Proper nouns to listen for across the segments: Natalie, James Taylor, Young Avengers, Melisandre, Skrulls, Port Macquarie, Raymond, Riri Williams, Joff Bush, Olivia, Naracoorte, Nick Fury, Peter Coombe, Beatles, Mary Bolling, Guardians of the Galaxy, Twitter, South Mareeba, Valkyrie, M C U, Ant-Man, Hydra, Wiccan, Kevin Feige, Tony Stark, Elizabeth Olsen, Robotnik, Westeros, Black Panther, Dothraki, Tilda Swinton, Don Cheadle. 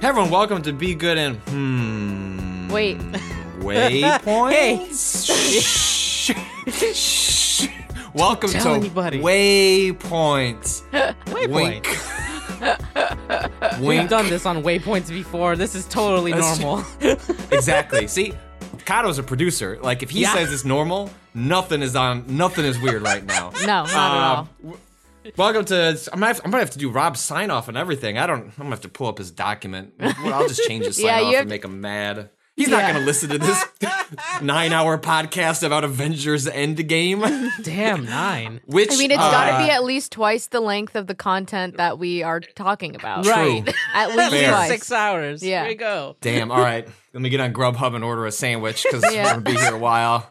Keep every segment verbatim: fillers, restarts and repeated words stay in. Hey everyone, welcome to Be Good and Hmm. Wait. Waypoints? Hey. Welcome to anybody. Waypoints. Waypoints. Wink. Wink. We've done this on Waypoints before. This is totally That's normal. T- exactly. See, Kato's a producer. Like, if he yeah. says it's normal, nothing is on. Nothing is weird right now. No, not uh, at all. W- Welcome to. I'm gonna, have, I'm gonna have to do Rob's sign off and everything. I don't. I'm gonna have to pull up his document. I'll just change his sign yeah, off and to, make him mad. He's yeah. not gonna listen to this nine hour podcast about Avengers Endgame. Damn nine. Which I mean, it's uh, gotta be at least twice the length of the content that we are talking about. True. Right. At least twice. Six hours. Yeah. There you go. Damn. All right. Let me get on Grubhub and order a sandwich because yeah. we're gonna be here a while.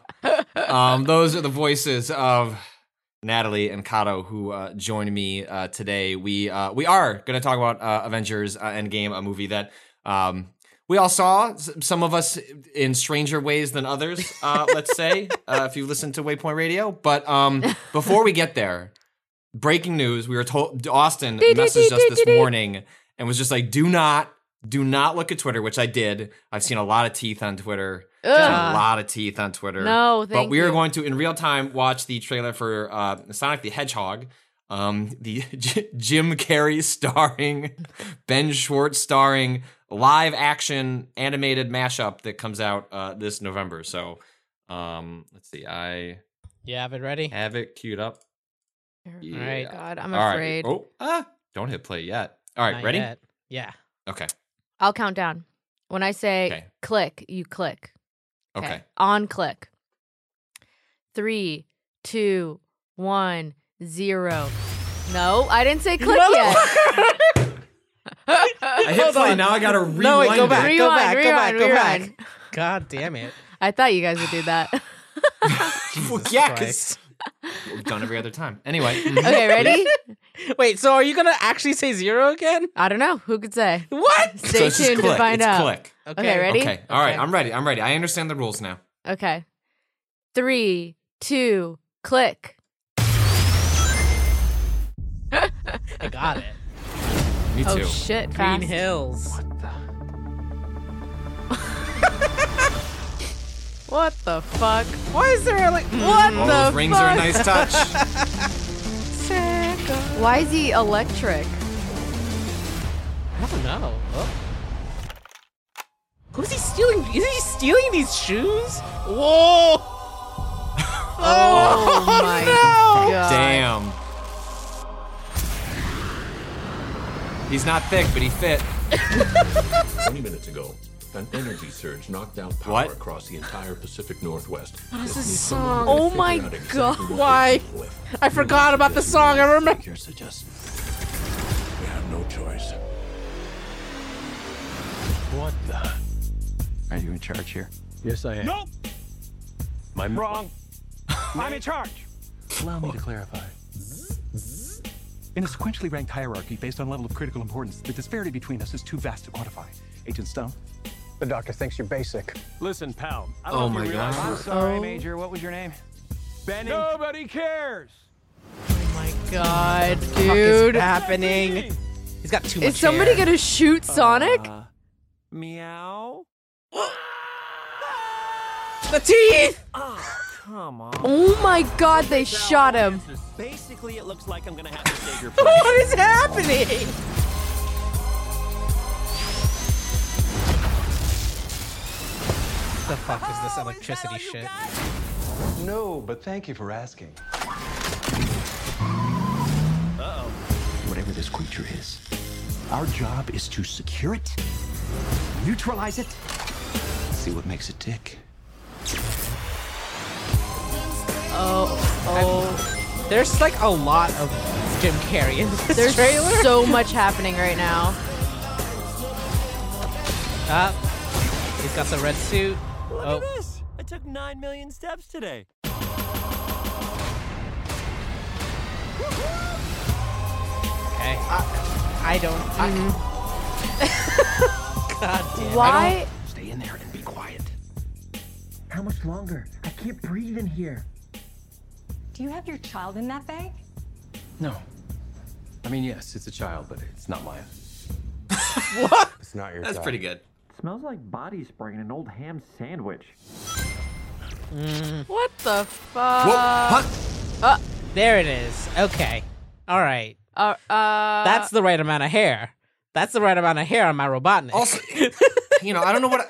Um, those are the voices of Natalie and Kato, who uh, joined me uh, today. We uh, we are going to talk about uh, Avengers uh, Endgame, a movie that um, we all saw, some of us in stranger ways than others, uh, let's say, uh, if you listen to Waypoint Radio. But um, before we get there, breaking news, we were told, Austin messaged us this morning and was just like, do not, do not look at Twitter, which I did. I've seen a lot of teeth on Twitter. There's a lot of teeth on Twitter. No, thank you. But we are going to, in real time, watch the trailer for uh, Sonic the Hedgehog, um, the G- Jim Carrey starring, Ben Schwartz starring live action animated mashup that comes out uh, this November. So um, let's see. I you have it ready? Have it queued up. Yeah. All right. God, I'm All afraid. Right. Oh, ah, don't hit play yet. All right, Not ready? Yet. Yeah. Okay. I'll count down. When I say okay. click, you click. Okay. okay. On click. Three, two, one, zero. No, I didn't say click yet. I hit Hold play. On. Now I gotta rewind. No, wait, go back. Rewind, go back. Rewind, go back. Rewind. Go back. God damn it! I thought you guys would do that. Well, yeah, because we've done every other time. Anyway. Okay, ready? Wait. So are you gonna actually say zero again? I don't know. Who could say? What? Stay so tuned to find it's out. Click. Okay. okay, ready? Okay, all okay. right, I'm ready, I'm ready. I understand the rules now. Okay. Three, two, click. I got it. Me too. Oh, shit, Green fast. Hills. What the? What the fuck? Why is there a, like, mm. what All the those fuck? Rings are a nice touch. Why is he electric? I don't know. Oh. Who's he stealing? Is he stealing these shoes? Whoa! Oh, oh my no. God. Damn. He's not thick, but he fit. twenty minutes ago, an energy surge knocked out power what? across the entire Pacific Northwest. What is this song? Oh my God. Exactly Why? I forgot about the song. I remember. Your suggestion. We have no choice. What the? Are you in charge here? Yes, I am. No! My m- Wrong. I'm in charge. Allow me oh. to clarify. In a sequentially ranked hierarchy based on level of critical importance, the disparity between us is too vast to quantify. Agent Stone? The doctor thinks you're basic. Listen, pal. I don't oh, my God. I'm sorry, oh. Major. What was your name? Benny. Nobody cares! Oh, my God, dude. What the fuck is happening? He's got too much Is somebody hair. Gonna shoot Sonic? Uh, meow? The teeth! Oh, come on. Oh my God, they shot him. Basically, it looks like I'm gonna have to save your place. What is happening? What the fuck is this electricity shit? No, but thank you for asking. Uh-oh. Whatever this creature is, our job is to secure it, neutralize it, see what makes it tick. Oh, oh. I'm, there's like a lot of Jim Carrey in this there's trailer. There's so much happening right now. Uh, he's got the red suit. Look oh. at this. I took nine million steps today. Okay. I, I don't. Mm-hmm. I, God damn. Why? Stay in there and be quiet. How much longer? I can't breathe in here. Do you have your child in that bag? No. I mean, yes, it's a child, but it's not mine. What? It's not your That's child. That's pretty good. It smells like body spray and an old ham sandwich. Mm. What the fuck? Whoa, huh? Uh, there it is. Okay. All right. Uh, uh, That's the right amount of hair. That's the right amount of hair on my Robotnik. Also, you know, I don't know what...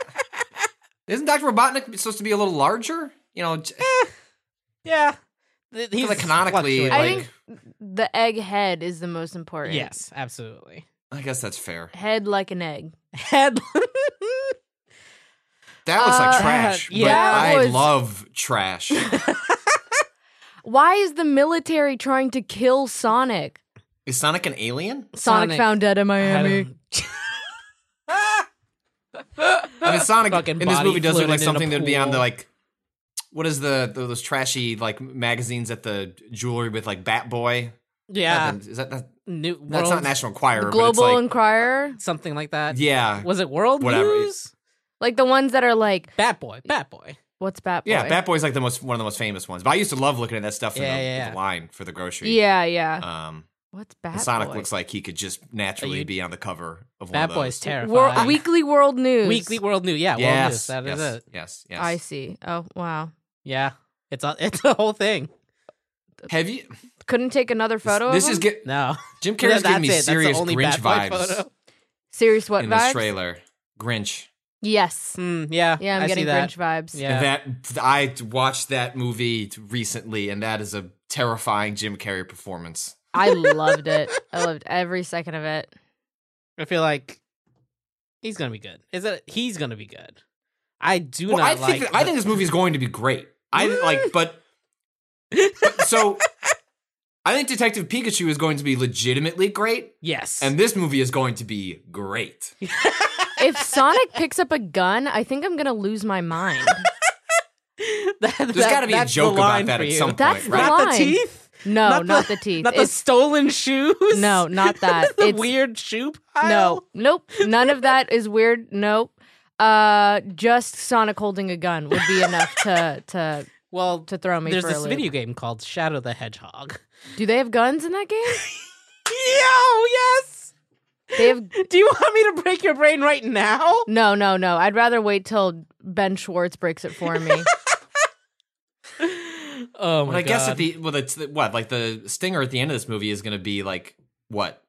I, isn't Doctor Robotnik supposed to be a little larger? You know... Eh, yeah. He's like canonically. Like, I think the egg head is the most important. Yes, absolutely. I guess that's fair. Head like an egg. Head. That looks uh, like trash. Yeah, but I was... love trash. Why is the military trying to kill Sonic? Is Sonic an alien? Sonic, Sonic found dead in Miami. I, I mean, Sonic Fucking in this movie does look like something that would be on the like. What is the those trashy like magazines at the jewelry with like Bat Boy? Yeah, that, is that that's, New World, that's not National Enquirer, Global but it's like, Enquirer, something like that. Yeah, was it World Whatever. News? Like the ones that are like Bat Boy, Bat Boy. What's Bat Boy? Yeah, Bat Boy's like the most one of the most famous ones. But I used to love looking at that stuff in yeah, the, yeah. the line for the grocery. Yeah, yeah. Um, What's Bat Sonic Boy? Sonic looks like he could just naturally you, be on the cover of Bat one of those. Bat Boy's terrifying. World, Weekly World News. Weekly World News. Yeah, yes, World News. That yes, is it. Yes, yes. I see. Oh wow. Yeah, it's a, it's the whole thing. Have you? Couldn't take another photo this, this of This is get, No. Jim Carrey's no, giving me it. serious Grinch vibes. Serious what in vibes? In this trailer. Grinch. Yes. Mm, yeah, yeah, I'm I getting Grinch vibes. Yeah. And that I watched that movie recently, and that is a terrifying Jim Carrey performance. I loved it. I loved every second of it. I feel like he's going to be good. Is it? He's going to be good. I do well, not I like... Think that, I think this movie is going to be great. I like, but, but... So, I think Detective Pikachu is going to be legitimately great. Yes. And this movie is going to be great. If Sonic picks up a gun, I think I'm going to lose my mind. that, There's that, got to be a joke about that at some that's point, the right? Line. Not the teeth? No, not, not the, the teeth. Not it's, the stolen shoes? No, not that. The it's, weird shoe pile? No, nope. None of that is weird. Nope. Uh, just Sonic holding a gun would be enough to to well to throw me. There's for a this loop. Video game called Shadow the Hedgehog. Do they have guns in that game? Yo, yes. They have. Do you want me to break your brain right now? No, no, no. I'd rather wait till Ben Schwartz breaks it for me. oh my well, god! I guess at the well, the what like the stinger at the end of this movie is going to be like what.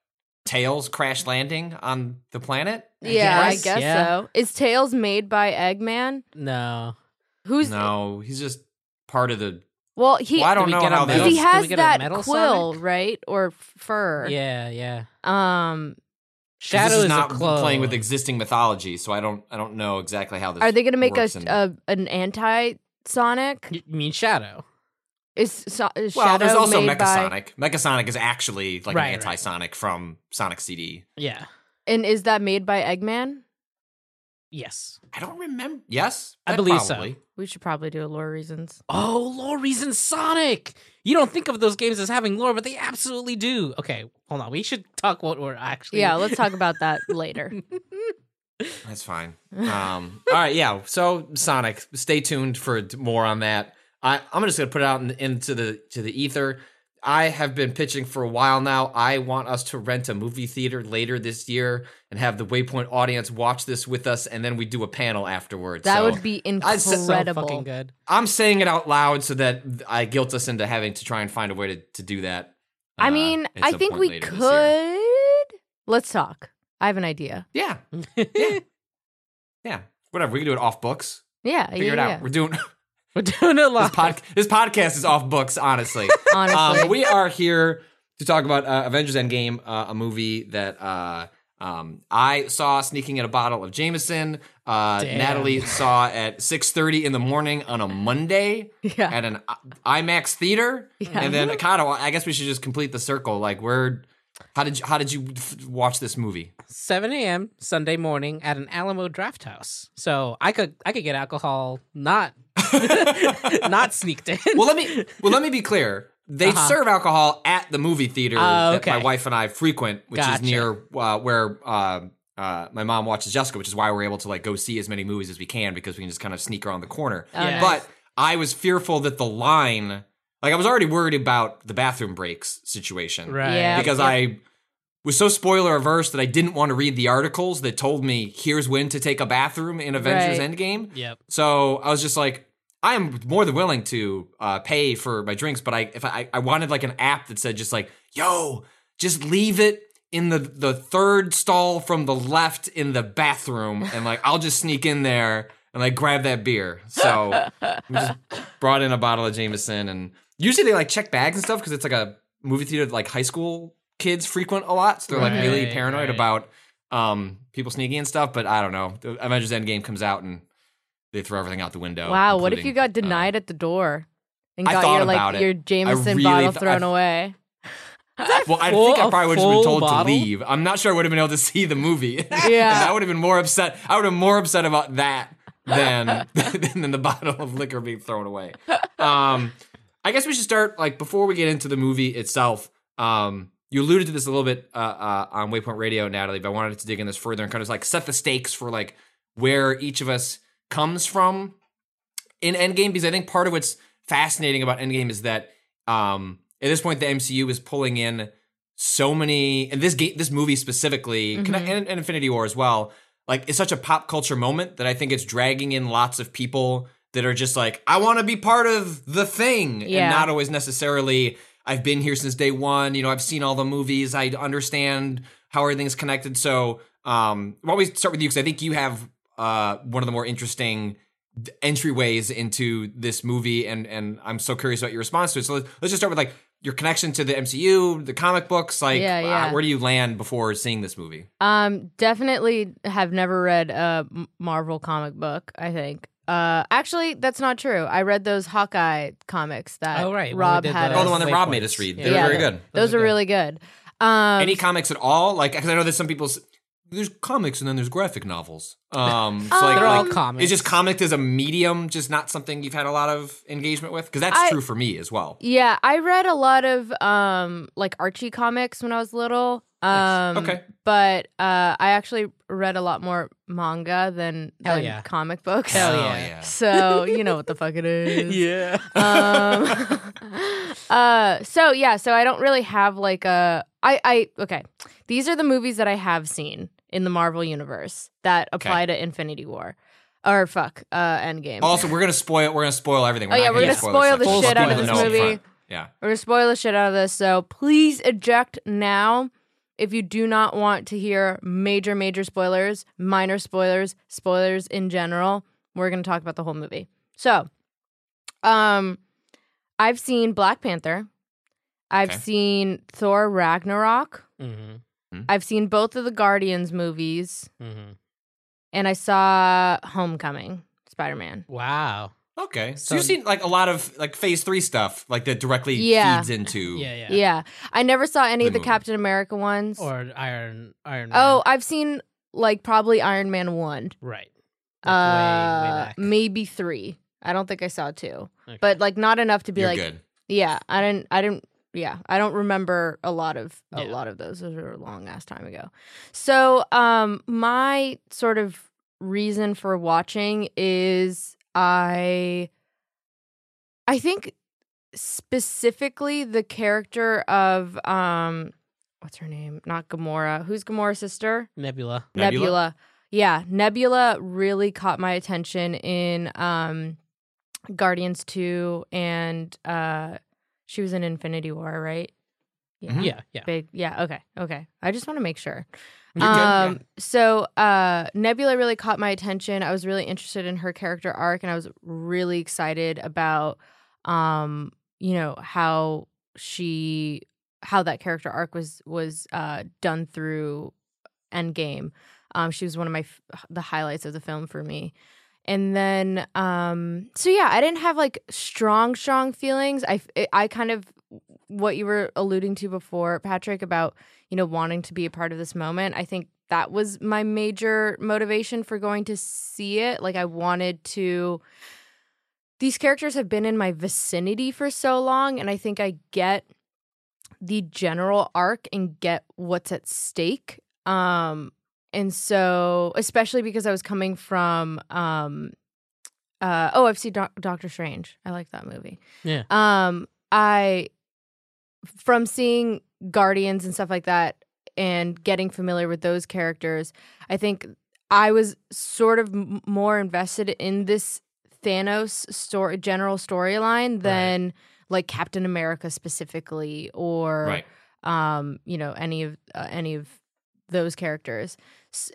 Tails crash landing on the planet? I yeah, guess. I guess yeah. so. Is Tails made by Eggman? No. Who's No, he's just part of the Well, he well, I don't know how that he has that quill, Sonic? Right? Or fur. Yeah, yeah. Um Shadow this is, is not a clone. Playing with existing mythology, so I don't I don't know exactly how this Are they going to make a, a an anti-Sonic? You mean Shadow? Is so- is well, Shadow there's also Mecha by... Megasonic is actually like right, an anti-Sonic right. from Sonic C D. Yeah. And is that made by Eggman? Yes. I don't remember. Yes? I believe probably. so. We should probably do a lore reasons. Oh, lore reasons Sonic! You don't think of those games as having lore, but they absolutely do. Okay, hold on. We should talk what we're actually... Yeah, let's talk about that later. That's fine. Um, all right, yeah. So, Sonic, stay tuned for more on that. I, I'm just going to put it out in, into the to the ether. I have been pitching for a while now. I want us to rent a movie theater later this year and have the Waypoint audience watch this with us, and then we do a panel afterwards. That so, would be incredible. I, so fucking good. I'm saying it out loud so that I guilt us into having to try and find a way to, to do that. I uh, mean, I think we could. Let's talk. I have an idea. Yeah. yeah. yeah. Whatever. We can do it off books. Yeah. Figure yeah, it out. Yeah. We're doing... We're doing a lot. This, pod- this podcast is off books, honestly. honestly. Um, we are here to talk about uh, Avengers Endgame, uh, a movie that uh, um, I saw sneaking in a bottle of Jameson. Uh, Natalie saw at six thirty in the morning on a Monday yeah. at an I- IMAX theater. Yeah. And then, Kato, I guess we should just complete the circle. Like, we're... How did you, how did you f- watch this movie? seven a.m. Sunday morning at an Alamo Draft House. So I could I could get alcohol not not sneaked in. Well, let me well let me be clear. They uh-huh. serve alcohol at the movie theater uh, okay. that my wife and I frequent, which gotcha. is near uh, where uh, uh, my mom watches Jessica, which is why we're able to like go see as many movies as we can because we can just kind of sneak around the corner. Yes. But I was fearful that the line. Like, I was already worried about the bathroom breaks situation. Right. Yeah, because yeah. I was so spoiler-averse that I didn't want to read the articles that told me, here's when to take a bathroom in Avengers right. Endgame. Yep. So I was just like, I am more than willing to uh, pay for my drinks, but I if I, I wanted, like, an app that said just like, yo, just leave it in the, the third stall from the left in the bathroom, and, like, I'll just sneak in there and, like, grab that beer. So we just brought in a bottle of Jameson and... Usually they, like, check bags and stuff because it's, like, a movie theater that, like, high school kids frequent a lot. So they're, right, like, really paranoid right. about um, people sneaking and stuff. But I don't know. The Avengers Endgame comes out and they throw everything out the window. Wow, what if you got denied um, at the door and got your, like, it. your Jameson really bottle th- thrown th- away? Well, I full, think I probably would have been told bottle? to leave. I'm not sure I would have been able to see the movie. Yeah. And I would have been more upset. I would have been more upset about that than, than the bottle of liquor being thrown away. Um... I guess we should start, like, before we get into the movie itself, um, you alluded to this a little bit uh, uh, on Waypoint Radio, Natalie, but I wanted to dig in this further and kind of, like, set the stakes for, like, where each of us comes from in Endgame, because I think part of what's fascinating about Endgame is that um, at this point the M C U is pulling in so many, and this, ga- this movie specifically, mm-hmm. and, and Infinity War as well, like, it's such a pop culture moment that I think it's dragging in lots of people that are just like, I want to be part of the thing. Yeah. And not always necessarily, I've been here since day one. You know, I've seen all the movies. I understand how everything's connected. So um, why don't we start with you? Because I think you have uh, one of the more interesting entryways into this movie. And, and I'm so curious about your response to it. So let's, let's just start with, like, your connection to the M C U, the comic books. Like, yeah, yeah. Uh, where do you land before seeing this movie? Um, definitely have never read a Marvel comic book, I think. Uh, actually, that's not true. I read those Hawkeye comics that oh, right. Rob well, we had. Oh, the one that Rob points. made us read. They yeah. were yeah. very good. Those, those are, are good. really good. Um, Any comics at all? Like, because I know there's some people's. There's comics and then there's graphic novels. Um, so um, like, they're all like, comics. It's just comics as a medium, just not something you've had a lot of engagement with? Because that's I, true for me as well. Yeah, I read a lot of um, like Archie comics when I was little. Um, okay. But uh, I actually read a lot more manga than, than yeah. comic books. Hell yeah. yeah. So you know what the fuck it is. Yeah. Um, uh, so yeah, so I don't really have like a... I, I Okay, these are the movies that I have seen in the Marvel Universe that apply okay. to Infinity War. Or fuck, uh, Endgame. Also, we're going to spoil We're gonna spoil everything. We're oh yeah, we're going to spoil, spoil the shit out of this movie. Yeah. We're going to spoil the shit out of this, so please eject now. If you do not want to hear major, major spoilers, minor spoilers, spoilers in general, we're going to talk about the whole movie. So, um, I've seen Black Panther. I've okay. seen Thor Ragnarok. Mm-hmm. Mm-hmm. I've seen both of the Guardians movies. Mm-hmm. And I saw Homecoming, Spider-Man. Wow. Okay, so, so you've seen like a lot of like phase three stuff, like that directly yeah. feeds into. Yeah, yeah, yeah. I never saw any the of the movie. Captain America ones or Iron Iron. Man. Oh, I've seen like probably Iron Man one, right? Like, uh, way, way back. Maybe three. I don't think I saw two, okay. but like not enough to be You're like. Good. Yeah, I didn't. I didn't. Yeah, I don't remember a lot of a yeah. lot of those. Those were a long ass time ago. So, um, my sort of reason for watching is. I I think specifically the character of um what's her name? Not Gamora. Who's Gamora's sister? Nebula. Nebula. Nebula. Yeah, Nebula really caught my attention in um Guardians two and uh she was in Infinity War, right? Yeah. Mm-hmm. Yeah, yeah. Big yeah, okay. Okay. I just want to make sure. Um, yeah. So uh, Nebula really caught my attention. I was really interested in her character arc, and I was really excited about, um, you know, how she, how that character arc was was uh, done through Endgame. Um, she was one of my the highlights of the film for me. And then, um, so yeah, I didn't have like strong, strong feelings. I, I kind of, what you were alluding to before, Patrick, about, you know, wanting to be a part of this moment. I think that was my major motivation for going to see it. Like, I wanted to, these characters have been in my vicinity for so long, and I think I get the general arc and get what's at stake. Um, And so, especially because I was coming from, um, uh, oh, I've seen Do- Doctor Strange. I like that movie. Yeah. Um, I, from seeing Guardians and stuff like that and getting familiar with those characters, I think I was sort of m- more invested in this Thanos story, general storyline than right. like Captain America specifically or, right. um, you know, any of, uh, any of, those characters.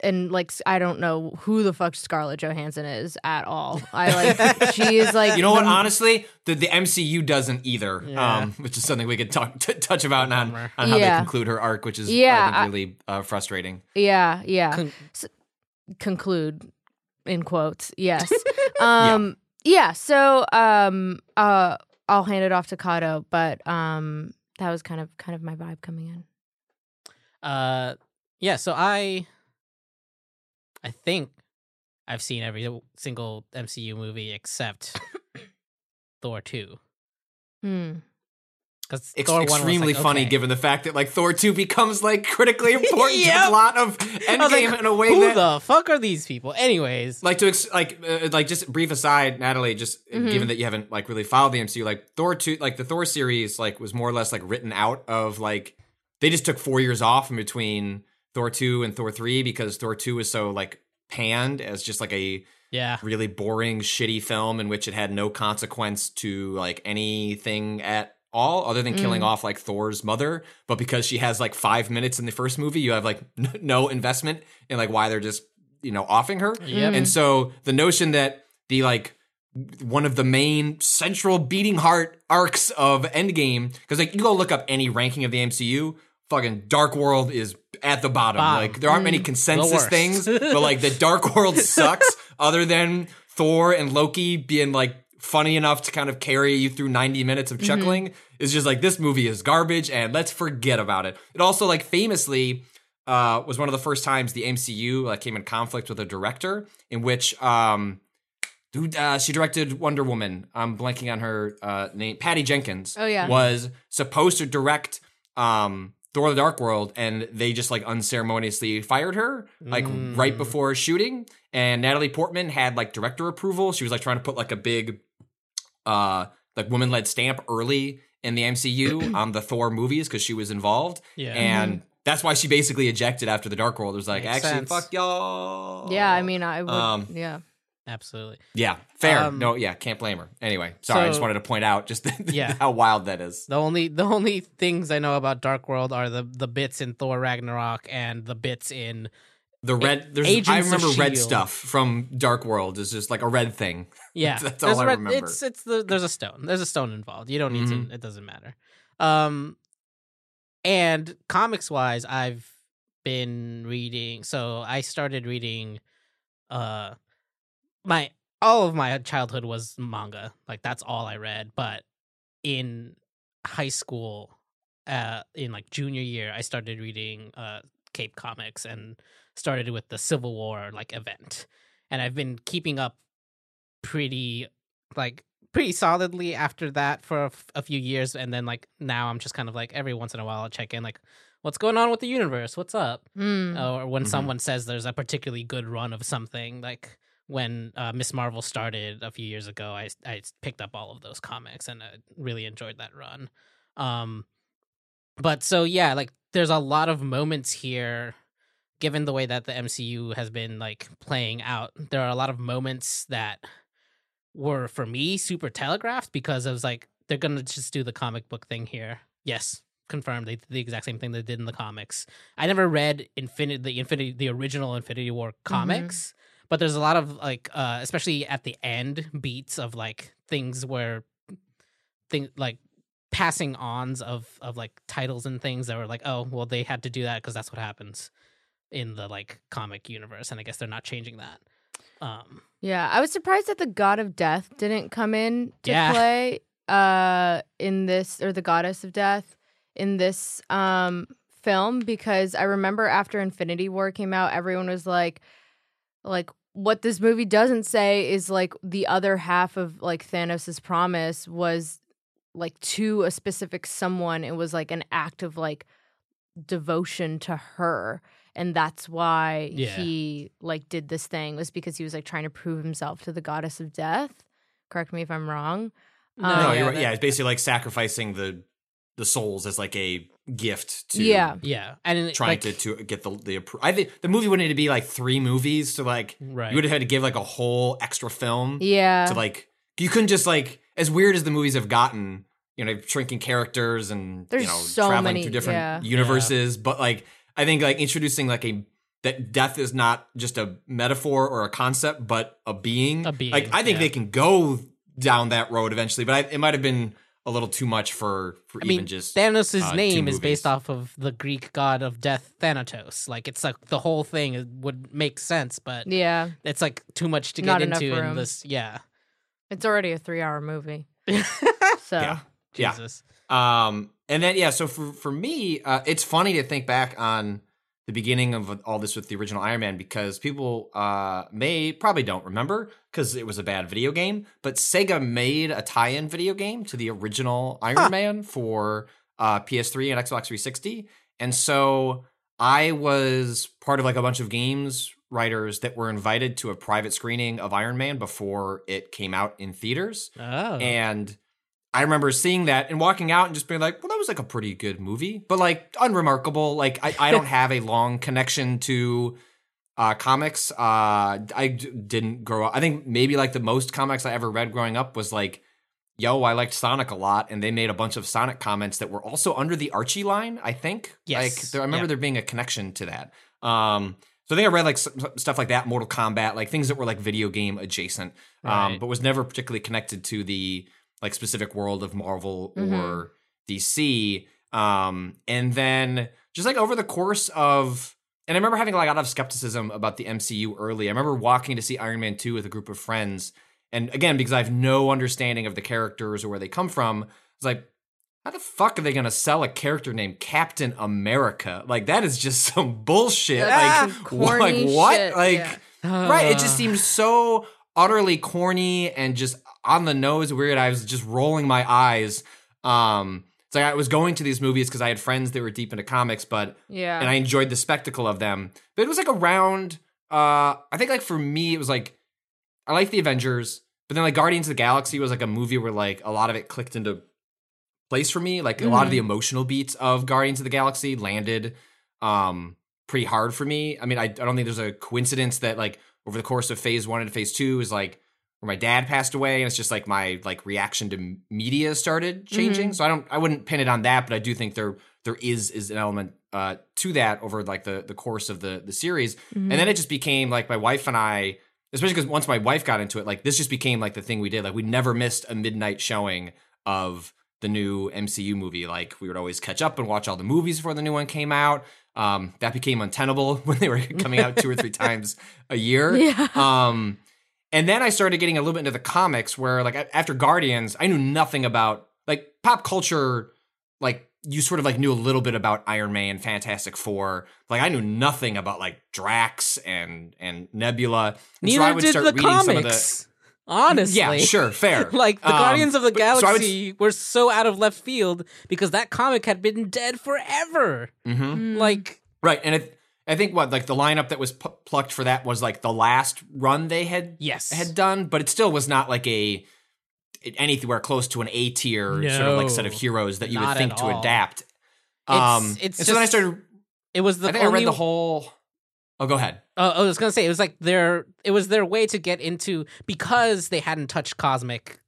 And like, I don't know who the fuck Scarlett Johansson is at all. I like she is like, you know what? The, honestly, the, the M C U doesn't either. Yeah. Um, which is something we could talk t- touch about on, on how yeah. they conclude her arc, which is yeah, I think, really uh, frustrating. Yeah, yeah. Con- so, conclude in quotes. Yes. um, yeah. yeah. So um, uh, I'll hand it off to Kato, but um, that was kind of kind of my vibe coming in. Uh. Yeah, so I, I think I've seen every single M C U movie except Thor two. Hmm. Because extremely like, funny, okay. given the fact that like Thor two becomes like critically important yep. to the plot of Endgame like, in a way who that who the fuck are these people? Anyways, like to ex- like uh, like just brief aside, Natalie. Just mm-hmm. given that you haven't like really followed the M C U, like Thor two, like the Thor series, like was more or less like written out of like they just took four years off in between Thor two and Thor three because Thor two was so like panned as just like a yeah. really boring, shitty film in which it had no consequence to like anything at all other than mm. killing off like Thor's mother. But because she has like five minutes in the first movie, you have like n- no investment in like why they're just, you know, offing her. Yep. And so the notion that the like one of the main central beating heart arcs of Endgame, because like you go look up any ranking of the M C U, fucking Dark World is at the bottom. Bottom. Like, there aren't mm, many consensus things, but, like, the Dark World sucks other than Thor and Loki being, like, funny enough to kind of carry you through ninety minutes of chuckling. Mm-hmm. It's just, like, this movie is garbage, and let's forget about it. It also, like, famously uh, was one of the first times the M C U, like, came in conflict with a director in which um, dude, uh, she directed Wonder Woman. I'm blanking on her uh, name. Patty Jenkins oh, yeah. was supposed to direct Um, Thor the Dark World, and they just like unceremoniously fired her like mm. right before shooting. And Natalie Portman had like director approval. She was like trying to put like a big uh like woman-led stamp early in the M C U on the Thor movies because she was involved. Yeah. And mm-hmm. that's why she basically ejected after the Dark World. It was like, Makes actually, sense. Fuck y'all. Yeah, I mean, I would. Um, yeah. Absolutely. Yeah, fair. Um, no, yeah, can't blame her. Anyway, sorry, so, I just wanted to point out just the, the, yeah. how wild that is. The only the only things I know about Dark World are the, the bits in Thor Ragnarok and the bits in the red. There's Agents I remember of red stuff from Dark World is just like a red thing. Yeah, that's all I red, remember. It's it's the there's a stone. There's a stone involved. You don't need mm-hmm. to. It doesn't matter. Um, and comics wise, I've been reading. So I started reading, uh. My all of my childhood was manga, like that's all I read. But in high school, uh, in like junior year, I started reading uh, Cape Comics and started with the Civil War like event, and I've been keeping up pretty like pretty solidly after that for a, f- a few years, and then like now I'm just kind of like every once in a while I'll check in like, what's going on with the universe? What's up? Mm. Or when mm-hmm. someone says there's a particularly good run of something like. When uh, Miz Marvel started a few years ago, I, I picked up all of those comics and I really enjoyed that run. Um, but so, yeah, like there's a lot of moments here, given the way that the M C U has been like playing out. There are a lot of moments that were, for me, super telegraphed because I was like, they're going to just do the comic book thing here. Yes, confirmed they did the exact same thing they did in the comics. I never read Infinity, the Infinity, the original Infinity War comics, mm-hmm. but there's a lot of like, uh, especially at the end beats of like things where things like passing ons of of like titles and things that were like, oh, well, they had to do that because that's what happens in the like comic universe, and I guess they're not changing that. Um, yeah, I was surprised that the God of Death didn't come in to yeah. play uh, in this, or the Goddess of Death in this um, film, because I remember after Infinity War came out, everyone was like, like what this movie doesn't say is like the other half of like Thanos' promise was like to a specific someone. It was like an act of like devotion to her. And that's why yeah. he like did this thing, was because he was like trying to prove himself to the Goddess of Death. Correct me if I'm wrong. No, um, no you're right. Yeah, it's basically like sacrificing the the souls as like a gift to yeah, yeah, and trying like, to, to get the the. I think the movie wouldn't need to be like three movies to like. Right. You would have had to give like a whole extra film. Yeah. To like, you couldn't just like, as weird as the movies have gotten, you know, shrinking characters and There's you know so traveling many, through different yeah. universes, yeah. but like. I think like introducing like a that death is not just a metaphor or a concept, but a being. A being. Like I think yeah. they can go down that road eventually, but I, it might have been a little too much for, for I even mean, just. Thanos' uh, name is based off of the Greek god of death, Thanatos. Like it's like the whole thing would make sense, but yeah, it's like too much to not get into in this. Yeah, it's already a three-hour movie. so yeah, Jesus. Yeah. Um, And then, yeah, so for, for me, uh, it's funny to think back on the beginning of all this with the original Iron Man, because people uh, may probably don't remember because it was a bad video game, but Sega made a tie-in video game to the original Iron huh. Man for uh, P S three and Xbox three sixty. And so I was part of like a bunch of games writers that were invited to a private screening of Iron Man before it came out in theaters. Oh. And I remember seeing that and walking out and just being like, well, that was like a pretty good movie, but like unremarkable. Like I, I don't have a long connection to uh, comics. Uh, I d- didn't grow up. I think maybe like the most comics I ever read growing up was like, yo, I liked Sonic a lot. And they made a bunch of Sonic comments that were also under the Archie line, I think. Yes. Like there, I remember yeah. there being a connection to that. Um, so I think I read like s- stuff like that, Mortal Kombat, like things that were like video game adjacent, um, right. but was never particularly connected to the like specific world of Marvel or mm-hmm. D C. Um, and then just like over the course of, and I remember having like a lot of skepticism about the M C U early. I remember walking to see Iron Man two with a group of friends. And again, because I have no understanding of the characters or where they come from, it's like, how the fuck are they going to sell a character named Captain America? Like that is just some bullshit. Ah, like, corny like what? Shit. Like, yeah. right. Uh. It just seems so utterly corny and just on the nose weird. I was just rolling my eyes. Um, it's like I was going to these movies because I had friends that were deep into comics, but yeah, and I enjoyed the spectacle of them. But it was like around, uh, I think like for me, it was like, I liked the Avengers, but then like Guardians of the Galaxy was like a movie where like a lot of it clicked into place for me. Like mm-hmm. a lot of the emotional beats of Guardians of the Galaxy landed um, pretty hard for me. I mean, I, I don't think there's a coincidence that like over the course of phase one and phase two is like, where my dad passed away, and it's just like my like reaction to media started changing. Mm-hmm. So I don't, I wouldn't pin it on that, but I do think there there is is an element uh, to that over like the the course of the the series, mm-hmm. and then it just became like my wife and I, especially because once my wife got into it, like this just became like the thing we did. Like we never missed a midnight showing of the new M C U movie. Like we would always catch up and watch all the movies before the new one came out. Um, that became untenable when they were coming out two or three times a year. Yeah. Um, And then I started getting a little bit into the comics where, like, after Guardians, I knew nothing about, like, pop culture, like, you sort of, like, knew a little bit about Iron Man, Fantastic Four. Like, I knew nothing about, like, Drax and and Nebula. And so I would start reading some of the... Honestly. Yeah, sure, fair. Like, the um, Guardians of the Galaxy so would... were so out of left field because that comic had been dead forever. Mm-hmm. Like... Right, and it... I think what like the lineup that was p- plucked for that was like the last run they had yes. had done, but it still was not like a anywhere close to an A tier no, sort of like set of heroes that you would think to all. Adapt. Um, it's, it's and just, so then I started. It was the I, think only, I read the whole. Oh, go ahead. Uh, I was gonna say it was like their it was their way to get into because they hadn't touched cosmic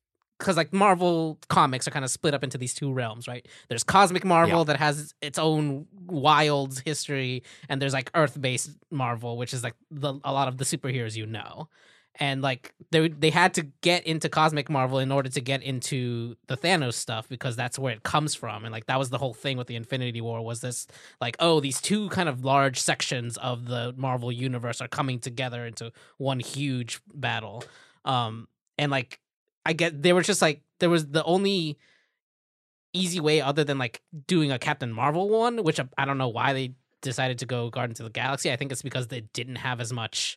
because like Marvel comics are kind of split up into these two realms, right? There's cosmic Marvel yeah. that has its own wild history, and there's like Earth-based Marvel, which is like the, a lot of the superheroes you know. And like they they had to get into cosmic Marvel in order to get into the Thanos stuff, because that's where it comes from. And like that was the whole thing with the Infinity War, was this like, oh, these two kind of large sections of the Marvel universe are coming together into one huge battle. Um, and like I get they were just like there was the only easy way other than like doing a Captain Marvel one, which I, I don't know why they decided to go Guardians of the Galaxy. I think it's because they didn't have as much.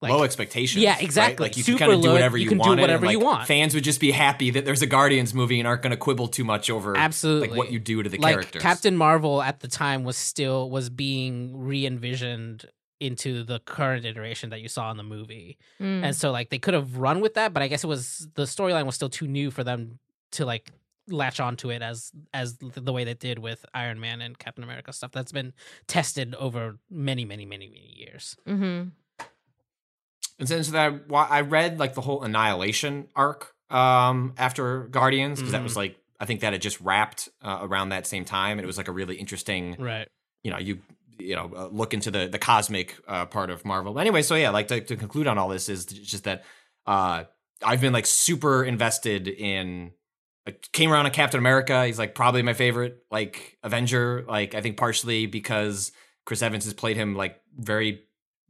Like, low expectations. Yeah, exactly. Right? Like you Super can kind of do whatever you, you want. Whatever like, you want. Fans would just be happy that there's a Guardians movie and aren't going to quibble too much over Absolutely. like what you do to the like, characters. Captain Marvel at the time was still was being re-envisioned into the current iteration that you saw in the movie, mm. and so like they could have run with that, but I guess it was the storyline was still too new for them to like latch onto it as as the way they did with Iron Man and Captain America stuff that's been tested over many, many, many, many years. Mm-hmm. And since that, I read like the whole Annihilation arc um, after Guardians, because mm-hmm. that was like, I think that had just wrapped uh, around that same time. And it was like a really interesting, right? you know, you you know, uh, look into the, the cosmic uh, part of Marvel. But anyway, so yeah, like to, to conclude on all this is just that uh, I've been like super invested in, I came around on Captain America. He's like probably my favorite like Avenger. Like I think partially because Chris Evans has played him like very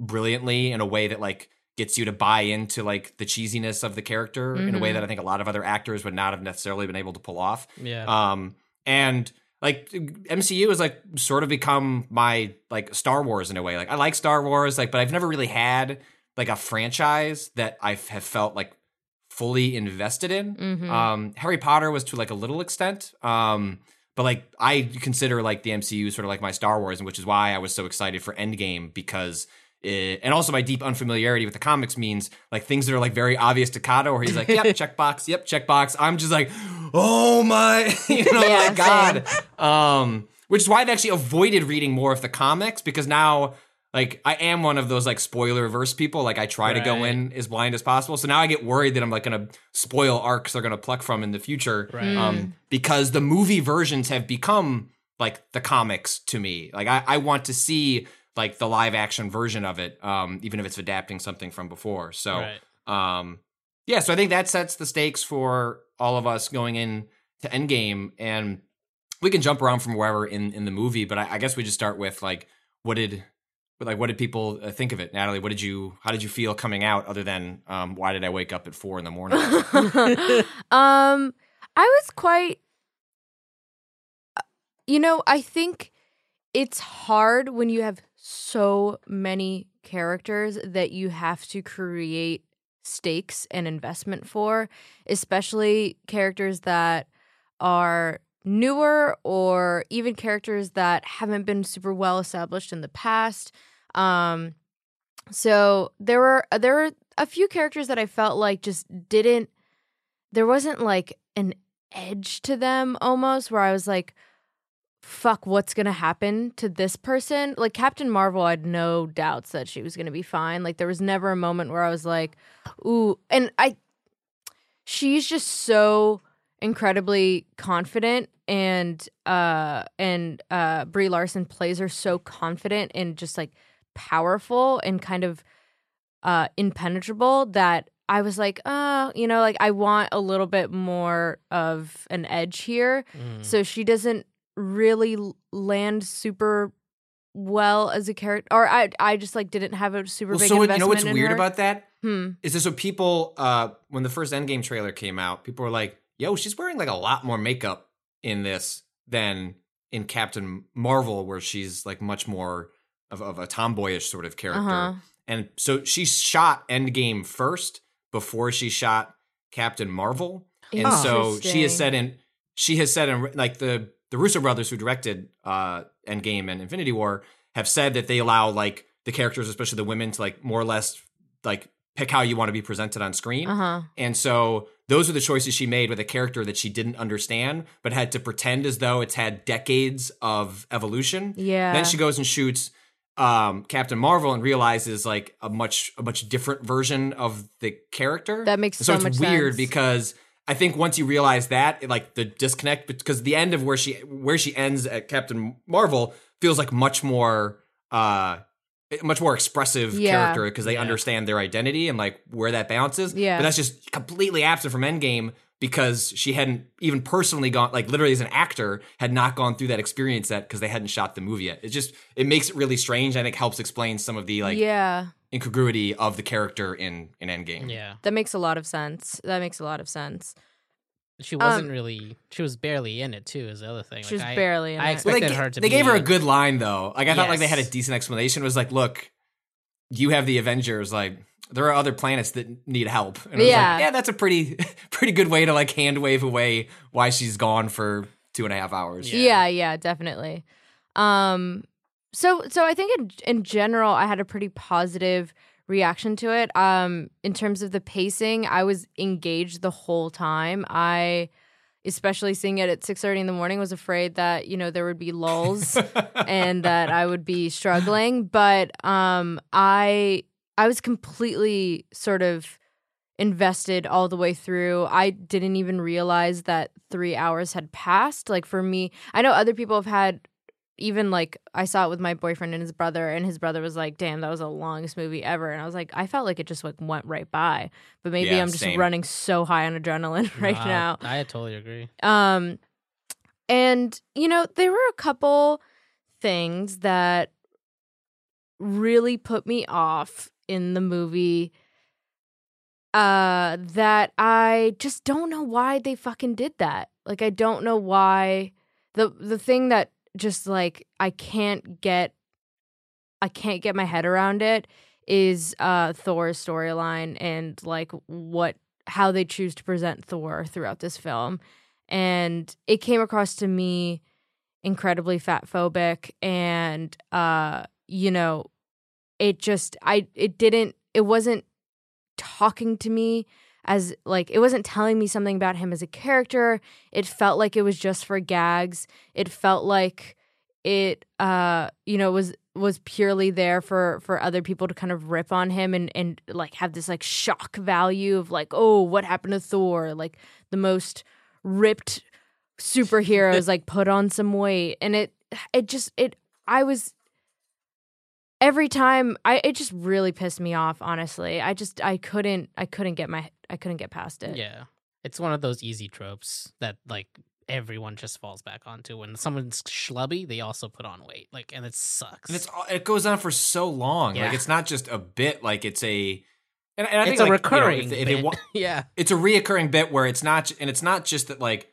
brilliantly in a way that like, gets you to buy into like the cheesiness of the character mm-hmm. in a way that I think a lot of other actors would not have necessarily been able to pull off. Yeah. Um, and like M C U has like sort of become my like Star Wars in a way. Like I like Star Wars, like, but I've never really had like a franchise that I have felt like fully invested in. Mm-hmm. Um, Harry Potter was to like a little extent. Um, but like I consider like the M C U sort of like my Star Wars, and which is why I was so excited for Endgame, because It, and also my deep unfamiliarity with the comics means like things that are like very obvious to Kato, where he's like, yep, checkbox, yep, checkbox. I'm just like, oh my, you know, yeah, my God. Um, which is why I've actually avoided reading more of the comics, because now like I am one of those like spoiler-verse people. Like I try right. to go in as blind as possible. So now I get worried that I'm like going to spoil arcs they're going to pluck from in the future right. um, mm. because the movie versions have become like the comics to me. Like I, I want to see like the live action version of it, um, even if it's adapting something from before. So, right. um, yeah, so I think that sets the stakes for all of us going in to Endgame, and we can jump around from wherever in, in the movie, but I, I guess we just start with like, what did, like, what did people think of it? Natalie, what did you, how did you feel coming out, other than, um, why did I wake up at four in the morning? um, I was quite, you know, I think it's hard when you have so many characters that you have to create stakes and investment for, especially characters that are newer or even characters that haven't been super well established in the past. Um, so there were there were a few characters that I felt like just didn't, there wasn't like an edge to them almost, where I was like, fuck, what's going to happen to this person? Like Captain Marvel, I had no doubts that she was going to be fine. Like there was never a moment where I was like, ooh. And I, she's just so incredibly confident, and, uh, and, uh, Brie Larson plays her so confident and just like powerful and kind of, uh, impenetrable, that I was like, oh, you know, like I want a little bit more of an edge here. Mm. So she doesn't really land super well as a character, or I I just like didn't have a super well, big so investment in her. So you know what's weird her? about that? Hmm. Is this what people, uh, when the first Endgame trailer came out, people were like, yo, she's wearing like a lot more makeup in this than in Captain Marvel, where she's like much more of, of a tomboyish sort of character. Uh-huh. And so she shot Endgame first before she shot Captain Marvel. And so she has said in, she has said in like the, The Russo brothers, who directed uh, Endgame and Infinity War, have said that they allow like the characters, especially the women, to like more or less like pick how you want to be presented on screen. Uh-huh. And so those are the choices she made with a character that she didn't understand, but had to pretend as though it's had decades of evolution. Yeah. Then she goes and shoots um, Captain Marvel and realizes like a much a much different version of the character. That makes so, so much sense. So it's weird because I think once you realize that, like the disconnect, because the end of where she where she ends at Captain Marvel feels like much more uh, much more expressive yeah. character because they yeah. understand their identity and like where that balance is. Yeah. But that's just completely absent from Endgame because she hadn't even personally gone, like literally as an actor, had not gone through that experience yet because they hadn't shot the movie yet. It just, it makes it really strange. I think helps explain some of the like yeah. incongruity of the character in, in Endgame. Yeah. That makes a lot of sense. That makes a lot of sense. She wasn't um, really, she was barely in it too, is the other thing. She like, was I, barely in I it. I expected well, her to they be. They gave her a good line though. Like I yes. thought like they had a decent explanation. It was like, look, you have the Avengers, like there are other planets that need help. And it was yeah. like, yeah, that's a pretty, pretty good way to like hand wave away why she's gone for two and a half hours. Yeah, yeah, yeah definitely. Um, so, so I think in, in general, I had a pretty positive reaction to it. Um, in terms of the pacing, I was engaged the whole time. I, especially seeing it at six thirty in the morning, was afraid that, you know, there would be lulls and that I would be struggling. But um, I, I was completely sort of invested all the way through. I didn't even realize that three hours had passed. Like for me, I know other people have had. Even like I saw it with my boyfriend and his brother, and his brother was like, damn, that was the longest movie ever. And I was like, I felt like it just like went right by. But maybe yeah, I'm just same. running so high on adrenaline right no, now. I, I totally agree. Um, and, you know, there were a couple things that really put me off in the movie uh, that I just don't know why they fucking did that. Like, I don't know why. The, the thing that just like I can't get I can't get my head around it is uh Thor's storyline and like what how they choose to present Thor throughout this film. And it came across to me incredibly fatphobic and uh you know it just I it didn't it wasn't talking to me as like it wasn't telling me something about him as a character. It felt like it was just for gags. It felt like it uh you know was was purely there for for other people to kind of rip on him and and like have this like shock value of like, oh, what happened to Thor, like the most ripped superheroes like put on some weight. And it it just it I was every time I it just really pissed me off, honestly. I just I couldn't I couldn't get my I couldn't get past it. Yeah. It's one of those easy tropes that like everyone just falls back onto. When someone's schlubby, they also put on weight. Like, and it sucks. And it's it goes on for so long. Yeah. Like it's not just a bit, like it's a and, and I think it's a like, recurring you know, if, if bit. It wa- yeah. It's a reoccurring bit where it's not and it's not just that like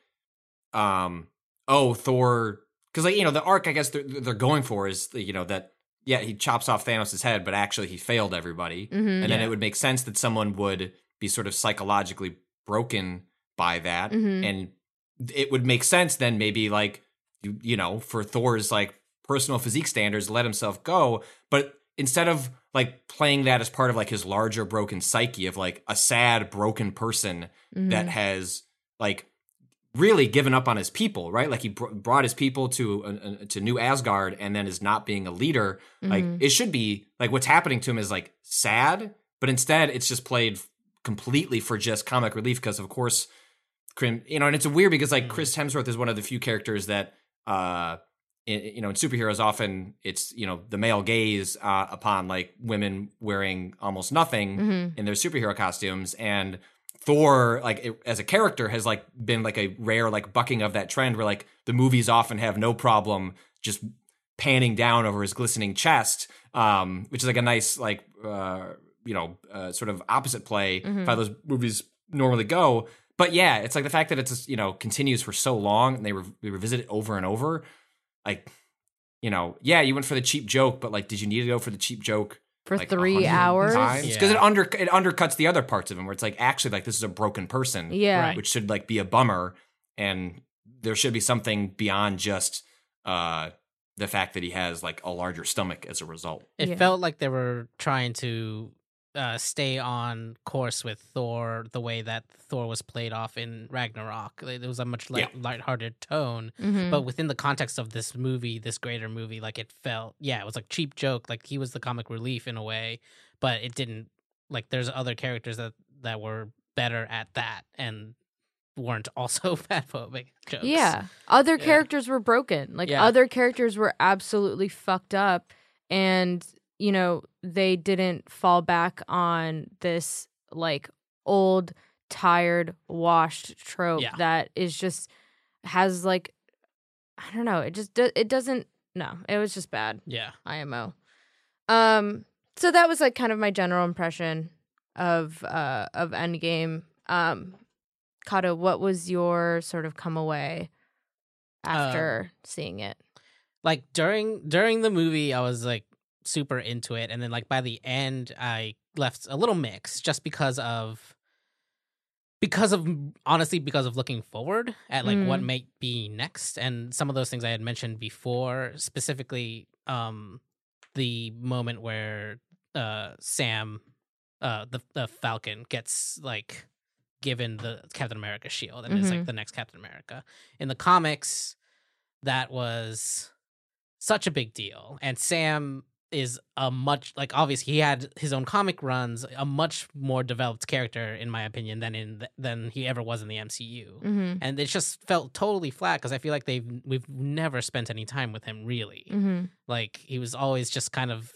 um oh Thor, cuz like you know the arc I guess they're, they're going for is you know that yeah, he chops off Thanos' head, but actually he failed everybody. Mm-hmm. And yeah. then it would make sense that someone would be sort of psychologically broken by that. Mm-hmm. And it would make sense then maybe like, you, you know, for Thor's like personal physique standards, let himself go. But instead of like playing that as part of like his larger broken psyche of like a sad, broken person mm-hmm. that has like really given up on his people, right? Like he br- brought his people to uh, to New Asgard and then is not being a leader. Mm-hmm. Like it should be like what's happening to him is like sad, but instead it's just played completely for just comic relief because of course, you know, and it's weird because like Chris Hemsworth is one of the few characters that, uh, in, you know, in superheroes often it's, you know, the male gaze uh, upon like women wearing almost nothing mm-hmm. in their superhero costumes. And Thor, like it, as a character, has like been like a rare like bucking of that trend where like the movies often have no problem just panning down over his glistening chest, um, which is like a nice like uh, you know uh, sort of opposite play mm-hmm. of how those movies normally go. But yeah, it's like the fact that it's you know continues for so long and they re- revisit it over and over. Like you know, yeah, you went for the cheap joke, but like, did you need to go for the cheap joke? For like three hours, because yeah. it under it undercuts the other parts of him where it's like actually like this is a broken person, yeah, right. which should like be a bummer, and there should be something beyond just uh, the fact that he has like a larger stomach as a result. It yeah. felt like they were trying to uh, stay on course with Thor the way that Thor was played off in Ragnarok. There was a much light, yeah. lighthearted tone, mm-hmm. but within the context of this movie, this greater movie, like it felt, yeah, it was like cheap joke. Like he was the comic relief in a way, but it didn't like. There's other characters that that were better at that, and weren't also fatphobic jokes. Yeah. Other yeah. characters were broken. Like, yeah. other characters were absolutely fucked up. And, you know, they didn't fall back on this, like, old, tired, washed trope yeah. that is just has, like, I don't know. It just do- it doesn't. No, it was just bad. Yeah. I M O. Um, so that was, like, kind of my general impression of uh of Endgame. Um, Kato, what was your sort of come away after um, seeing it? Like, during during the movie, I was, like, super into it. And then, like, by the end, I left a little mixed just because of, because of, honestly, because of looking forward at, like, mm. what might be next. And some of those things I had mentioned before, specifically um, the moment where uh, Sam, uh, the, the Falcon, gets, like, given the Captain America shield and mm-hmm. is, like, the next Captain America. In the comics, that was such a big deal. And Sam is a much, like, obviously he had his own comic runs, a much more developed character, in my opinion, than in the, than he ever was in the M C U. Mm-hmm. And it just felt totally flat because I feel like they've we've never spent any time with him, really. Mm-hmm. Like, he was always just kind of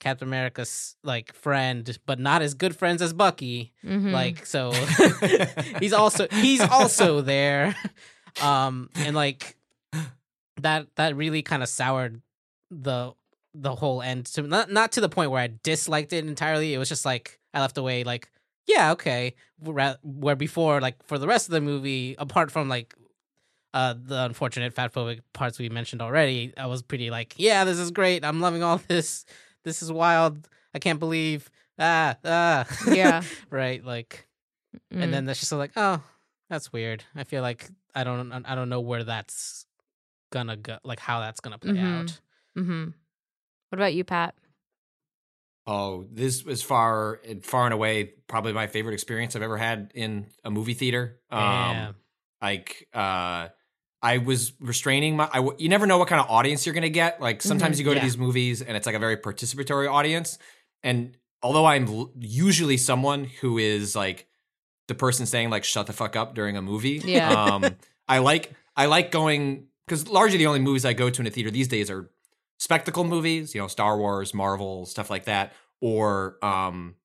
Captain America's, like, friend, but not as good friends as Bucky. Mm-hmm. Like, so he's also he's also there. Um, and, like, that that really kind of soured the the whole end, to not not to the point where I disliked it entirely. It was just like I left away like, yeah, okay, where before, like, for the rest of the movie, apart from, like, uh the unfortunate fatphobic parts we mentioned already, I was pretty like, yeah, this is great, I'm loving all this, this is wild, I can't believe, ah ah yeah right, like, mm. and then that's just like, oh, that's weird. I feel like I don't I don't know where that's gonna go, like, how that's gonna play mm-hmm. out. Mm-hmm. What about you, Pat? Oh, this was far, far and away probably my favorite experience I've ever had in a movie theater. Yeah. Um, like, uh, I was restraining my. I, you never know what kind of audience you're gonna get. Like, sometimes mm-hmm. you go yeah. to these movies and it's like a very participatory audience. And although I'm usually someone who is like the person saying, like, "Shut the fuck up" during a movie, yeah. um, I like I like going, because largely the only movies I go to in a theater these days are spectacle movies, you know, Star Wars, Marvel, stuff like that, or um,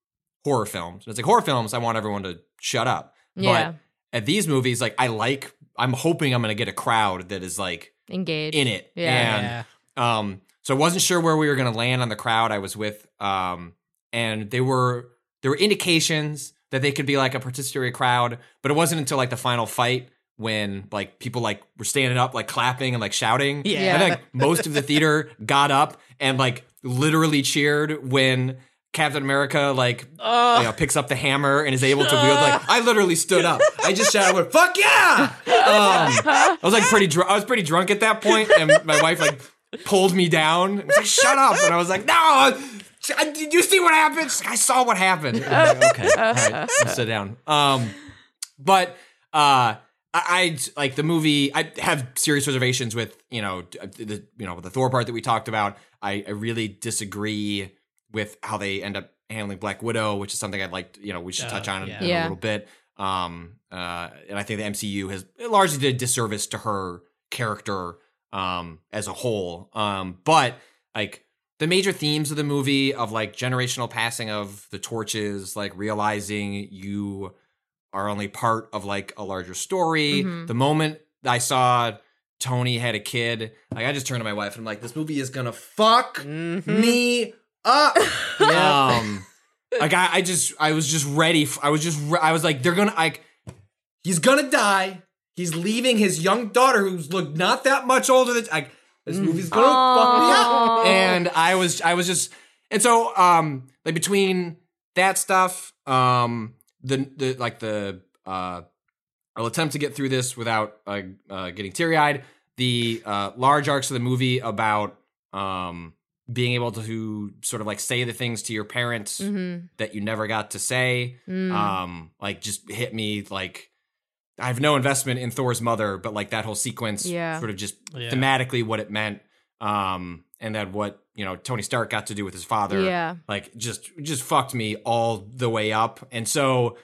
horror films. And it's like, horror films, I want everyone to shut up. Yeah. But at these movies, like, I like, I'm hoping I'm going to get a crowd that is, like, engaged in it. Yeah. And, yeah. Um, so I wasn't sure where we were going to land on the crowd I was with. Um, and they were, there were indications that they could be, like, a participatory crowd, but it wasn't until, like, the final fight when, like, people, like, were standing up, like, clapping and, like, shouting. Yeah. I think, like, most of the theater got up and, like, literally cheered when Captain America, like, uh, you know, picks up the hammer and is able to wield, like, I literally stood up. I just shouted, I went, "Fuck yeah!" Um, I was, like, pretty dr- I was pretty drunk at that point, and my wife, like, pulled me down and was like, "Shut up!" And I was like, "No! I, did you see what happened?" She's like, "I saw what happened." Like, okay, all right, let's sit down. Um, but, uh... I, I like the movie. I have serious reservations with, you know, the, you know, the Thor part that we talked about. I, I really disagree with how they end up handling Black Widow, which is something I'd like to, you know, we should oh, touch on yeah. in, in yeah. a little bit. Um, uh, and I think the M C U has largely did a disservice to her character um, as a whole. Um, but like the major themes of the movie of like generational passing of the torches, like realizing you are only part of like a larger story. Mm-hmm. The moment I saw Tony had a kid, like I just turned to my wife and I'm like, this movie is gonna fuck mm-hmm. me up. Yeah. Um, like I, I just, I was just ready. For, I was just, re- I was like, they're gonna, like, he's gonna die. He's leaving his young daughter who's looked not that much older than, like, this movie's gonna Aww. fuck me up. And I was, I was just, and so, um, like between that stuff, um, The, the like the uh, I'll attempt to get through this without uh, uh, getting teary eyed. The uh, large arcs of the movie about um, being able to sort of like say the things to your parents mm-hmm. that you never got to say, mm. um, like just hit me like I have no investment in Thor's mother, but like that whole sequence, yeah. sort of just yeah. thematically what it meant, um, and then what. You know, Tony Stark got to do with his father. Yeah. Like, just just fucked me all the way up. And so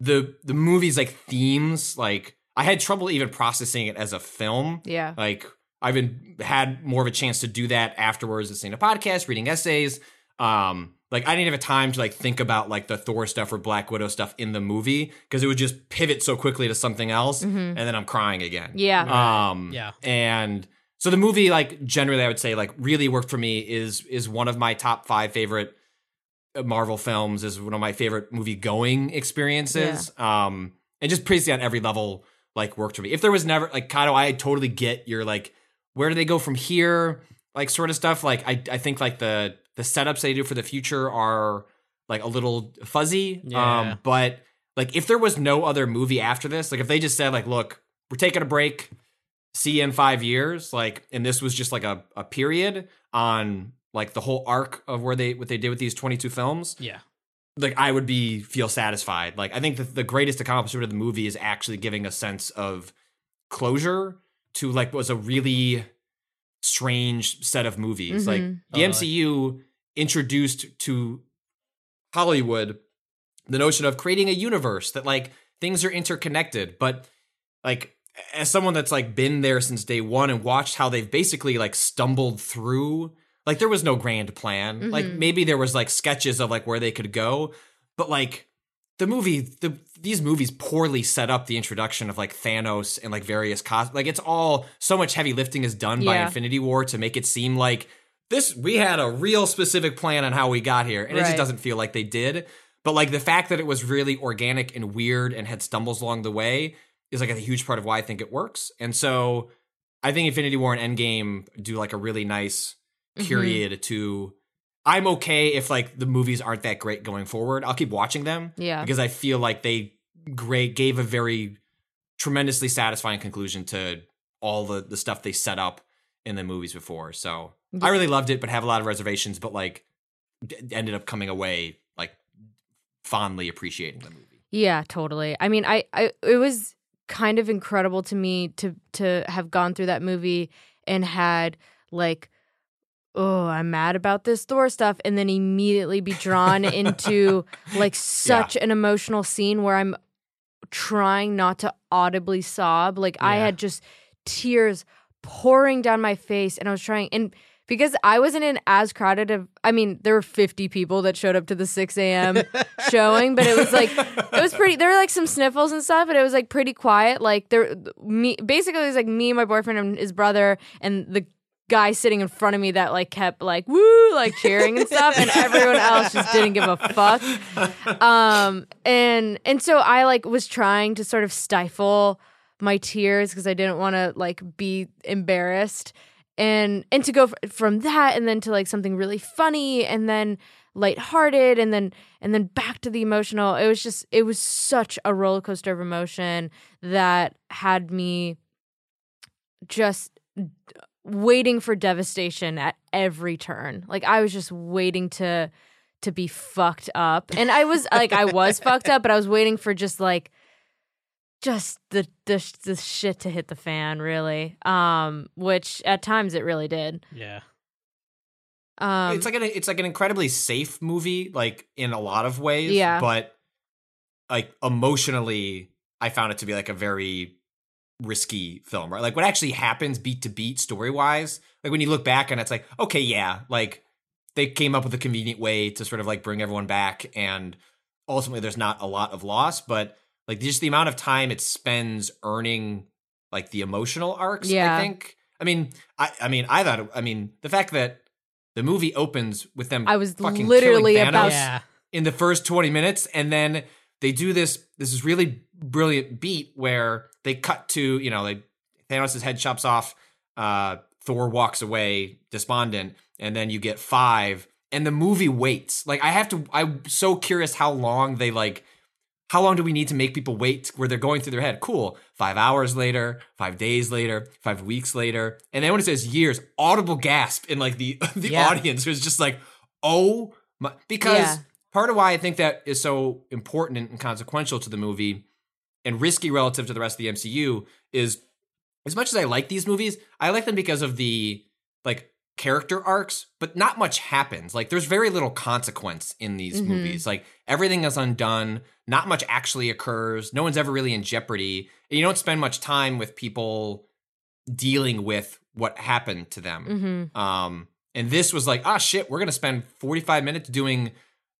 the the movie's, like, themes, like, I had trouble even processing it as a film. Yeah. Like, I've been had more of a chance to do that afterwards, listening to podcasts, reading essays. Um, like, I didn't have time to, like, think about, like, the Thor stuff or Black Widow stuff in the movie because it would just pivot so quickly to something else, mm-hmm. and then I'm crying again. Yeah. Um, yeah. And so the movie, like, generally I would say, like, really worked for me, is is one of my top five favorite Marvel films, is one of my favorite movie-going experiences. Yeah. Um, and just basically on every level, like, worked for me. If there was never, like, Kato, I totally get your, like, where do they go from here, like, sort of stuff. Like, I I think, like, the the setups they do for the future are, like, a little fuzzy. Yeah. Um, but, like, if there was no other movie after this, like, if they just said, like, look, we're taking a break, see you in five years, like, and this was just, like, a, a period on, like, the whole arc of where they what they did with these twenty-two films. Yeah. Like, I would be feel satisfied. Like, I think that the greatest accomplishment of the movie is actually giving a sense of closure to, like, what was a really strange set of movies. Mm-hmm. Like, the uh, M C U introduced to Hollywood the notion of creating a universe that, like, things are interconnected. But, like, as someone that's, like, been there since day one and watched how they've basically, like, stumbled through. Like, there was no grand plan. Mm-hmm. Like, maybe there was, like, sketches of, like, where they could go. But, like, the movie, the these movies poorly set up the introduction of, like, Thanos and, like, various cos. Like, it's all, so much heavy lifting is done yeah. by Infinity War to make it seem like this, we had a real specific plan on how we got here. And right. it just doesn't feel like they did. But, like, the fact that it was really organic and weird and had stumbles along the way is, like, a huge part of why I think it works. And so I think Infinity War and Endgame do, like, a really nice period mm-hmm. to, I'm okay if, like, the movies aren't that great going forward. I'll keep watching them. Yeah. Because I feel like they great gave a very tremendously satisfying conclusion to all the, the stuff they set up in the movies before. So yeah. I really loved it, but have a lot of reservations, but, like, d- ended up coming away, like, fondly appreciating the movie. Yeah, totally. I mean, I, I it was kind of incredible to me to to have gone through that movie and had, like, oh, I'm mad about this Thor stuff, and then immediately be drawn into, like, such yeah. an emotional scene where I'm trying not to audibly sob. Like, yeah. I had just tears pouring down my face, and I was trying, and because I wasn't in as crowded of, I mean, there were fifty people that showed up to the six a.m. showing, but it was, like, it was pretty, there were, like, some sniffles and stuff, but it was, like, pretty quiet. Like, there, me, basically, it was, like, me, my boyfriend, and his brother, and the guy sitting in front of me that, like, kept, like, woo, like, cheering and stuff, and everyone else just didn't give a fuck. Um, and and so I, like, was trying to sort of stifle my tears because I didn't want to, like, be embarrassed. And and to go f- from that and then to, like, something really funny and then lighthearted and then and then back to the emotional. It was just, it was such a roller coaster of emotion that had me just d- waiting for devastation at every turn. Like, I was just waiting to to be fucked up. And I was, like, I was fucked up, but I was waiting for just, like, just the, the, the shit to hit the fan, really. Um, which, at times, it really did. Yeah. Um, it's like an, it's like an incredibly safe movie, like, in a lot of ways. Yeah. But, like, emotionally, I found it to be, like, a very risky film, right? Like, what actually happens beat to beat story wise, like, when you look back and it's like, okay, yeah, like, they came up with a convenient way to sort of, like, bring everyone back, and ultimately there's not a lot of loss, but, like, just the amount of time it spends earning, like, the emotional arcs. Yeah. I think I mean I I mean I thought I mean the fact that the movie opens with them I was fucking literally killing Thanos about yeah. in the first twenty minutes, and then they do this this is really brilliant beat where they cut to, you know, like, Thanos' head chops off, uh, Thor walks away despondent, and then you get five, and the movie waits. Like, I have to, I'm so curious how long they, like, how long do we need to make people wait where they're going through their head? Cool, five hours later, five days later, five weeks later, and then when it says years, audible gasp in, like, the the yeah. audience was just like, oh my, because yeah. part of why I think that is so important and consequential to the movie and risky relative to the rest of the M C U is, as much as I like these movies, I like them because of the, like, character arcs, but not much happens. Like, there's very little consequence in these mm-hmm. movies. Like, everything is undone. Not much actually occurs. No one's ever really in jeopardy. And you don't spend much time with people dealing with what happened to them. Mm-hmm. Um, and this was like, ah, shit, we're going to spend forty-five minutes doing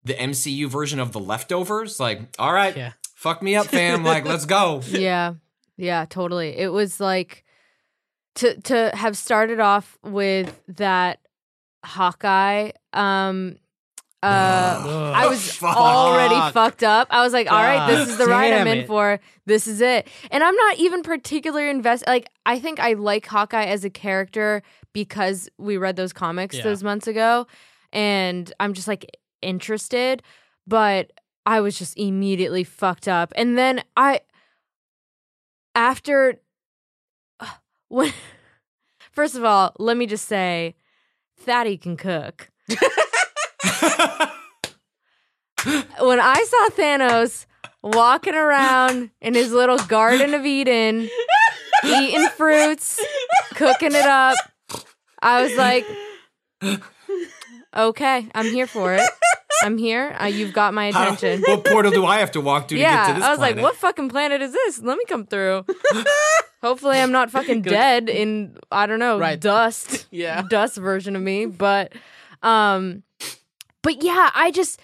the M C U version of The Leftovers. Like, all right, yeah. fuck me up, fam. Like, let's go. Yeah, yeah, totally. It was like, To to have started off with that Hawkeye, um, uh, Ugh, I was fuck. already fucked up. I was like, all right, this is the ride I'm in it. for. This is it. And I'm not even particularly invested. Like, I think I like Hawkeye as a character because we read those comics yeah. those months ago. And I'm just, like, interested. But I was just immediately fucked up. And then I, after... When, first of all, let me just say, Thaddy can cook. When I saw Thanos walking around in his little Garden of Eden, eating fruits, cooking it up, I was like, okay, I'm here for it. I'm here. Uh, you've got my attention. How, what portal do I have to walk through yeah, to get to this I was planet? Like, what fucking planet is this? Let me come through. Hopefully I'm not fucking dead in, I don't know, right. dust. Yeah. Dust version of me. But, um, but yeah, I just,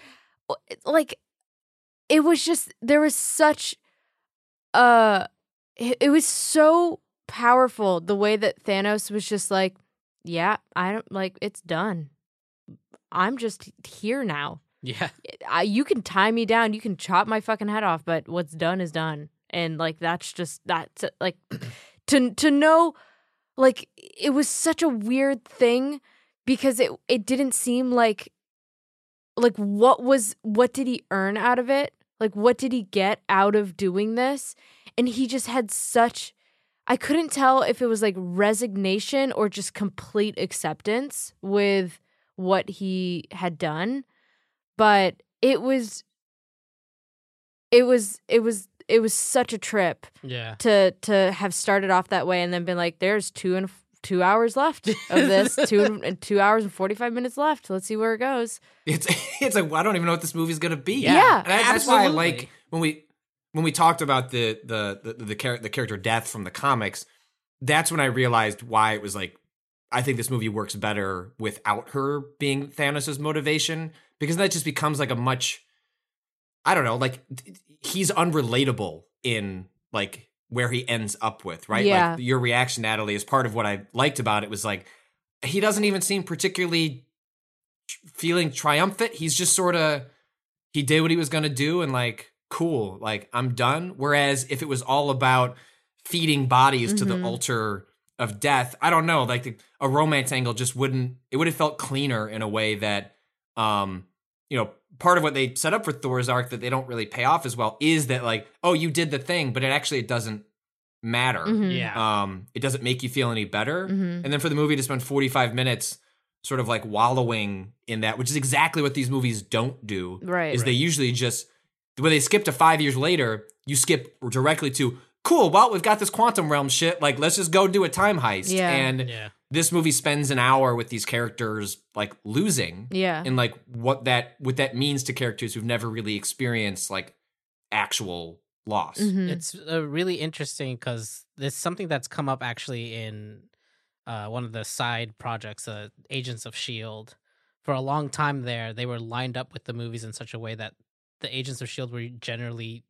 like, it was just, there was such, uh, it, it was so powerful the way that Thanos was just like, yeah, I don't, like, it's done. I'm just here now. Yeah. I, you can tie me down. You can chop my fucking head off, but what's done is done. And, like, that's just, that's, like, to to know, like, it was such a weird thing because it, it didn't seem like, like, what was, what did he earn out of it? Like, what did he get out of doing this? And he just had such, I couldn't tell if it was, like, resignation or just complete acceptance with what he had done. But it was, it was, it was, it was such a trip yeah. to to have started off that way and then been like, there's two and two hours left of this, two and two hours and forty-five minutes left. Let's see where it goes. It's it's like, well, I don't even know what this movie's going to be. Yeah. yeah and I, that's why I like when we when we talked about the the the the, the, char- the character death from the comics, that's when I realized why it was like, I think this movie works better without her being Thanos' motivation, because that just becomes like a much, I don't know, like he's unrelatable in like where he ends up with, right? Yeah. Like your reaction, Natalie, is part of what I liked about it was like, he doesn't even seem particularly feeling triumphant. He's just sort of, he did what he was going to do and like, cool, like I'm done. Whereas if it was all about feeding bodies mm-hmm. to the altar of death, I don't know, like the, a romance angle just wouldn't, it would have felt cleaner in a way that, um, you know, part of what they set up for Thor's arc that they don't really pay off as well is that like, oh, you did the thing, but it actually, it doesn't matter. Mm-hmm. Yeah. Um, it doesn't make you feel any better. Mm-hmm. And then for the movie to spend forty-five minutes sort of like wallowing in that, which is exactly what these movies don't do. Right. Is right. They usually just, when they skip to five years later, you skip directly to, cool, well, we've got this quantum realm shit. Like, let's just go do a time heist. Yeah. And yeah. this movie spends an hour with these characters, like, losing. Yeah. And, like, what that what that means to characters who've never really experienced, like, actual loss. Mm-hmm. It's uh, really interesting because there's something that's come up, actually, in uh, one of the side projects, uh, Agents of S H I E L D For a long time there, they were lined up with the movies in such a way that the Agents of S H I E L D were generally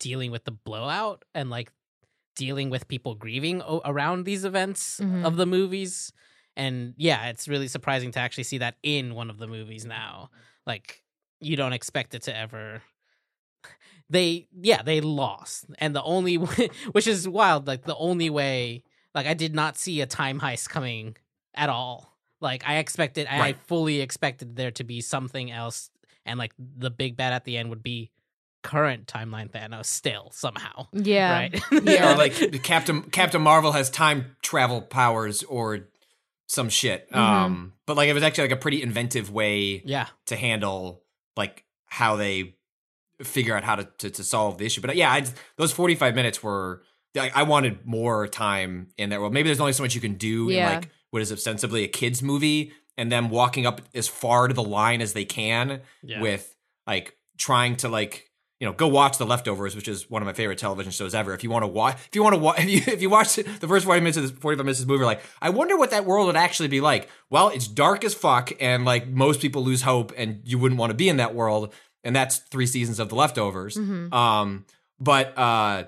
dealing with the blowout and like dealing with people grieving o- around these events mm-hmm. of the movies. And yeah, it's really surprising to actually see that in one of the movies now. Like you don't expect it to ever. They, yeah, they lost. And the only, way, which is wild, like the only way, like I did not see a time heist coming at all. Like I expected, right. I fully expected there to be something else. And like the big bad at the end would be current timeline Thanos still somehow. Yeah. Right? Yeah. Or like Captain Captain Marvel has time travel powers or some shit. Mm-hmm. Um, but like it was actually like a pretty inventive way yeah. to handle like how they figure out how to, to, to solve the issue. But yeah, I, those forty-five minutes were, like, I wanted more time in that world. Maybe there's only so much you can do yeah. in like what is ostensibly a kid's movie and them walking up as far to the line as they can yeah. with, like, trying to, like, you know, go watch The Leftovers, which is one of my favorite television shows ever. If you want to watch, if you want to watch, if you, if you watch the first forty minutes of this, forty-five minutes of this movie, you're like, I wonder what that world would actually be like. Well, it's dark as fuck, and, like, most people lose hope, and you wouldn't want to be in that world. And that's three seasons of The Leftovers. Mm-hmm. Um, but, uh,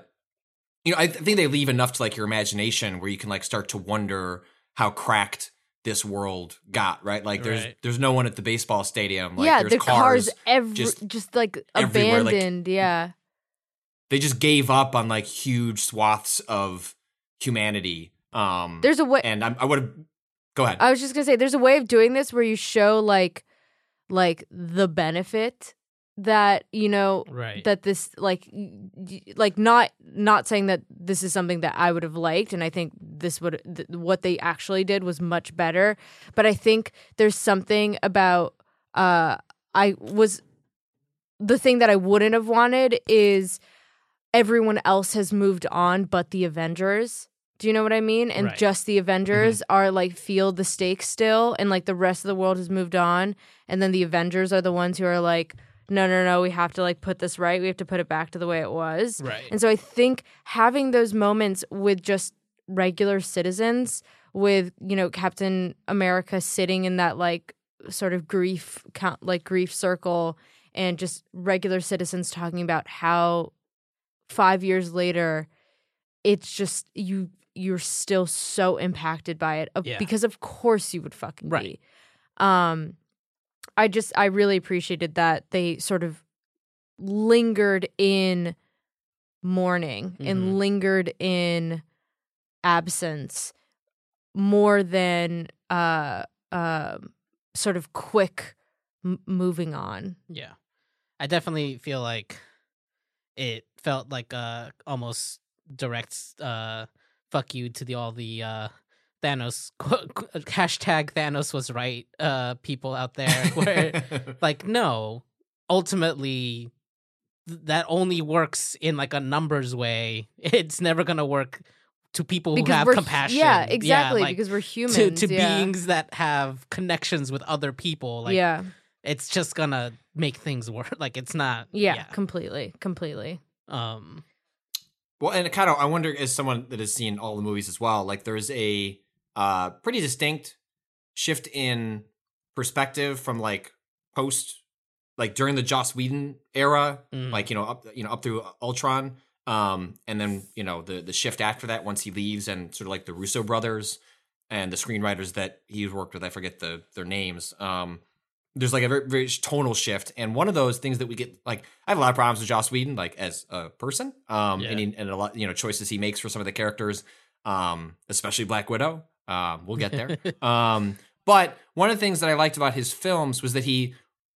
you know, I th- think they leave enough to, like, your imagination where you can, like, start to wonder how cracked this world got, right? Like, there's right. there's no one at the baseball stadium. Like, yeah, there's the cars, cars every, just, just like abandoned. Like, yeah, they just gave up on, like, huge swaths of humanity. Um, there's a way, and I'm, I would have go ahead. I was just gonna say, there's a way of doing this where you show like like the benefit that you know right. that this like like not not saying that this is something that I would have liked, and I think this would th- what they actually did was much better, but I think there's something about uh I was the thing that I wouldn't have wanted is everyone else has moved on but the Avengers. Do you know what I mean? And right. just the Avengers mm-hmm. are, like, feel the stakes still, and, like, the rest of the world has moved on, and then the Avengers are the ones who are like, no, no, no, we have to, like, put this right. We have to put it back to the way it was. Right. And so I think having those moments with just regular citizens, with, you know, Captain America sitting in that, like, sort of grief, like, grief circle, and just regular citizens talking about how five years later, it's just, you, you're still so impacted by it. Yeah. Because of course you would fucking right. be. Um, I just, I really appreciated that they sort of lingered in mourning mm-hmm. and lingered in absence more than uh, uh, sort of quick m- moving on. Yeah. I definitely feel like it felt like a almost direct uh, fuck you to the all the... Uh, Thanos, hashtag Thanos was right, uh, people out there, where, like, no, ultimately, th- that only works in, like, a numbers way. It's never going to work to people because who have compassion. Yeah, exactly, yeah, like, because we're humans. To, to yeah. beings that have connections with other people. Like, yeah. It's just going to make things work. Like, it's not... Yeah, yeah. completely, completely. Um, Well, and Kato, I wonder, as someone that has seen all the movies as well, like, there's a... Uh, pretty distinct shift in perspective from, like, post, like, during the Joss Whedon era, mm. like, you know, up, you know, up through Ultron, um, and then, you know, the the shift after that once he leaves, and sort of like the Russo brothers and the screenwriters that he's worked with, I forget the their names. Um, there's like a very, very tonal shift, and one of those things that we get, like, I have a lot of problems with Joss Whedon, like, as a person, um, yeah. and he, and a lot, you know, choices he makes for some of the characters, um, especially Black Widow. Um, we'll get there. Um, but one of the things that I liked about his films was that he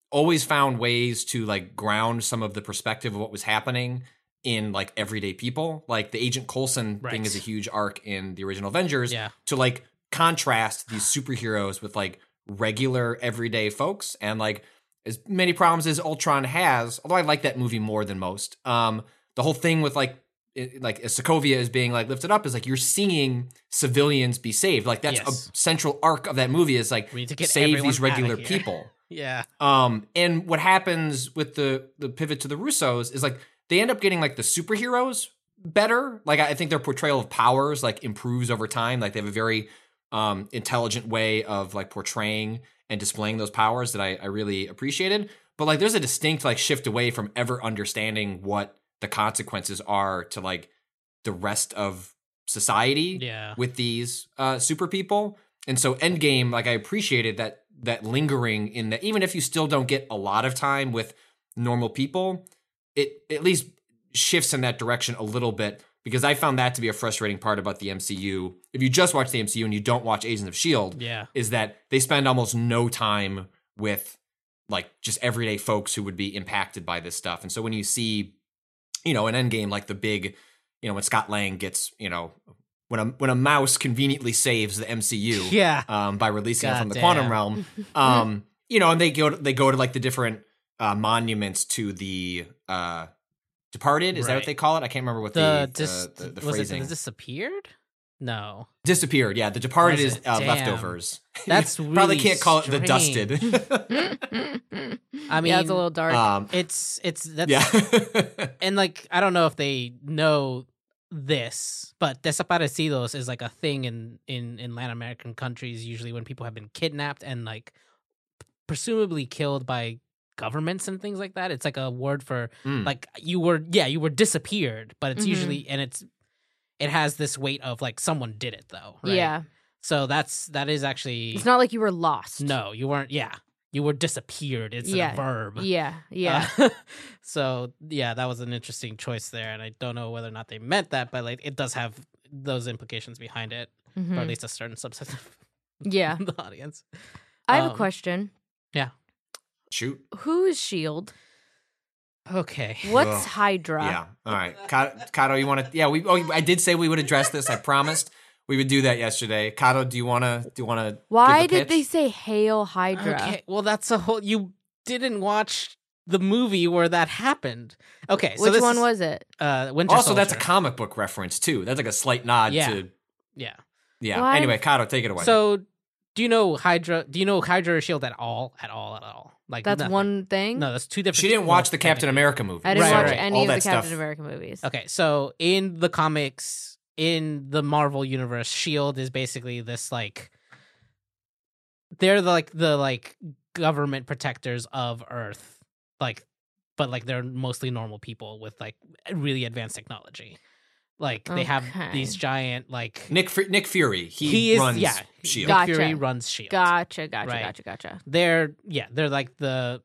always found ways to, like, ground some of the perspective of what was happening in, like, everyday people. Like, the Agent Coulson right. thing is a huge arc in the original Avengers yeah. to, like, contrast these superheroes with, like, regular everyday folks. And, like, as many problems as Ultron has, although I like that movie more than most, um, the whole thing with, like, It, like as Sokovia is being, like, lifted up, is like you're seeing civilians be saved. Like, that's yes. a central arc of that movie, is like, we need to get save these regular people. yeah. Um. And what happens with the the pivot to the Russos is, like, they end up getting, like, the superheroes better. Like, I think their portrayal of powers, like, improves over time. Like, they have a very um intelligent way of, like, portraying and displaying those powers that I, I really appreciated. But, like, there's a distinct, like, shift away from ever understanding what the consequences are to, like, the rest of society yeah. with these uh, super people. And so Endgame, like, I appreciated that that lingering in that, even if you still don't get a lot of time with normal people, it at least shifts in that direction a little bit, because I found that to be a frustrating part about the M C U. If you just watch the M C U and you don't watch Agents of S H I E L D, yeah. is that they spend almost no time with, like, just everyday folks who would be impacted by this stuff. And so when you see... you know, an Endgame, like the big, you know, when Scott Lang gets, you know, when a when a mouse conveniently saves the M C U, yeah. um, by releasing God it from the damn. quantum realm, um, you know, and they go to, they go to like the different uh, monuments to the uh, departed. Is right. that what they call it? I can't remember what the the, the, the, the was phrasing. It the disappeared. No. Disappeared, yeah. The Departed is uh, leftovers. That's really probably can't call strange. It The Dusted. I mean, yeah, it's a little dark. Um, it's it's that's yeah. And like I don't know if they know this, but desaparecidos is like a thing in in in Latin American countries. Usually, when people have been kidnapped and like presumably killed by governments and things like that, it's like a word for mm. like you were yeah you were disappeared. But it's mm-hmm. usually and it's it has this weight of like someone did it though. Right? Yeah. So that's that is actually. It's not like you were lost. No, you weren't. Yeah, you were disappeared. It's yeah. a verb. Yeah, yeah. Uh, so yeah, that was an interesting choice there, and I don't know whether or not they meant that, but like it does have those implications behind it, mm-hmm. or at least a certain subset of yeah the audience. I have um, a question. Yeah. Shoot. Who is S H I E L D? Okay. What's Ugh. Hydra? Yeah. All right, Kato, Kato you want to? Yeah, we. Oh, I did say we would address this. I promised. We would do that yesterday. Kato, do you wanna do you wanna Why give a pitch? Did they say Hail Hydra? Okay, well that's a whole you didn't watch the movie where that happened. Okay, so which this one is, was it? Uh Winter Also Soldier. That's a comic book reference too. That's like a slight nod yeah. to Yeah. Yeah. What? Anyway, Kato, take it away. So do you know Hydra do you know Hydra or S H I E L D at all? At all, at all. Like that's nothing. One thing? No, that's two different things. She didn't watch the Captain America movie. I didn't right, watch right. any all of the stuff. Captain America movies. Okay, so in the comics in the Marvel universe, S H I E L D is basically this like they're the, like the like government protectors of Earth, like but like they're mostly normal people with like really advanced technology. Like okay. they have these giant like Nick F- Nick Fury. He, he is, runs yeah, S H I E L D. Gotcha. Nick Fury runs S H I E L D. Gotcha, gotcha, right? gotcha, gotcha. They're yeah, they're like the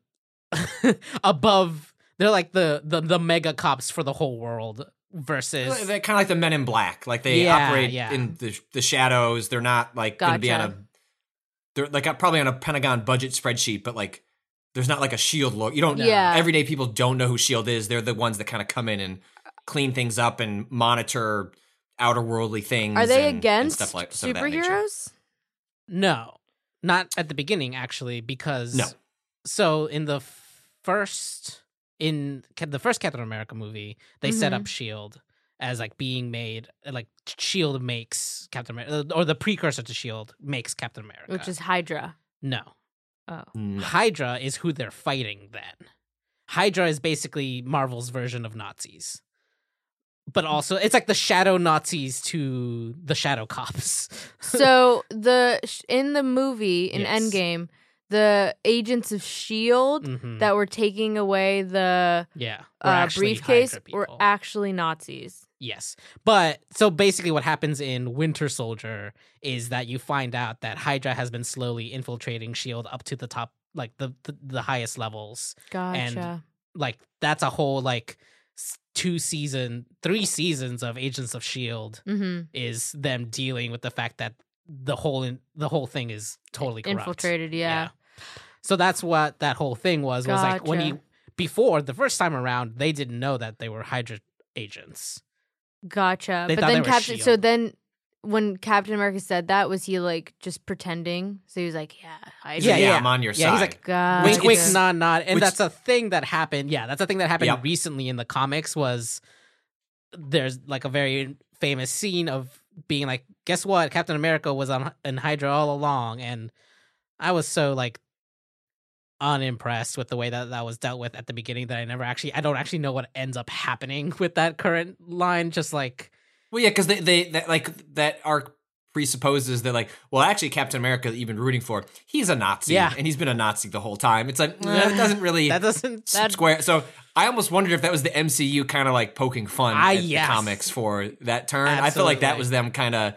above. They're like the, the the mega cops for the whole world. Versus they're kind of like the Men in Black, like they yeah, operate yeah. in the the shadows. They're not like gotcha. Going to be on a they're like probably on a Pentagon budget spreadsheet, but like there's not like a S H I E L D look. You don't yeah. everyday people don't know who S H I E L D is. They're the ones that kind of come in and clean things up and monitor outerworldly things. Are they and, against and stuff like, superheroes? No, not at the beginning actually, because no. So in the first. In the first Captain America movie, they mm-hmm. set up S H I E L D as like being made, like S H I E L D makes Captain America, or the precursor to S H I E L D makes Captain America. Which is Hydra. No. Oh. No. Hydra is who they're fighting then. Hydra is basically Marvel's version of Nazis. But also, it's like the shadow Nazis to the shadow cops. So the in the movie, in yes. Endgame, the Agents of S H I E L D mm-hmm. that were taking away the yeah, uh, briefcase were actually Nazis. Yes. But so basically what happens in Winter Soldier is that you find out that Hydra has been slowly infiltrating S H I E L D up to the top, like the, the, the highest levels. Gotcha. And like that's a whole like two season, three seasons of Agents of S H I E L D mm-hmm. is them dealing with the fact that the whole in, the whole thing is totally corrupt. Infiltrated, yeah. yeah. So that's what that whole thing was. Gotcha. Was like when you before the first time around, they didn't know that they were Hydra agents. Gotcha. They but then Captain. S H I E L D. So then, when Captain America said that, was he like just pretending? So he was like, "Yeah, Hydra. Yeah, yeah, yeah. I'm on your yeah, side." Yeah, he's like, gotcha. "Wink, wink, nod, nod." And which, that's a thing that happened. Yeah, that's a thing that happened yep. recently in the comics. Was there's like a very famous scene of. Being like, guess what? Captain America was on in Hydra all along, and I was so like unimpressed with the way that that was dealt with at the beginning that I never actually, I don't actually know what ends up happening with that current line. Just like, well, yeah, because they they that, like that arc presupposes that like, well, actually, Captain America that you've been rooting for, he's a Nazi, yeah. and he's been a Nazi the whole time. It's like that doesn't really that doesn't that... square. So. I almost wondered if that was the M C U kind of like poking fun I, at yes. the comics for that turn. Absolutely. I feel like that was them kind of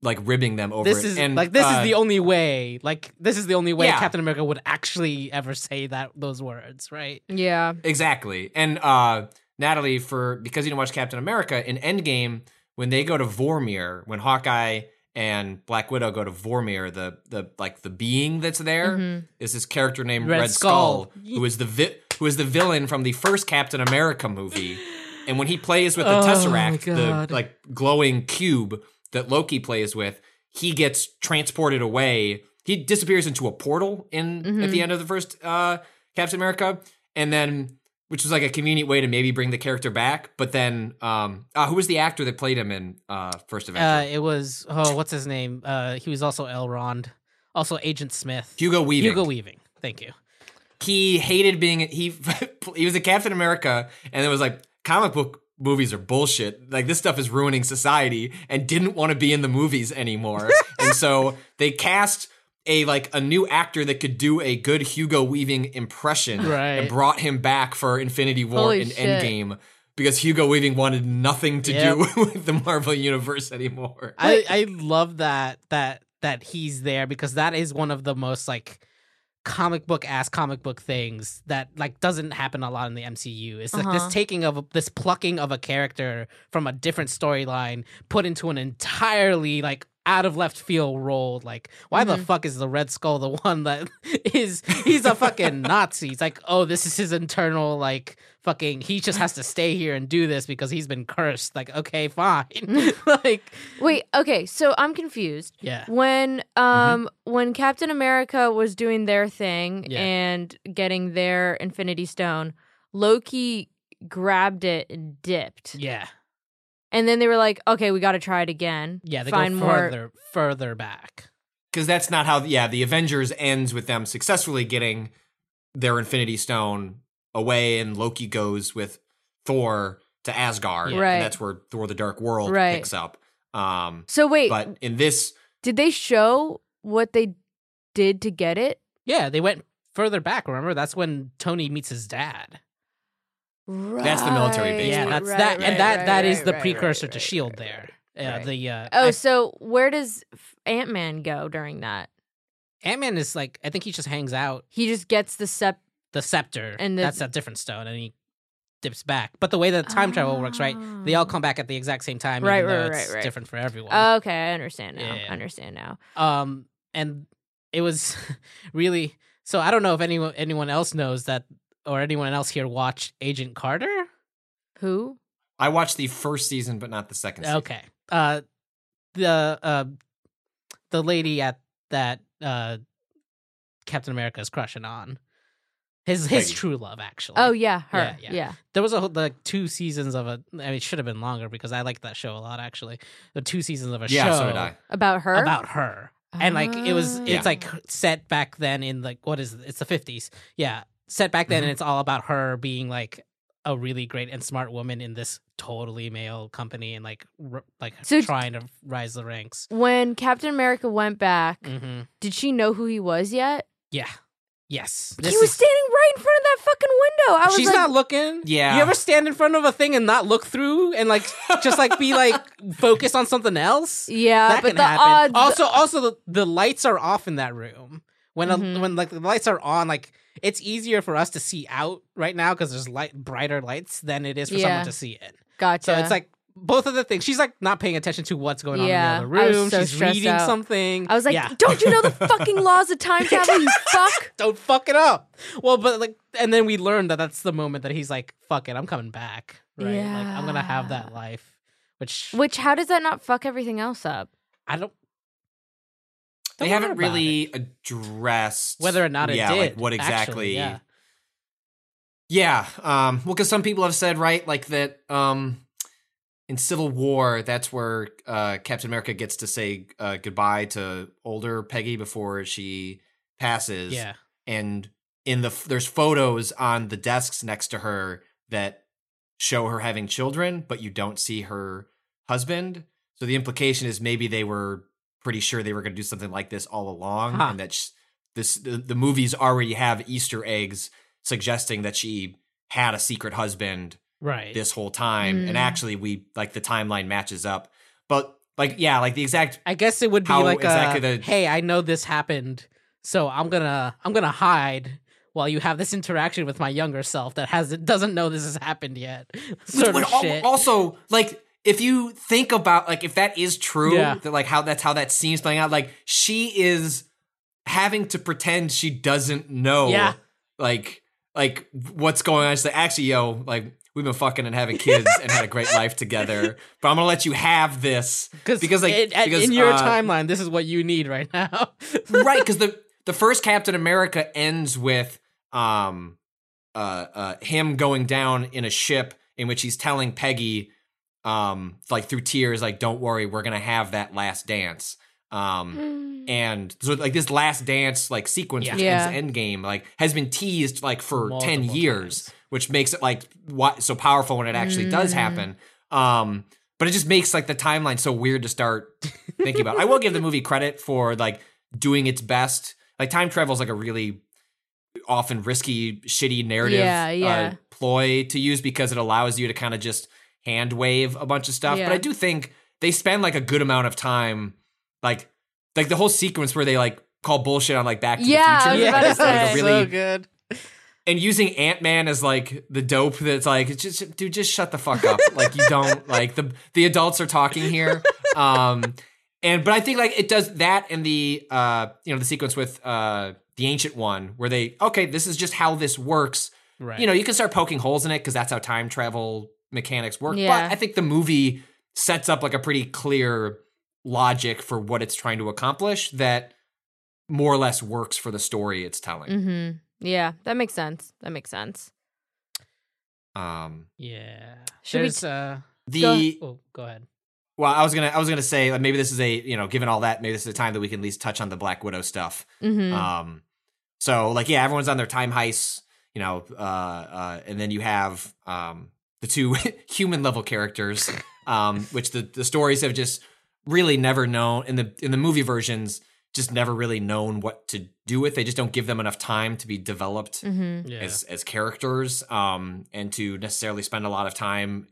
like ribbing them over this it. Is, and, like this uh, is the only way. Like this is the only way yeah. Captain America would actually ever say that those words, right? Yeah, exactly. And uh, Natalie, for because you didn't watch Captain America in Endgame, when they go to Vormir, when Hawkeye and Black Widow go to Vormir, the the like the being that's there mm-hmm. is this character named Red, Red Skull, Skull, who is the. Vi- who is the villain from the first Captain America movie. And when he plays with the oh Tesseract, the like glowing cube that Loki plays with, he gets transported away. He disappears into a portal in mm-hmm. at the end of the first uh, Captain America. And then which was like a convenient way to maybe bring the character back. But then, um, uh, who was the actor that played him in uh, First Avenger? Uh, it was, oh, what's his name? Uh, he was also Elrond, also Agent Smith. Hugo Weaving. Hugo Weaving. Thank you. He hated being, he, he was a Captain America, and it was like, comic book movies are bullshit. Like, this stuff is ruining society, and didn't want to be in the movies anymore. And so they cast a, like, a new actor that could do a good Hugo Weaving impression, right, and brought him back for Infinity War Holy and shit. Endgame, because Hugo Weaving wanted nothing to yep. do with the Marvel Universe anymore. I, I love that, that, that he's there, because that is one of the most, like, comic book ass comic book things that, like, doesn't happen a lot in the M C U. It's like uh-huh. this taking of a, this plucking of a character from a different storyline, put into an entirely, like, out of left field role. Like, why mm-hmm. the fuck is the Red Skull the one that is, he's a fucking Nazi? It's like, oh, this is his internal, like, fucking, he just has to stay here and do this because he's been cursed. Like, okay, fine. Like, wait, okay, so I'm confused. Yeah. When um mm-hmm. when Captain America was doing their thing yeah. and getting their Infinity Stone, Loki grabbed it and dipped. Yeah. And then they were like, okay, we got to try it again. Yeah, they Find go further, more... further back. Because that's not how, yeah, the Avengers ends with them successfully getting their Infinity Stone away, and Loki goes with Thor to Asgard. Yeah. Right. And that's where Thor the Dark World right. picks up. Um, so wait. But in this... Did they show what they did to get it? Yeah, they went further back, remember? That's when Tony meets his dad. Right. That's the military base. Yeah, that's right, that, right, and that—that right, that is right, the right, precursor right, to S H I E L D there. Right. Uh, the uh, oh, I, so where does Ant-Man go during that? Ant-Man is like, I think he just hangs out. He just gets the sep, the scepter, and the, that's a different stone, and he dips back. But the way that time oh. travel works, right? They all come back at the exact same time, right? Even right, though it's right, right. different for everyone. Oh, okay, I understand now. Yeah. I understand now. Um, and it was really so. I don't know if anyone anyone else knows that. Or anyone else here watched Agent Carter? Who? I watched the first season, but not the second season. Okay. Uh, the uh, the lady at that uh, Captain America is crushing on, his his Peggy. True love, actually. Oh yeah, her. Yeah. yeah. yeah. There was a whole, like, two seasons of a. I mean, it should have been longer because I liked that show a lot. Actually, the two seasons of a yeah, show so did I. about her. About her, oh. and like it was, it's yeah. like set back then in, like, what is it? It's the fifties. Yeah. Set back then, mm-hmm. and it's all about her being, like, a really great and smart woman in this totally male company, and, like, r- like so trying to rise the ranks. When Captain America went back, mm-hmm. did she know who he was yet? Yeah. Yes. He was is... standing right in front of that fucking window. I was She's like... not looking. Yeah. You ever stand in front of a thing and not look through and, like, just, like, be, like, focused on something else? Yeah, that but can the happen. Odds... Also, also the, the lights are off in that room. When, mm-hmm. a, when like, the lights are on, like... It's easier for us to see out right now because there's light, brighter lights than it is for yeah. someone to see it. Gotcha. So it's like both of the things. She's like not paying attention to what's going on yeah. in the other room. So she's reading out. something. I was like, yeah. don't you know the fucking laws of time travel, you fuck? Don't fuck it up. Well, but like, and then we learned that that's the moment that he's like, fuck it, I'm coming back. Right? Yeah. Like, I'm going to have that life. Which, Which, how does that not fuck everything else up? I don't. Don't they haven't really it. addressed whether or not it yeah, did. Like what exactly? Actually, yeah. yeah um, well, because some people have said, right, like that um, in Civil War, that's where uh, Captain America gets to say uh, goodbye to older Peggy before she passes. Yeah, and in the there's photos on the desks next to her that show her having children, but you don't see her husband. So the implication is maybe they were. Pretty sure they were going to do something like this all along, huh. and that sh- this the, the movies already have Easter eggs suggesting that she had a secret husband right. this whole time, mm. and actually we like the timeline matches up. But like, yeah, like the exact. I guess it would be like exactly a, the, hey, I know this happened, so I'm gonna I'm gonna hide while you have this interaction with my younger self that has doesn't know this has happened yet. Sort of shit. Also, like. If you think about, like, if that is true, yeah. that, like, how that's how that scene's playing out, like, she is having to pretend she doesn't know, yeah. like, like what's going on. She's like, actually, yo, like, we've been fucking and having kids and had a great life together, but I'm going to let you have this. Because, like, it, because, in your uh, timeline, this is what you need right now. Right, because the, the first Captain America ends with um uh, uh, him going down in a ship in which he's telling Peggy, um, like through tears, like, don't worry, we're going to have that last dance. Um, mm. And so like this last dance, like sequence, yeah. which yeah. is Endgame, like has been teased like for Multiple ten years, times. Which makes it like what so powerful when it actually mm. does happen. Um, but it just makes like the timeline so weird to start thinking about. I will give the movie credit for like doing its best. Like time travel is like a really often risky, shitty narrative yeah, yeah. Uh, ploy to use because it allows you to kind of just hand wave a bunch of stuff. Yeah. But I do think they spend like a good amount of time, like like the whole sequence where they like call bullshit on like Back to yeah, the Future. Yeah, I was about to say. Like, really, so good. And using Ant-Man as like the dope that's like, just, dude, just shut the fuck up. Like you don't like the the adults are talking here. Um, and but I think like it does that and the uh, you know the sequence with uh, the Ancient One where they okay this is just how this works. Right. You know you can start poking holes in it because that's how time travel mechanics work. Yeah. But I think the movie sets up like a pretty clear logic for what it's trying to accomplish that more or less works for the story it's telling. Mm-hmm. Yeah, that makes sense. That makes sense. Um, yeah. Should There's, we? T- uh, the go, oh, go ahead. Well, I was gonna, I was gonna say, like, maybe this is a, you know, given all that, maybe this is a time that we can at least touch on the Black Widow stuff. Mm-hmm. Um, so like, yeah, everyone's on their time heists, you know, uh, uh, and then you have um the two human level characters, um, which the the stories have just really never known in the in the movie versions. Just never really known what to do with. They just don't give them enough time to be developed mm-hmm. yeah. as as characters, um, and to necessarily spend a lot of time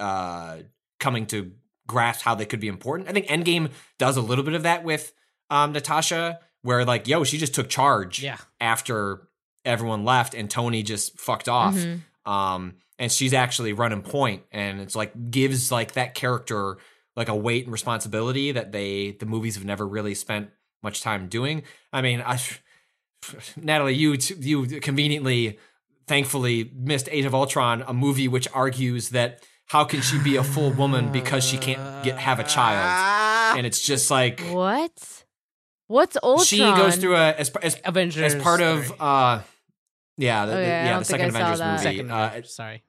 uh, coming to grasp how they could be important. I think Endgame does a little bit of that with um, Natasha, where like, yo, she just took charge yeah. after everyone left, and Tony just fucked off, mm-hmm. um, and she's actually running point, and it's like gives like that character like a weight and responsibility that they the movies have never really spent much time doing. I mean, I, Natalie, you you conveniently, thankfully, missed Age of Ultron, a movie which argues that how can she be a full woman because she can't get have a child, and it's just like what? What's Ultron? She goes through a as as, Avengers, as part of uh, yeah, the, okay, the, yeah, the second Avengers movie. Second, uh, sorry,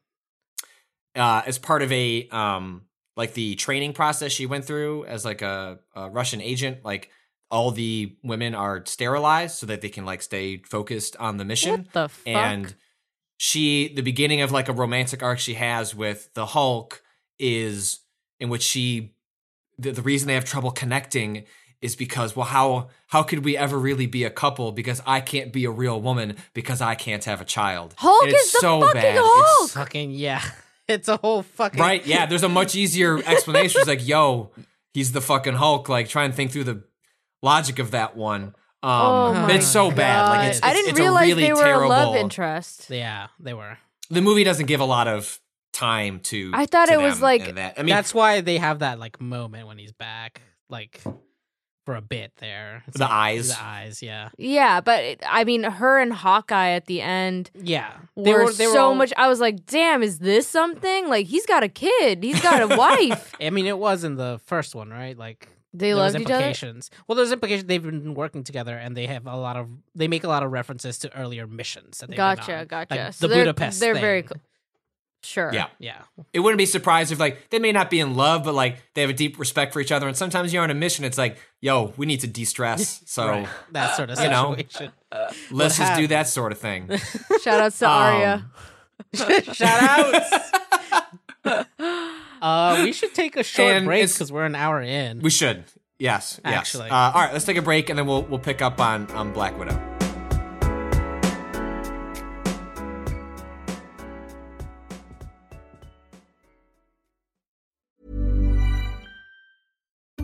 uh, as part of a um, like the training process she went through as like a, a Russian agent, like. All the women are sterilized so that they can like stay focused on the mission. What the fuck? And she, the beginning of like a romantic arc she has with the Hulk is in which she, the, the reason they have trouble connecting is because, well, how, how could we ever really be a couple? Because I can't be a real woman because I can't have a child. Hulk and it's is the so fucking bad. Hulk. It's fucking, yeah. It's a whole fucking. Right. Yeah. There's a much easier explanation. It's like, yo, he's the fucking Hulk. Like try and think through the logic of that one. Um, oh it's so God. Bad. Like it's, it's, I didn't it's realize a really they were terrible, a love interest. Yeah, they were. The movie doesn't give a lot of time to. I thought to it them was like. That. I mean, that's why they have that like moment when he's back, like for a bit there. It's the like, eyes, the eyes, yeah, yeah. But it, I mean, her and Hawkeye at the end, yeah, were they were they so were all... much. I was like, damn, is this something? Like he's got a kid, he's got a wife. I mean, it was in the first one, right? Like. They love each other? Well, there's implications. They've been working together, and they have a lot of. They make a lot of references to earlier missions that they've gotcha, been on. Gotcha. Like so the they're, Budapest. They're thing. Very cl- sure. Yeah, yeah. It wouldn't be surprised if, like, they may not be in love, but like they have a deep respect for each other. And sometimes you're on a mission. It's like, yo, we need to de-stress. So right. that sort of you situation. Know, let's just do that sort of thing. Shout outs to um, Arya. Shout outs. Uh, we should take a short and break because we're an hour in. We should, yes, actually. Yes. Uh, all right, let's take a break and then we'll we'll pick up on on Black Widow.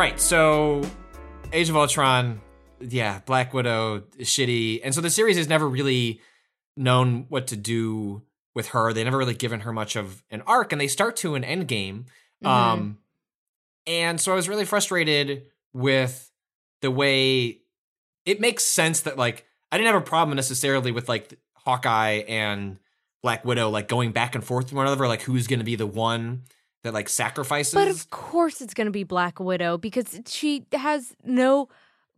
right, so Age of Ultron, yeah, Black Widow, shitty. And so the series has never really known what to do with her. They never really given her much of an arc, and they start to in Endgame. Mm-hmm. Um, and so I was really frustrated with the way it makes sense that, like, I didn't have a problem necessarily with, like, Hawkeye and Black Widow, like, going back and forth with one another, like, who's going to be the one that, like, sacrifices. But of course it's going to be Black Widow, because she has no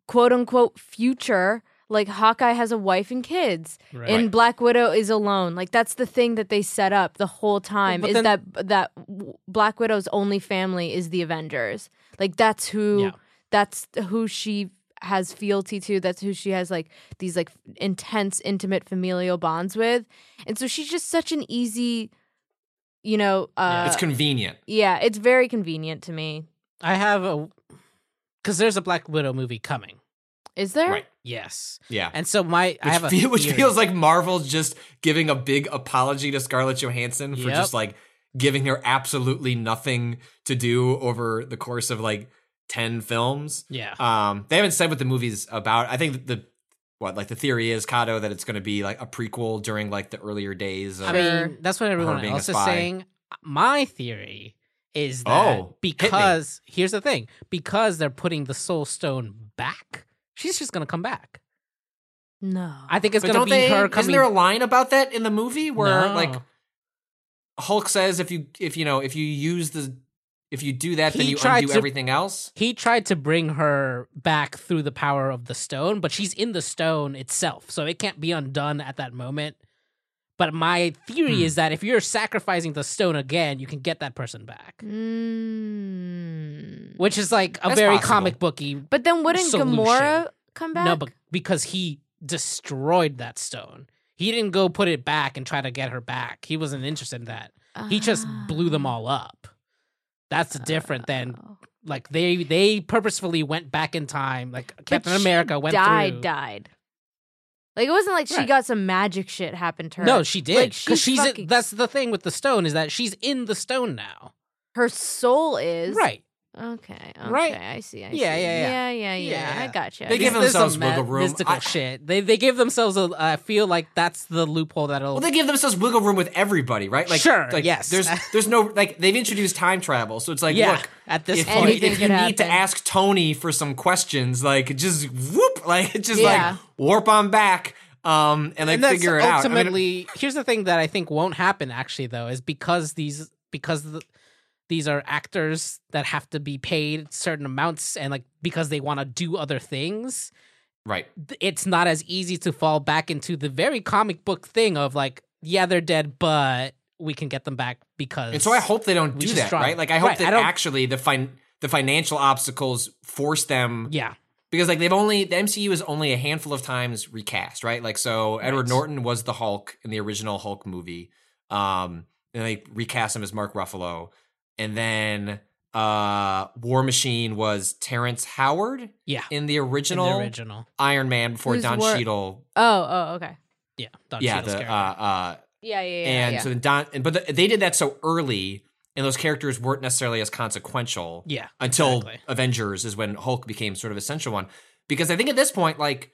quote-unquote future. Like, Hawkeye has a wife and kids, right. and Black Widow is alone. Like, that's the thing that they set up the whole time, but is then, that that Black Widow's only family is the Avengers. Like, that's who, yeah. that's who she has fealty to. That's who she has, like, these, like, intense, intimate familial bonds with. And so she's just such an easy, you know. Uh, it's convenient. Yeah, it's very convenient to me. I have a, because there's a Black Widow movie coming. Is there? Right. Yes. Yeah. And so my, which I have a feel, which feels like Marvel's just giving a big apology to Scarlett Johansson for yep. just, like, giving her absolutely nothing to do over the course of, like, ten films. Yeah. Um, they haven't said what the movie's about. I think the, what, like, the theory is, Kato, that it's going to be, like, a prequel during, like, the earlier days of, I mean, that's what everyone else is saying. My theory is that oh, because, here's the thing, because they're putting the Soul Stone back, she's just going to come back. No. I think it's going to be they, her coming. Isn't there a line about that in the movie where, no. like, Hulk says if you, if you know, if you use the, if you do that, he then you undo to, everything else? He tried to bring her back through the power of the stone, but she's in the stone itself, so it can't be undone at that moment. But my theory hmm. is that if you're sacrificing the stone again, you can get that person back. Mm. Which is, like, a That's very possible. comic booky But then wouldn't solution. Gamora come back? No, but because he destroyed that stone. He didn't go put it back and try to get her back. He wasn't interested in that. Uh. He just blew them all up. That's uh. different than, like, they they purposefully went back in time. Like, but Captain America went died, through. Died, died. Like, it wasn't like she right. got some magic shit happen to her. No, she did. Like, she's she's fucking... That's the thing with the stone, is that she's in the stone now. Her soul is. Right. Okay. okay right. I see. I yeah, see. Yeah, yeah, yeah. Yeah, yeah, yeah. I gotcha. They give There's themselves wiggle room. Mystical I... shit. They, they give themselves a, I feel like that's the loophole that'll. Well, they give themselves wiggle room with everybody, right? Like, sure, like, yes. There's there's no, like, they've introduced time travel, so it's like, yeah, look. At this if point. You, if you happen. need to ask Tony for some questions, like, just whoop, like, just yeah. like, warp on back, um, and, like, and figure it out. Ultimately, I mean, here's the thing that I think won't happen, actually, though, is because these, because the, these are actors that have to be paid certain amounts, and, like, because they want to do other things, right? It's not as easy to fall back into the very comic book thing of, like, yeah, they're dead, but we can get them back because. And so I hope they don't do that, strong. right? Like, I hope right, that I actually the fin- the financial obstacles force them, yeah. Because, like, they've only, the M C U is only a handful of times recast, right? Like, so right. Edward Norton was the Hulk in the original Hulk movie. Um, and they recast him as Mark Ruffalo. And then uh, War Machine was Terrence Howard yeah. in the original, in the original. Iron Man before Who's Don War- Cheadle. Oh, oh, okay. Yeah, Don yeah, Cheadle's the, uh, uh, yeah, yeah, yeah. And yeah. so then Don, and, but the, they did that so early. And those characters weren't necessarily as consequential yeah, until exactly. Avengers is when Hulk became sort of essential one. Because I think at this point, like,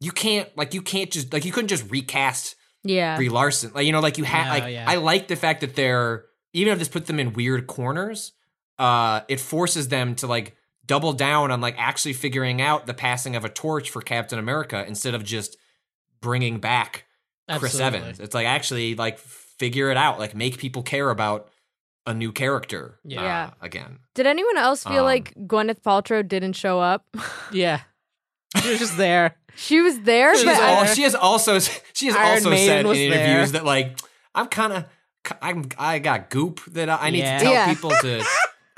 you can't, like, you can't just, like, you couldn't just recast yeah. Brie Larson. Like, you know, like, you had, no, like, yeah. I like the fact that they're, even if this puts them in weird corners, uh, it forces them to, like, double down on, like, actually figuring out the passing of a torch for Captain America instead of just bringing back Absolutely. Chris Evans. It's like, actually, like, figure it out, like, make people care about a new character yeah. uh, again. Did anyone else feel um, like Gwyneth Paltrow didn't show up? yeah. She was just there. She was there? She, but all, she has also she has Iron also Maiden said in interviews there. that, like, I'm kind of, I'm I got goop that I need yeah. to tell yeah. people to,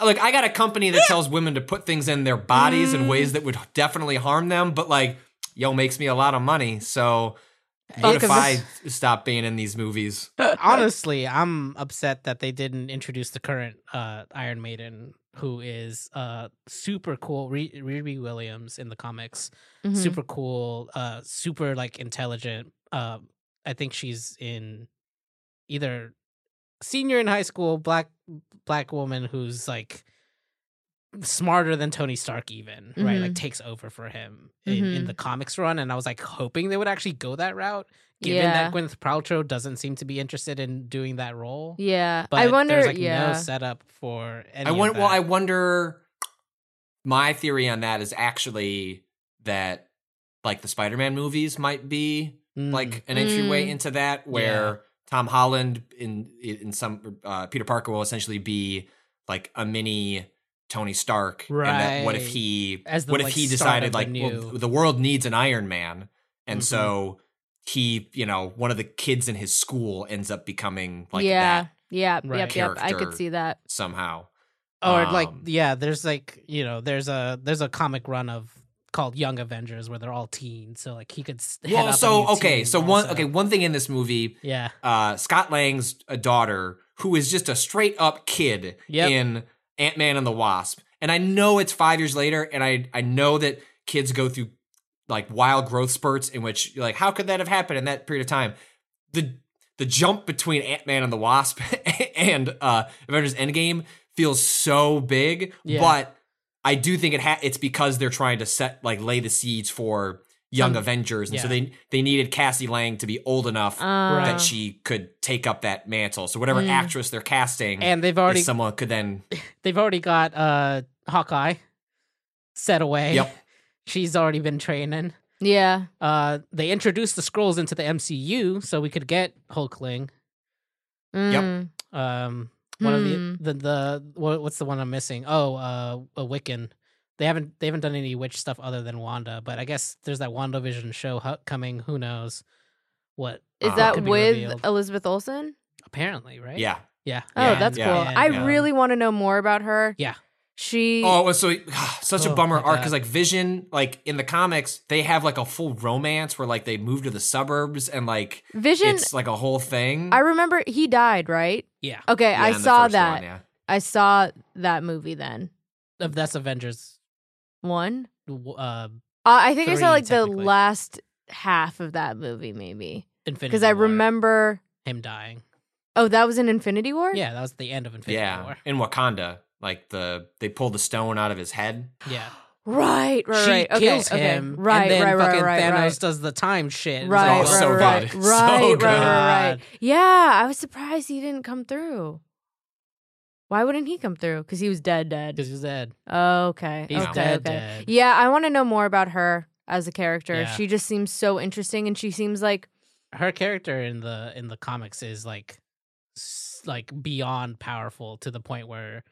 like, I got a company that tells women to put things in their bodies mm. in ways that would definitely harm them, but, like, yo, makes me a lot of money, so... What yeah, if I stop being in these movies? Honestly, I'm upset that they didn't introduce the current uh, Iron Maiden, who is uh, super cool. Re- Riri Williams in the comics, mm-hmm. super cool, uh, super, like, intelligent. Uh, I think she's in either senior in high school, black black woman who's, like, smarter than Tony Stark even, mm-hmm. right? Like takes over for him in, mm-hmm. in the comics run. And I was like hoping they would actually go that route, given yeah. that Gwyneth Paltrow doesn't seem to be interested in doing that role. Yeah. But I wonder, there's like yeah. no setup for any I wonder, of that. Well, I wonder, my theory on that is actually that like the Spider-Man movies might be mm. like an entryway mm. into that, where yeah. Tom Holland in in some uh, Peter Parker will essentially be like a mini Tony Stark. Right. And that what if he As the, what like, if he decided like the, well, the world needs an Iron Man, and mm-hmm. so he, you know, one of the kids in his school ends up becoming like yeah. that. Yeah. Right. Yep, character yep. I could see that somehow. Or um, like yeah, there's like, you know, there's a there's a comic run of called Young Avengers where they're all teens, so like he could head well, up so a okay, so one also. okay, one thing in this movie, yeah, uh, Scott Lang's a daughter who is just a straight up kid yep. in Ant-Man and the Wasp, and I know it's five years later, and I I know that kids go through like wild growth spurts in which you're like, how could that have happened in that period of time? The the jump between Ant-Man and the Wasp and uh, Avengers Endgame feels so big, yeah. but I do think it ha- it's because they're trying to set like lay the seeds for Young um, Avengers, and yeah. so they they needed Cassie Lang to be old enough uh, that she could take up that mantle. So whatever mm. actress they're casting, and they've already someone could then they've already got uh, Hawkeye set away. Yep, she's already been training. Yeah, uh, they introduced the Skrulls into the M C U, so we could get Hulkling. Mm. Yep. Um. One of the, the the what's the one I'm missing? Oh, uh, a Wiccan. They haven't they haven't done any witch stuff other than Wanda, but I guess there's that WandaVision show coming. Who knows what is that could be with revealed. Elizabeth Olsen? Apparently, right? Yeah, yeah. Oh, that's yeah. cool. And, I yeah. really want to know more about her. Yeah, she. Oh, it was so such a oh, bummer arc because like Vision, like in the comics, they have like a full romance where like they move to the suburbs and like Vision, it's like a whole thing. I remember he died, right? Yeah. Okay, yeah, I saw that. One, yeah. I saw that movie then. That's Avengers one. Uh, I think three, I saw like the last half of that movie, maybe. Infinity War. Because I remember him dying. Oh, that was in Infinity War? Yeah, that was the end of Infinity yeah, War. In Wakanda, like the they pulled the stone out of his head. Yeah. Right, right, she right. She kills okay, him, okay. right, and then right, fucking right, Thanos right. does the time shit. Right, it's like, oh, right, so good. Right, so good. Right, right, right. Yeah, I was surprised he didn't come through. Why wouldn't he come through? Because he was dead, dead. Because he was dead. Oh, okay. He's okay, dead, okay. dead. Yeah, I want to know more about her as a character. Yeah. She just seems so interesting, and she seems like her character in the in the comics is like like beyond powerful to the point where.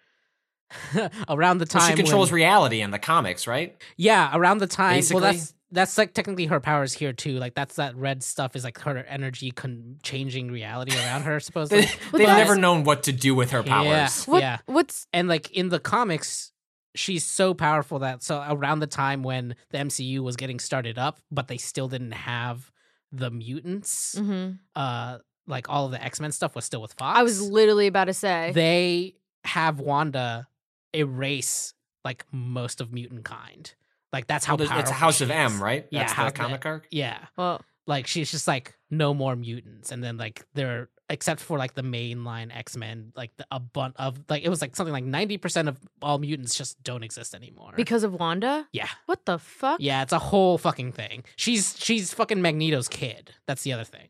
around the time well, she controls when, reality in the comics, right? Yeah, around the time. Basically. Well, that's that's like technically her powers here too. Like that's that red stuff is like her energy con- changing reality around her. Supposedly, they, well, they've never known what to do with her powers. Yeah, what, yeah. What's and like in the comics, she's so powerful that so around the time when the M C U was getting started up, but they still didn't have the mutants. Mm-hmm. Uh, like all of the X-Men stuff was still with Fox. I was literally about to say they have Wanda erase like most of mutant kind. Like that's how well, powerful it's a House of M, right? That's yeah, the comic it. arc. Yeah. Well, like she's just like no more mutants, and then like they're except for like the mainline X-Men, like the a bunch of like it was like something like ninety percent of all mutants just don't exist anymore because of Wanda. Yeah. What the fuck? Yeah, it's a whole fucking thing. She's she's fucking Magneto's kid. That's the other thing.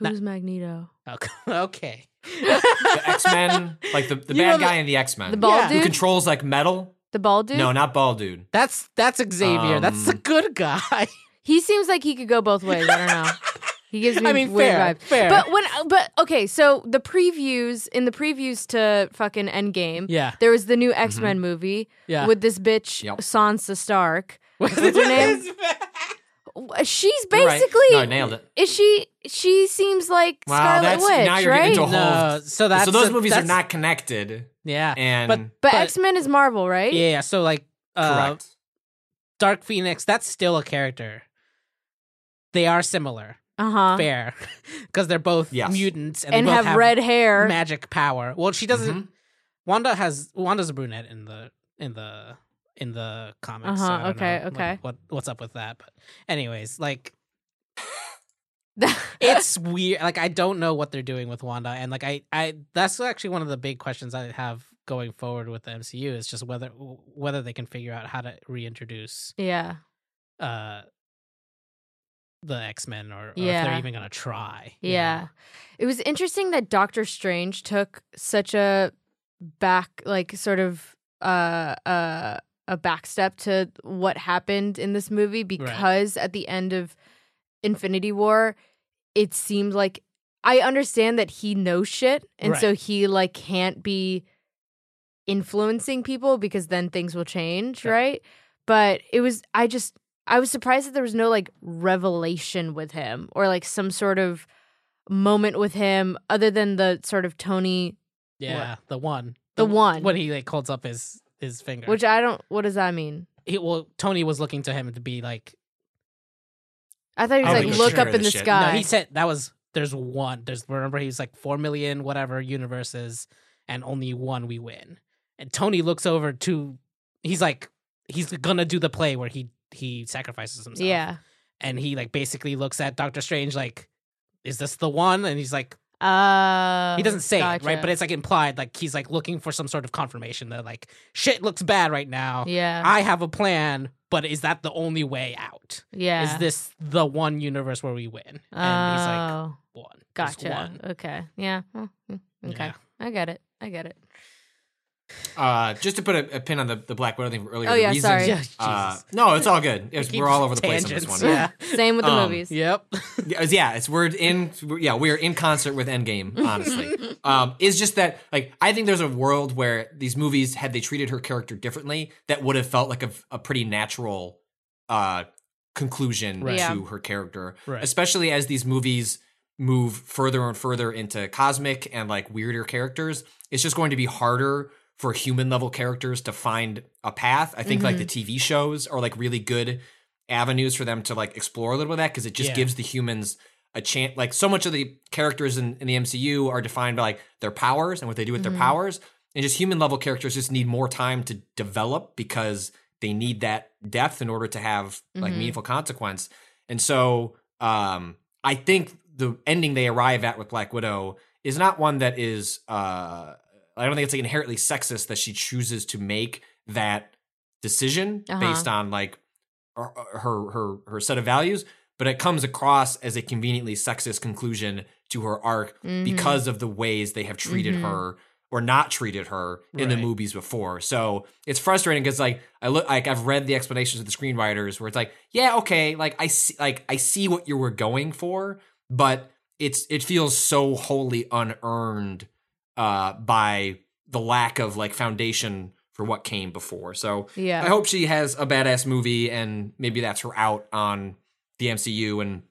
Who's Not- Magneto? Okay. okay. The X-Men, like the, the bad know, the, guy in the X-Men. The bald yeah. dude? Who controls, like, metal. The bald dude? No, not bald dude. That's that's Xavier. Um, that's the good guy. He seems like he could go both ways. I don't know. He gives me I mean, weird fair, vibes. Fair. But, when, but, okay, so the previews, in the previews to fucking Endgame, yeah. there was the new X-Men mm-hmm. movie yeah. with this bitch, yep. Sansa Stark. What's her name? She's basically. Right. No, I nailed it. Is she? She seems like wow, Scarlet that's, Witch, now you're right? Getting into a whole, no, so that's so those a, movies that's, are not connected. Yeah, and but, but, but X-Men is Marvel, right? Yeah. So like, uh, correct. Dark Phoenix. That's still a character. They are similar. Uh huh. Fair, because they're both yes. mutants and, and they both have, have red hair, magic power. Well, she doesn't. Mm-hmm. Wanda has. Wanda's a brunette in the in the. in the comics. Uh-huh, so I don't okay, know, okay. Like, what what's up with that? But anyways, like it's weird. Like I don't know what they're doing with Wanda, and like I, I that's actually one of the big questions I have going forward with the M C U. It's just whether whether they can figure out how to reintroduce yeah uh the X-Men or, or yeah. if they're even gonna try. Yeah, know? It was interesting that Doctor Strange took such a back, like sort of uh uh a back step to what happened in this movie, because right. at the end of Infinity War, it seemed like, I understand that he knows shit, and right. so he like can't be influencing people because then things will change, right. right? But it was, I just, I was surprised that there was no like revelation with him or like some sort of moment with him other than the sort of Tony. Yeah, what? the one. The, the one. When he like holds up his... his finger, which I don't. What does that mean? He, well, Tony was looking to him to be like. I thought he was like, like look up in the shit. sky. No, he said that was. There's one. There's remember he's like four million whatever universes, and only one we win. And Tony looks over to. He's like he's gonna do the play where he he sacrifices himself. Yeah, and he like basically looks at Doctor Strange like, is this the one? And he's like. Uh, he doesn't say gotcha. it, right? But it's like implied, like he's like looking for some sort of confirmation that like shit looks bad right now. Yeah, I have a plan, but is that the only way out? Yeah, is this the one universe where we win? And oh. he's like, one. Gotcha. One. Okay. Yeah. Okay. Yeah. I get it. I get it. Uh, just to put a, a pin on the, the Black Widow thing earlier. Oh yeah, reasons, sorry. Yeah, uh, no, it's all good. It was, it we're all over the tangents. place on this one. Yeah. Same with the um, movies. Yep. yeah, it's we're in. Yeah, we are in concert with Endgame. Honestly, um, it's just that like I think there's a world where these movies, had they treated her character differently, that would have felt like a, a pretty natural uh, conclusion right. to yeah. her character, right. especially as these movies move further and further into cosmic and like weirder characters. It's just going to be harder for human level characters to find a path. I think mm-hmm. like the T V shows are like really good avenues for them to like explore a little bit of that, because it just yeah. gives the humans a chance. Like so much of the characters in, in the M C U are defined by like their powers and what they do with mm-hmm. their powers, and just human level characters just need more time to develop because they need that depth in order to have like mm-hmm. meaningful consequence. And so um, I think the ending they arrive at with Black Widow is not one that is uh, I don't think it's like inherently sexist that she chooses to make that decision uh-huh. based on like her, her her her set of values, but it comes across as a conveniently sexist conclusion to her arc mm-hmm. because of the ways they have treated mm-hmm. her or not treated her in right. the movies before. So it's frustrating because like I look like I've read the explanations of the screenwriters where it's like, yeah, okay, like I see, like I see what you were going for, but it's it feels so wholly unearned Uh, by the lack of like foundation for what came before. So yeah. I hope she has a badass movie, and maybe that's her out on the M C U, and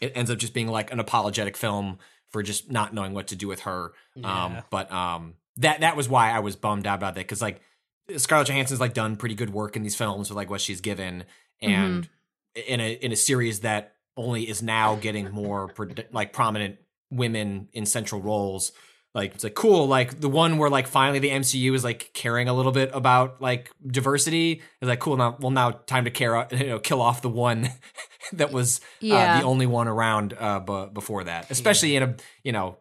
it ends up just being like an apologetic film for just not knowing what to do with her. Yeah. Um, but um, that that was why I was bummed out about that, because like Scarlett Johansson's like done pretty good work in these films with like what she's given, and mm-hmm. in a in a series that only is now getting more pro- like prominent women in central roles. Like, it's like, cool, like, the one where, like, finally the M C U is, like, caring a little bit about, like, diversity. It's like, cool, now, well, now time to care, you know, kill off the one that was yeah. uh, the only one around uh, b- before that. Especially yeah. in a, you know,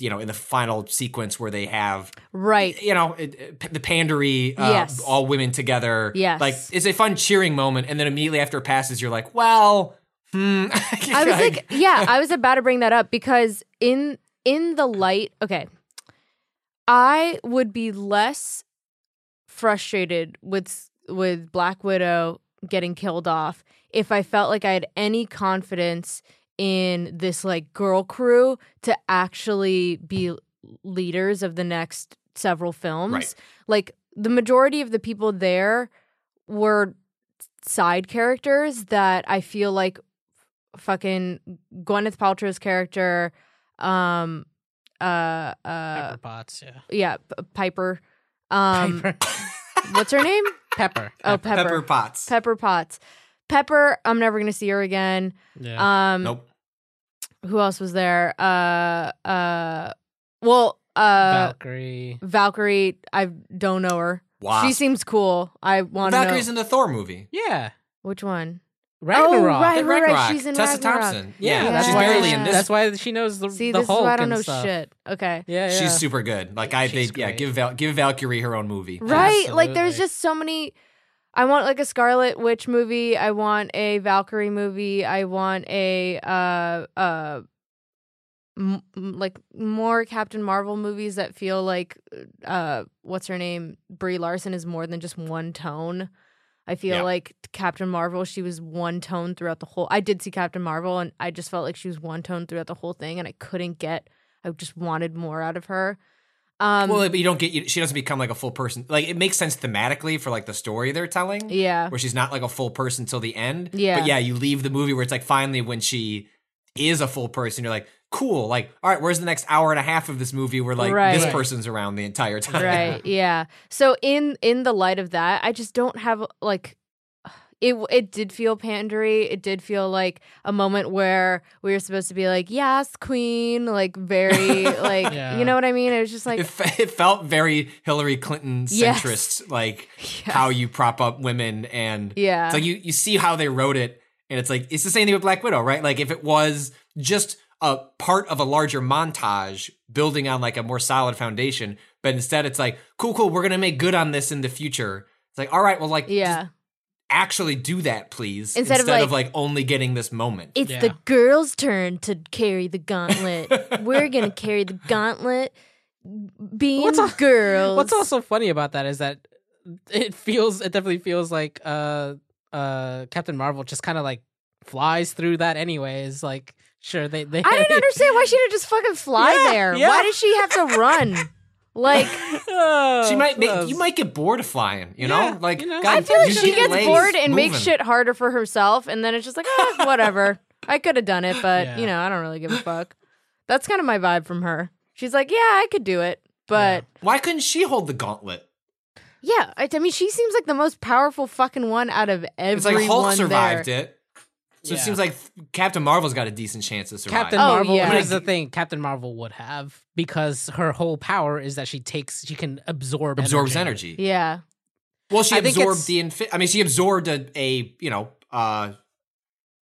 you know, in the final sequence where they have, right, you know, it, it, the pandery, uh, yes. all women together. Yes. Like, it's a fun cheering moment. And then immediately after it passes, you're like, well, hmm. I was like, yeah, I was about to bring that up because in... In the light, okay, I would be less frustrated with with Black Widow getting killed off if I felt like I had any confidence in this, like, girl crew to actually be leaders of the next several films. Right. Like, the majority of the people there were side characters that I feel like fucking Gwyneth Paltrow's character... Um, uh, uh, Pepper Potts, yeah, yeah, P- Piper. Um, Piper. What's her name? Pepper. Oh, Pepper. Pepper Potts. Pepper Potts. Pepper. I'm never gonna see her again. Yeah. Um, nope. Who else was there? Uh, uh, well, uh, Valkyrie. Valkyrie. I don't know her. Wow. She seems cool. I want. Well, Valkyrie's know. in the Thor movie. Yeah. Which one? Ragnarok. Oh, right, right, right. She's in Tessa Ragnarok. Thompson. Yeah, yeah. That's she's why, barely yeah. in this. That's why she knows the, See, the Hulk and stuff. See, this is why I don't know stuff. shit. Okay. Yeah, yeah. She's super good. Like, I think, yeah, give Val- give Valkyrie her own movie. Right? Absolutely. Like, there's just so many... I want, like, a Scarlet Witch movie. I want a Valkyrie movie. I want a, uh, uh, m- like, more Captain Marvel movies that feel like, uh, what's her name? Brie Larson is more than just one tone. I feel yeah. like Captain Marvel, she was one tone throughout the whole... I did see Captain Marvel, and I just felt like she was one tone throughout the whole thing, and I couldn't get... I just wanted more out of her. Um, well, but you don't get... You, she doesn't become, like, a full person. Like, it makes sense thematically for, like, the story they're telling. Yeah. Where she's not, like, a full person till the end. Yeah. But, yeah, you leave the movie where it's, like, finally when she is a full person, you're like, cool. Like, all right, where's the next hour and a half of this movie where, like, right. this person's around the entire time? Right, yeah. So in in the light of that, I just don't have, like... It it did feel pandery. It did feel like a moment where we were supposed to be like, yes, queen, like very, like, yeah. you know what I mean? It was just like... It, fe- it felt very Hillary Clinton centrist, yes. like yes. how you prop up women. And yeah. so you, you see how they wrote it. And it's like, it's the same thing with Black Widow, right? Like if it was just a part of a larger montage building on like a more solid foundation. But instead it's like, cool, cool, we're going to make good on this in the future. It's like, all right, well, like... yeah. Just, actually do that, please, instead, instead of, like, of like only getting this moment. It's yeah. the girl's turn to carry the gauntlet. We're going to carry the gauntlet being what's al- girls. What's also funny about that is that it feels, it definitely feels like uh, uh, Captain Marvel just kind of like flies through that anyways. Like, sure, they... they I didn't understand why she didn't just fucking fly yeah, there. Yeah. Why did she have to run? Like oh, she might make, you might get bored of flying, you know? Yeah, like you know. God, I feel like she gets bored and moving. makes shit harder for herself, and then it's just like, eh, whatever. I could have done it, but yeah. you know, I don't really give a fuck. That's kind of my vibe from her. She's like, yeah, I could do it, but yeah. why couldn't she hold the gauntlet? Yeah, I, I mean, she seems like the most powerful fucking one out of everyone. It's like Hulk survived there. it. So yeah. it seems like Captain Marvel's got a decent chance to survive. Captain Marvel, oh, yeah. here's the thing, Captain Marvel would have, because her whole power is that she takes, she can absorb Absorbs energy. energy. Yeah. Well, she I absorbed the, infi- I mean, she absorbed a, a you know, uh,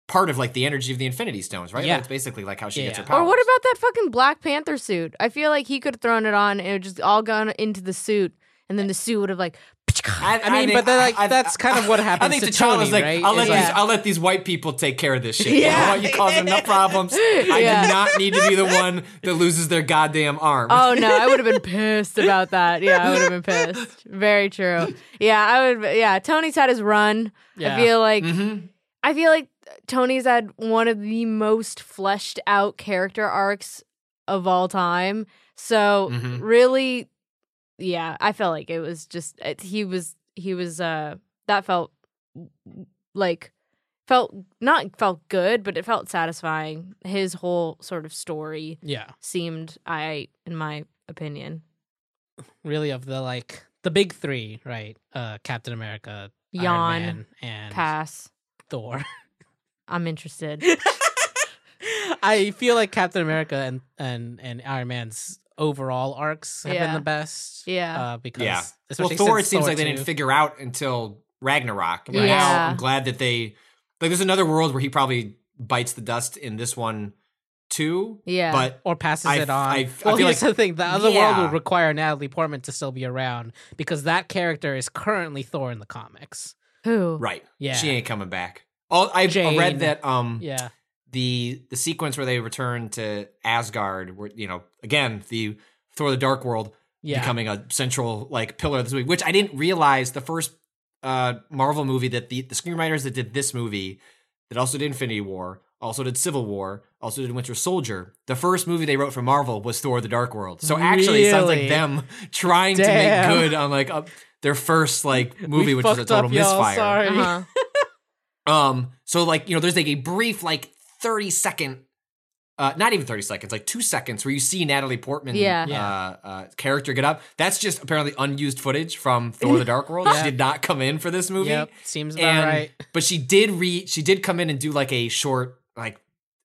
part of like the energy of the Infinity Stones, right? Yeah. That's basically like how she yeah. gets her power. Or what about that fucking Black Panther suit? I feel like he could have thrown it on and it would just all gone into the suit, and then the suit would have like... I, I mean, I think, but like, I, that's kind of what happens. I think to T'Challa's like, right? I'll let yeah. these, I'll let these white people take care of this shit. Yeah. You causing enough problems. I yeah. do not need to be the one that loses their goddamn arm. Oh no, I would have been pissed about that. Yeah, I would have been pissed. Very true. Yeah, I would. Yeah, Tony's had his run. Yeah. I feel like, mm-hmm. I feel like Tony's had one of the most fleshed out character arcs of all time. So mm-hmm. really. Yeah, I felt like it was just it, he was he was uh that felt like felt not felt good, but it felt satisfying. His whole sort of story, yeah, seemed I in my opinion really of the like the big three, right? Uh, Captain America, Yawn, Iron Man, and pass Thor. I'm interested. I feel like Captain America and and, and Iron Man's overall arcs have yeah. been the best. Yeah. Uh, because yeah. Well, Thor, it seems Thor like two. They didn't figure out until Ragnarok. Right? Yeah. Now I'm glad that they... Like, there's another world where he probably bites the dust in this one, too. Yeah. But or passes I, it on. I, I, well, I feel here's like, the thing. The other yeah. world will require Natalie Portman to still be around because that character is currently Thor in the comics. Who? Right. Yeah. She ain't coming back. All, I Jane. read that... Um, yeah. The the sequence where they return to Asgard, where, you know, again, the Thor the Dark World yeah. becoming a central, like, pillar of this movie, which I didn't realize the first uh, Marvel movie that the, the screenwriters that did this movie, that also did Infinity War, also did Civil War, also did Winter Soldier, the first movie they wrote for Marvel was Thor the Dark World. So actually, really? it sounds like them trying Damn. to make good on, like, a, their first, like, movie, we which was a total up, misfire. Sorry. Uh-huh. um, so, like, you know, there's, like, a brief, like, thirty second, uh, not even thirty seconds, like two seconds where you see Natalie Portman yeah. uh, uh, character get up. That's just apparently unused footage from Thor the Dark World. yeah. She did not come in for this movie. Yep, seems about and, right. But she did re she did come in and do like a short like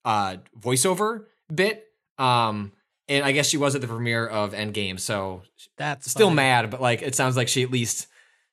uh, voiceover bit. Um, and I guess she was at the premiere of Endgame, so that's still funny. mad, but like it sounds like she at least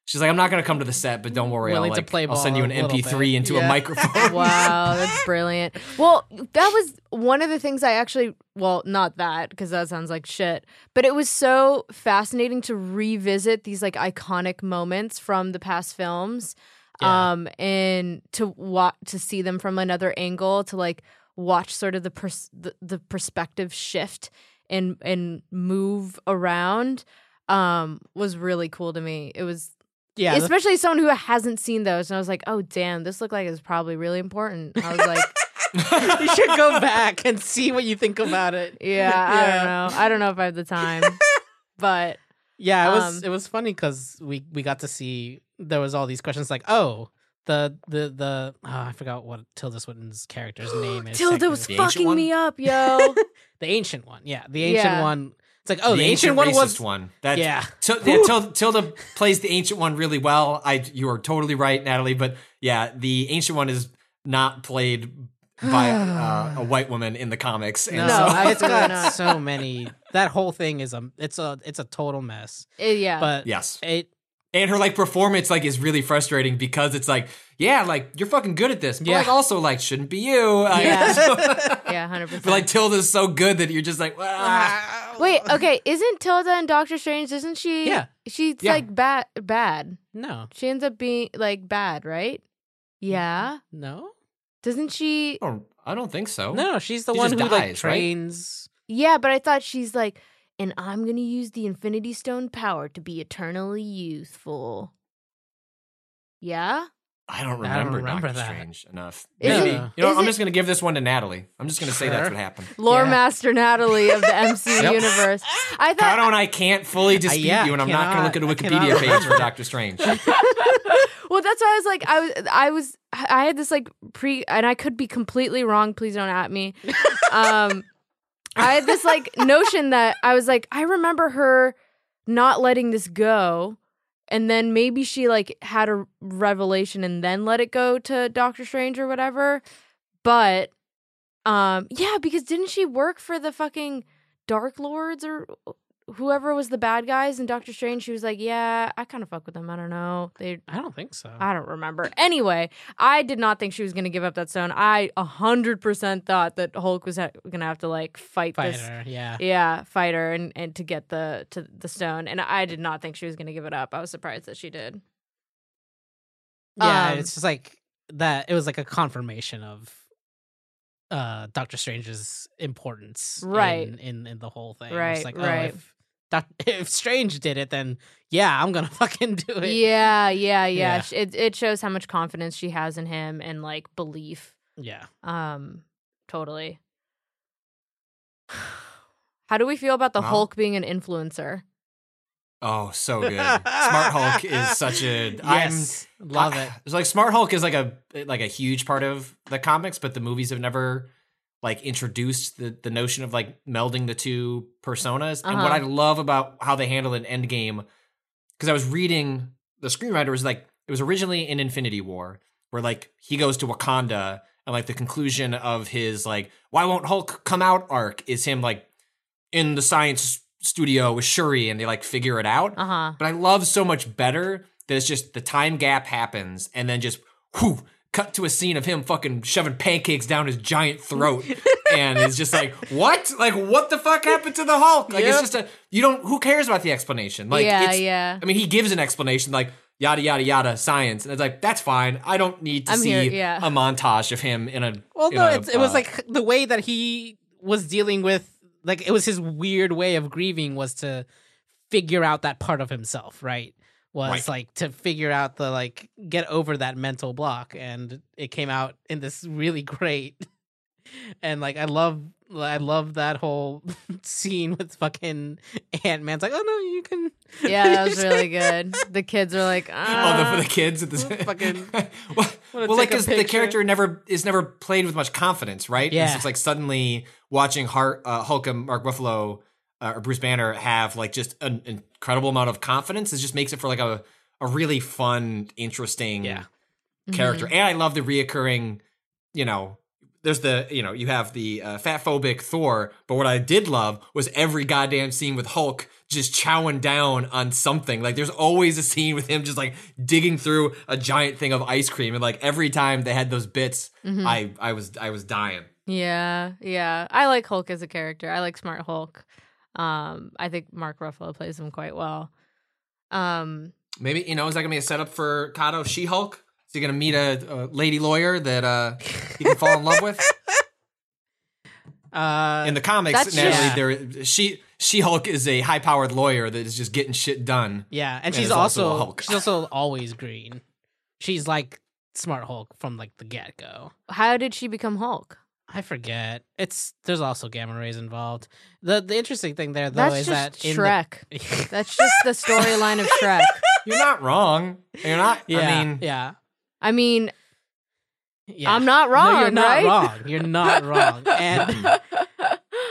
She's like, I'm not going to come to the set, but don't worry. Willing I'll, like, to play I'll send you an M P three into yeah. a microphone. Wow, that's brilliant. Well, that was one of the things I actually, well, not that, because that sounds like shit, but it was so fascinating to revisit these like iconic moments from the past films yeah. um, and to wa- to see them from another angle, to like watch sort of the pers- the, the perspective shift and, and move around um, was really cool to me. It was... Yeah, especially someone who hasn't seen those. And I was like, oh, damn, this looked like it was probably really important. I was like... You should go back and see what you think about it. Yeah, yeah. I don't know. I don't know if I have the time. But... Yeah, it was um, it was funny because we, we got to see... There was all these questions like, oh, the... the the oh, I forgot what Tilda Swinton's character's name is. Tilda was fucking me up, yo. The Ancient One. Yeah, the Ancient yeah. One... It's like, oh, the, the ancient, ancient one was one. That, yeah. T- yeah t- Tilda plays the Ancient One really well. I, you are totally right, Natalie. But yeah, the Ancient One is not played by uh, a white woman in the comics. And no, so- it's got so many. That whole thing is a it's a it's a total mess. It, yeah. But yes. It, and her like performance like is really frustrating because it's like, yeah, like you're fucking good at this, but yeah. like also like shouldn't be you. Yeah, yeah, hundred percent. But like Tilda's so good that you're just like, wow. Wait, okay, isn't Tilda in Doctor Strange, isn't she? Yeah. She's, yeah. like, bad. Bad. No. She ends up being, like, bad, right? Yeah? No? Doesn't she? Oh, I don't think so. No, she's the she one who, dies, like, trains. Right? Yeah, but I thought she's like, and I'm gonna use the Infinity Stone power to be eternally youthful. Yeah? I don't remember, I don't remember Doctor that. Strange enough. Maybe. It, you know, I'm it, just going to give this one to Natalie. I'm just going to sure. say that's what happened. Lore yeah. Master Natalie of the M C U universe. I thought Kato and I can't fully dispute uh, yeah, you, and I'm cannot, not going to look at a Wikipedia page for Doctor Strange. Well, that's why I was like, I was, I was, I had this like pre, and I could be completely wrong. Please don't at me. Um, I had this like notion that I was like, I remember her not letting this go. And then maybe she, like, had a revelation and then let it go to Doctor Strange or whatever. But, um, yeah, because didn't she work for the fucking Dark Lords or whoever was the bad guys in Doctor Strange? She was like, yeah, I kind of fuck with them. I don't know. They, I don't think so. I don't remember. Anyway, I did not think she was going to give up that stone. I one hundred percent thought that Hulk was ha- going to have to, like, fight, fight this. Fight her, yeah. Yeah, fight her and, and to get the to the stone. And I did not think she was going to give it up. I was surprised that she did. Yeah, um, it's just like that. It was like a confirmation of uh, Doctor Strange's importance right. in, in, in the whole thing. Right, it's like, right. Oh, if, If Strange did it, then yeah, I'm gonna fucking do it. Yeah, yeah, yeah. yeah. It it shows how much confidence she has in him and like belief. Yeah. Um. Totally. How do we feel about the wow. Hulk being an influencer? Oh, so good. Smart Hulk is such a yes, I'm, love I, it. It's like Smart Hulk is like a like a huge part of the comics, but the movies have never. Like introduced the, the notion of like melding the two personas. Uh-huh. And what I love about how they handle an Endgame, because I was reading the screenwriter was like, it was originally in Infinity War where like he goes to Wakanda and like the conclusion of his like, why won't Hulk come out arc is him like in the science studio with Shuri and they like figure it out. Uh-huh. But I love so much better that it's just the time gap happens and then just whoo, cut to a scene of him fucking shoving pancakes down his giant throat. And it's just like, what? Like, what the fuck happened to the Hulk? Like, yep. It's just a, you don't, who cares about the explanation? Like, yeah, it's, yeah. I mean, he gives an explanation, like, yada, yada, yada, science. And it's like, that's fine. I don't need to I'm see here, yeah. a montage of him in a. Well, in no, a, it's, it was uh, like the way that he was dealing with, like, it was his weird way of grieving was to figure out that part of himself, right? was, right. like, to figure out the, like, get over that mental block. And it came out in this really great. And, like, I love I love that whole scene with fucking Ant-Man's like, oh, no, you can. Yeah, that was really good. The kids are like, ah. Oh, the, the kids at this fucking. well, well like, because the character never is never played with much confidence, right? Yeah. So it's, like, suddenly watching Hart, uh, Hulk and Mark Ruffalo Uh, or Bruce Banner have like just an incredible amount of confidence. It just makes it for like a, a really fun, interesting yeah. character. Mm-hmm. And I love the reoccurring, you know, there's the, you know, you have the uh, fatphobic Thor, but what I did love was every goddamn scene with Hulk just chowing down on something. Like, there's always a scene with him just, like, digging through a giant thing of ice cream. And, like, every time they had those bits, mm-hmm. I, I was I was dying. Yeah, yeah. I like Hulk as a character. I like Smart Hulk. Um, I think Mark Ruffalo plays him quite well. Um, Maybe, you know, is that going to be a setup for Kato She-Hulk? Is he going to meet a, a lady lawyer that uh, he can fall in love with? Uh, in the comics, Natalie, yeah. there she She-Hulk is a high-powered lawyer that is just getting shit done. Yeah, and, and she's also, also Hulk. She's also always green. She's like Smart Hulk from like the get-go. How did she become Hulk? I forget. It's there's also gamma rays involved. The the interesting thing there though That's is just that in Shrek. The... That's just the storyline of Shrek. You're not wrong. You're not. Yeah, I mean, yeah. I mean. Yeah. I'm not wrong. No, you're not right? wrong. You're not wrong. And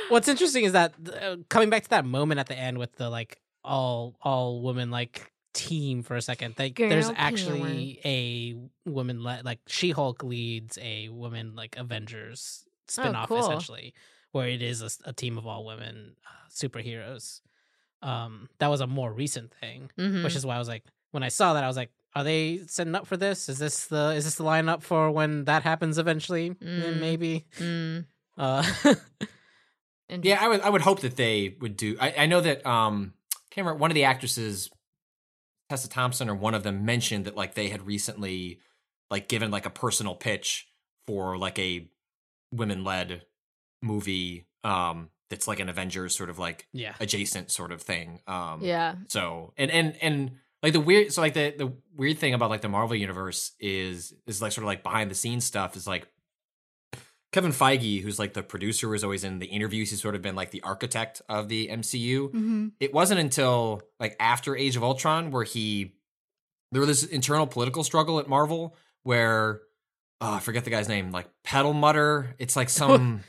what's interesting is that uh, coming back to that moment at the end with the like all all woman like team for a second, like there's actually a woman le- like She-Hulk leads a woman like Avengers spinoff, oh, cool. essentially, where it is a, a team of all women uh, superheroes. Um, that was a more recent thing, mm-hmm. which is why I was like, when I saw that, I was like. Are they setting up for this? Is this the is this the lineup for when that happens eventually? Mm. Maybe. Mm. Uh, yeah, I would I would hope that they would do. I, I know that um, I can't remember, one of the actresses, Tessa Thompson, or one of them mentioned that like they had recently like given like a personal pitch for like a women led movie um, that's like an Avengers sort of like yeah. adjacent sort of thing. Um, yeah. So and and and. Like the weird, so like the, the weird thing about like the Marvel universe is is like sort of like behind the scenes stuff is like Kevin Feige, who's like the producer, was always in the interviews. He's sort of been like the architect of the M C U. Mm-hmm. It wasn't until like after Age of Ultron where he there was this internal political struggle at Marvel where oh, I forget the guy's name, like Peddle Mutter. It's like some.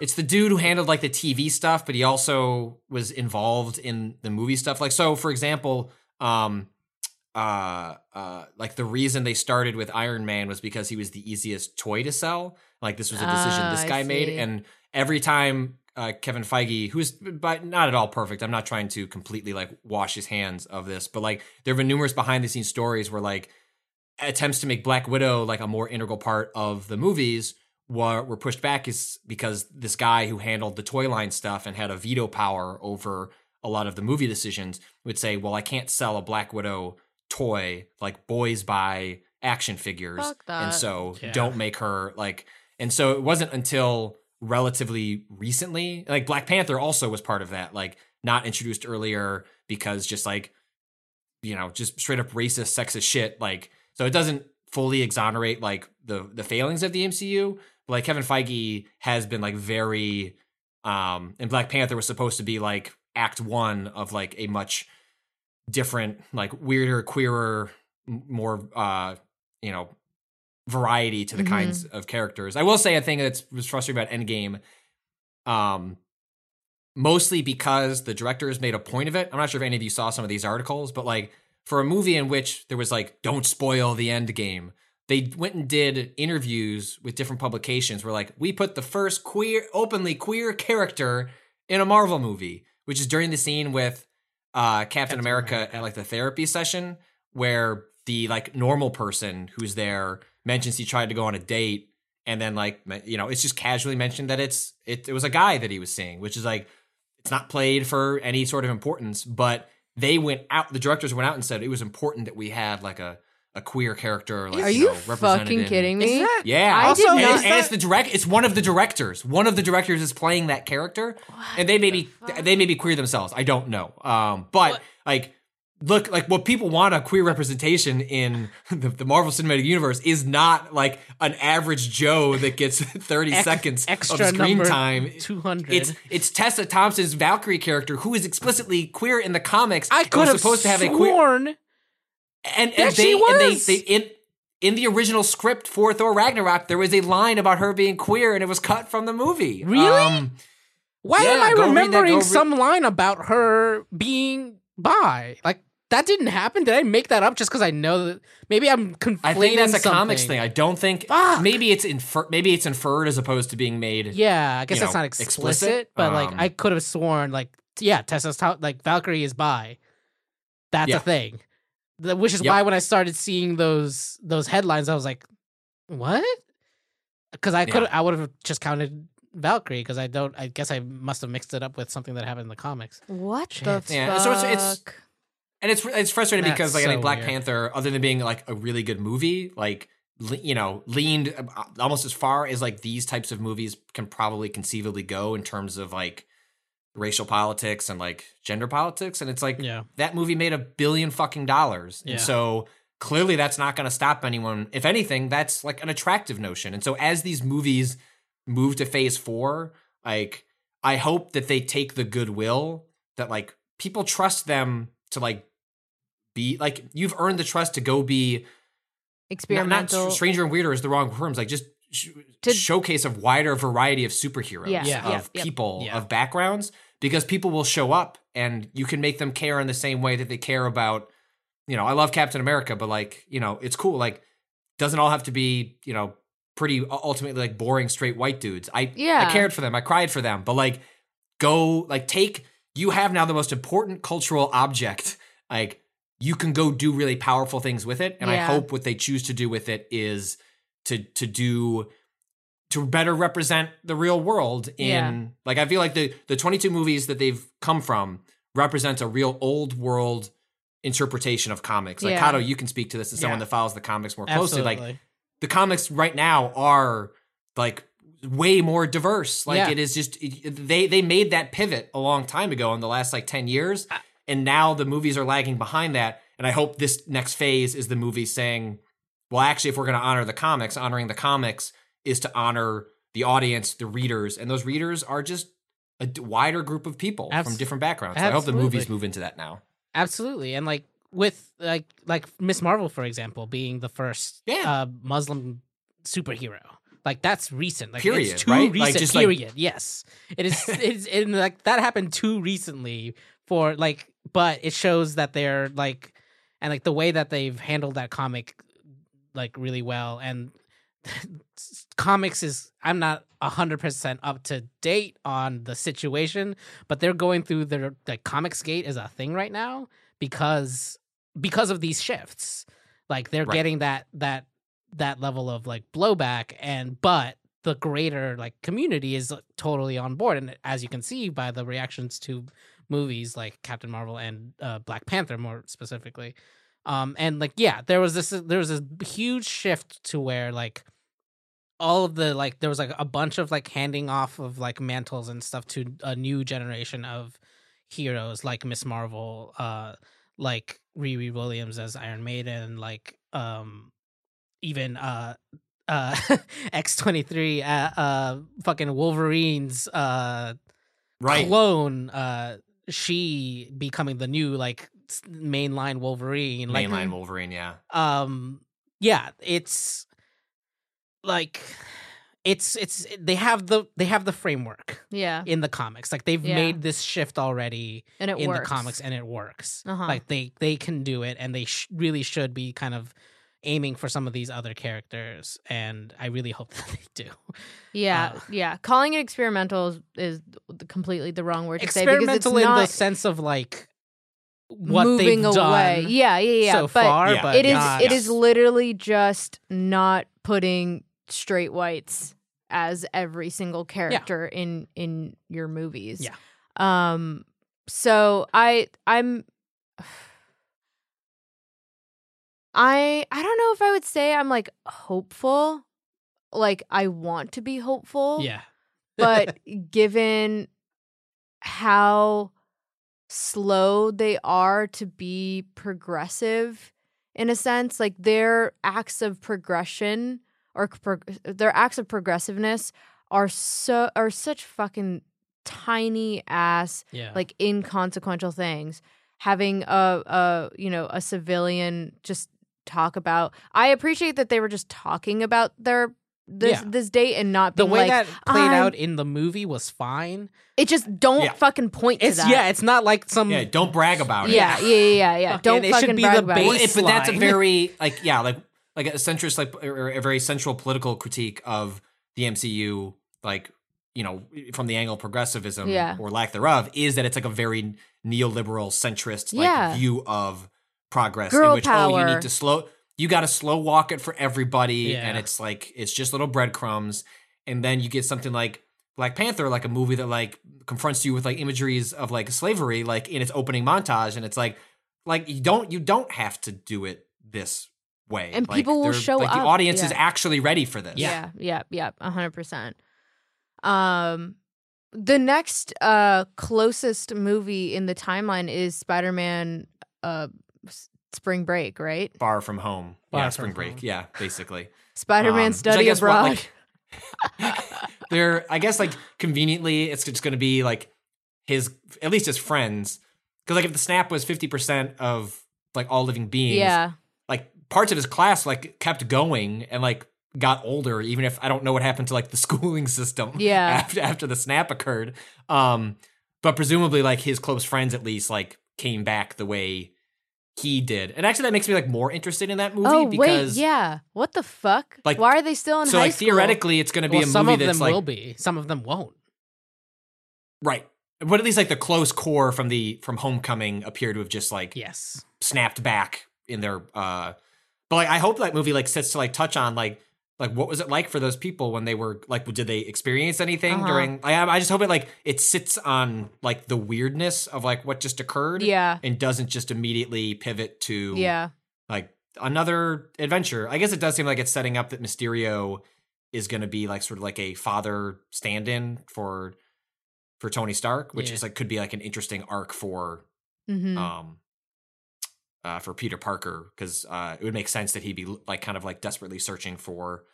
It's the dude who handled like the T V stuff, but he also was involved in the movie stuff. Like so, for example. Um, uh, uh, like the reason they started with Iron Man was because he was the easiest toy to sell. Like this was a decision oh, this guy made, and every time uh, Kevin Feige, who's but not at all perfect, I'm not trying to completely like wash his hands of this, but like there have been numerous behind the scenes stories where like attempts to make Black Widow like a more integral part of the movies were were pushed back is because this guy who handled the toy line stuff and had a veto power over. A lot of the movie decisions would say, well, I can't sell a Black Widow toy, like boys buy action figures. Fuck that. And so yeah. don't make her like, and so it wasn't until relatively recently, like Black Panther also was part of that, like not introduced earlier because just like, you know, just straight up racist, sexist shit. Like, so it doesn't fully exonerate like the, the failings of the M C U. But, like Kevin Feige has been like very, um, and Black Panther was supposed to be like, act one of like a much different, like weirder, queerer, more, uh, you know, variety to the mm-hmm. kinds of characters. I will say a thing that was frustrating about Endgame, um, mostly because the directors made a point of it. I'm not sure if any of you saw some of these articles, but like for a movie in which there was like, don't spoil the Endgame. They went and did interviews with different publications where like, we put the first queer, openly queer character in a Marvel movie. Which is during the scene with uh, Captain, Captain America, America at like the therapy session where the like normal person who's there mentions he tried to go on a date and then like, you know, it's just casually mentioned that it's, it, it was a guy that he was seeing, which is like, it's not played for any sort of importance, but they went out, the directors went out and said it was important that we had like a, a queer character. Like, Are you, you know, fucking kidding me? That, yeah. I also, and, it's, and it's the direct. It's one of the directors. One of the directors is playing that character, what and they may the be fuck? they may be queer themselves. I don't know. Um, but what? like, look, like what people want a queer representation in the, the Marvel Cinematic Universe is not like an average Joe that gets thirty Ex- seconds extra of screen time. Two hundred. It's it's Tessa Thompson's Valkyrie character who is explicitly queer in the comics. I could have supposed to have a queer. And, and they, and they, they in, in the original script for Thor Ragnarok, there was a line about her being queer, and it was cut from the movie. Really? Um, Why yeah, am I remembering that, re- some line about her being bi? Like that didn't happen. Did I make that up just because I know that? Maybe I'm conflating. I think that's a something. comics thing. I don't think. Fuck. Maybe it's infer- Maybe it's inferred as opposed to being made. Yeah, I guess that's know, not explicit. explicit but um, like, I could have sworn like yeah, Tessa's like Valkyrie is bi. That's yeah. a thing. The, which is yep. why when I started seeing those those headlines, I was like, what? Because I could yeah. I would have just counted Valkyrie because I don't I guess I must have mixed it up with something that happened in the comics. What Shit. the fuck? Yeah. So it's, it's and it's it's frustrating That's because like so I think Black weird. Panther, other than being like a really good movie, like you know, leaned almost as far as like these types of movies can probably conceivably go in terms of like racial politics and like gender politics. And it's like, yeah. that movie made a billion fucking dollars. Yeah. And so clearly that's not going to stop anyone. If anything, that's like an attractive notion. And so as these movies move to phase four, like I hope that they take the goodwill that like people trust them to like be like, you've earned the trust to go be experimental. Not, not stranger and weirder is the wrong terms. Like just sh- to, showcase a wider variety of superheroes, yeah, yeah, of yeah, people, yeah. of backgrounds, because people will show up and you can make them care in the same way that they care about, you know, I love Captain America, but like, you know, it's cool. Like doesn't all have to be, you know, pretty ultimately like boring straight white dudes. I, yeah. I cared for them. I cried for them, but like go like take, you have now the most important cultural object. Like, you can go do really powerful things with it. And yeah. I hope what they choose to do with it is to to do to better represent the real world in yeah. like I feel like the the twenty-two movies that they've come from represents a real old world interpretation of comics. Like yeah. Kato, you can speak to this as someone yeah. that follows the comics more closely. Absolutely. Like the comics right now are like way more diverse. Like yeah. it is just it, they they made that pivot a long time ago in the last like ten years. I- And now the movies are lagging behind that. And I hope this next phase is the movie saying, well, actually, if we're going to honor the comics, honoring the comics is to honor the audience, the readers. And those readers are just a wider group of people Absol- from different backgrounds. So I hope the movies move into that now. Absolutely. And like with like like Miz Marvel, for example, being the first yeah. uh, Muslim superhero. Like that's recent. Like, period, it's too right? recent, like, just period. Like- yes. It is. It's, and like that happened too recently. For like, but it shows that they're like, and like the way that they've handled that comic, like really well. And comics is, I'm not a hundred percent up to date on the situation, but they're going through their like Comicsgate is a thing right now because because of these shifts. Like they're right. getting that that that level of like blowback, and but the greater like community is totally on board, and as you can see by the reactions to movies like Captain Marvel and uh, Black Panther more specifically. Um, and like, yeah, there was this, there was a huge shift to where like all of the, like, there was like a bunch of like handing off of like mantles and stuff to a new generation of heroes like Miz Marvel, uh, like Riri Williams as Iron Maiden, like um, even uh, uh, X twenty-three, uh, uh, fucking Wolverine's uh, right. clone, uh, she becoming the new like mainline Wolverine, like, mainline Wolverine, yeah, um, yeah. It's like it's it's they have the they have the framework, yeah, in the comics. Like they've yeah. made this shift already, and it in works. the comics, and it works. Uh-huh. Like they they can do it, and they sh- really should be kind of aiming for some of these other characters, and I really hope that they do. Yeah, uh, yeah. Calling it experimental is, is completely the wrong word to say. Experimental in the sense of like what moving they've done away. Yeah, yeah, yeah. So but far, yeah. but it is not, it is literally just not putting straight whites as every single character yeah. in in your movies. Yeah. Um. So I I'm. I I don't know if I would say I'm like hopeful, like I want to be hopeful. Yeah, but given how slow they are to be progressive, in a sense, like their acts of progression or pro- their acts of progressiveness are so are such fucking tiny ass, yeah. like inconsequential things. Having a a you know a civilian just. Talk about. I appreciate that they were just talking about their this yeah. this date and not being the way like, that played I'm... out in the movie was fine. It just don't yeah. fucking point it's, to that. Yeah, it's not like some. Yeah, don't brag about yeah, it. Yeah, yeah, yeah, yeah. Don't it fucking should be brag the about baseline. It. But that's a very like yeah like like a centrist like or a very central political critique of the M C U like you know, from the angle of progressivism yeah. or lack thereof, is that it's like a very neoliberal centrist like yeah. view of progress. Girl in which, power. oh, you need to slow, you got to slow walk it for everybody. Yeah. And it's like, it's just little breadcrumbs. And then you get something like Black Panther, like a movie that like confronts you with like imageries of like slavery, like in its opening montage. And it's like, like you don't, you don't have to do it this way. And like, people will show like, up. The audience yeah. is actually ready for this. Yeah. Yeah. Yeah. A hundred percent. Um, the next uh closest movie in the timeline is Spider-Man uh Spring Break, right? Far From Home. Far yeah, Spring Break. Home. Yeah, basically. Spider-Man um, Study Abroad. Like, they're, I guess, like, conveniently, it's just going to be, like, his, at least his friends. Because, like, if the snap was fifty percent of, like, all living beings, yeah. like, parts of his class, like, kept going and, like, got older, even if I don't know what happened to, like, the schooling system yeah. after, after the snap occurred. Um, but presumably, like, his close friends, at least, like, came back the way he did. And actually that makes me like more interested in that movie oh, because wait, yeah. what the fuck? Like, why are they still in so, high like, school? So like theoretically it's going to be well, a movie that's like some of them like, will be. Some of them won't. Right. But at least like the close core from the from Homecoming appear to have just like yes. snapped back in their uh but like I hope that movie like sets to like touch on like like what was it like for those people when they were like did they experience anything uh-huh. during I I just hope it like it sits on like the weirdness of like what just occurred yeah. and doesn't just immediately pivot to yeah. like another adventure. I guess it does seem like it's setting up that Mysterio is going to be like sort of like a father stand-in for for Tony Stark, which yeah. is like could be like an interesting arc for mm-hmm. um Uh, for Peter Parker, because uh, it would make sense that he'd be like kind of like desperately searching for,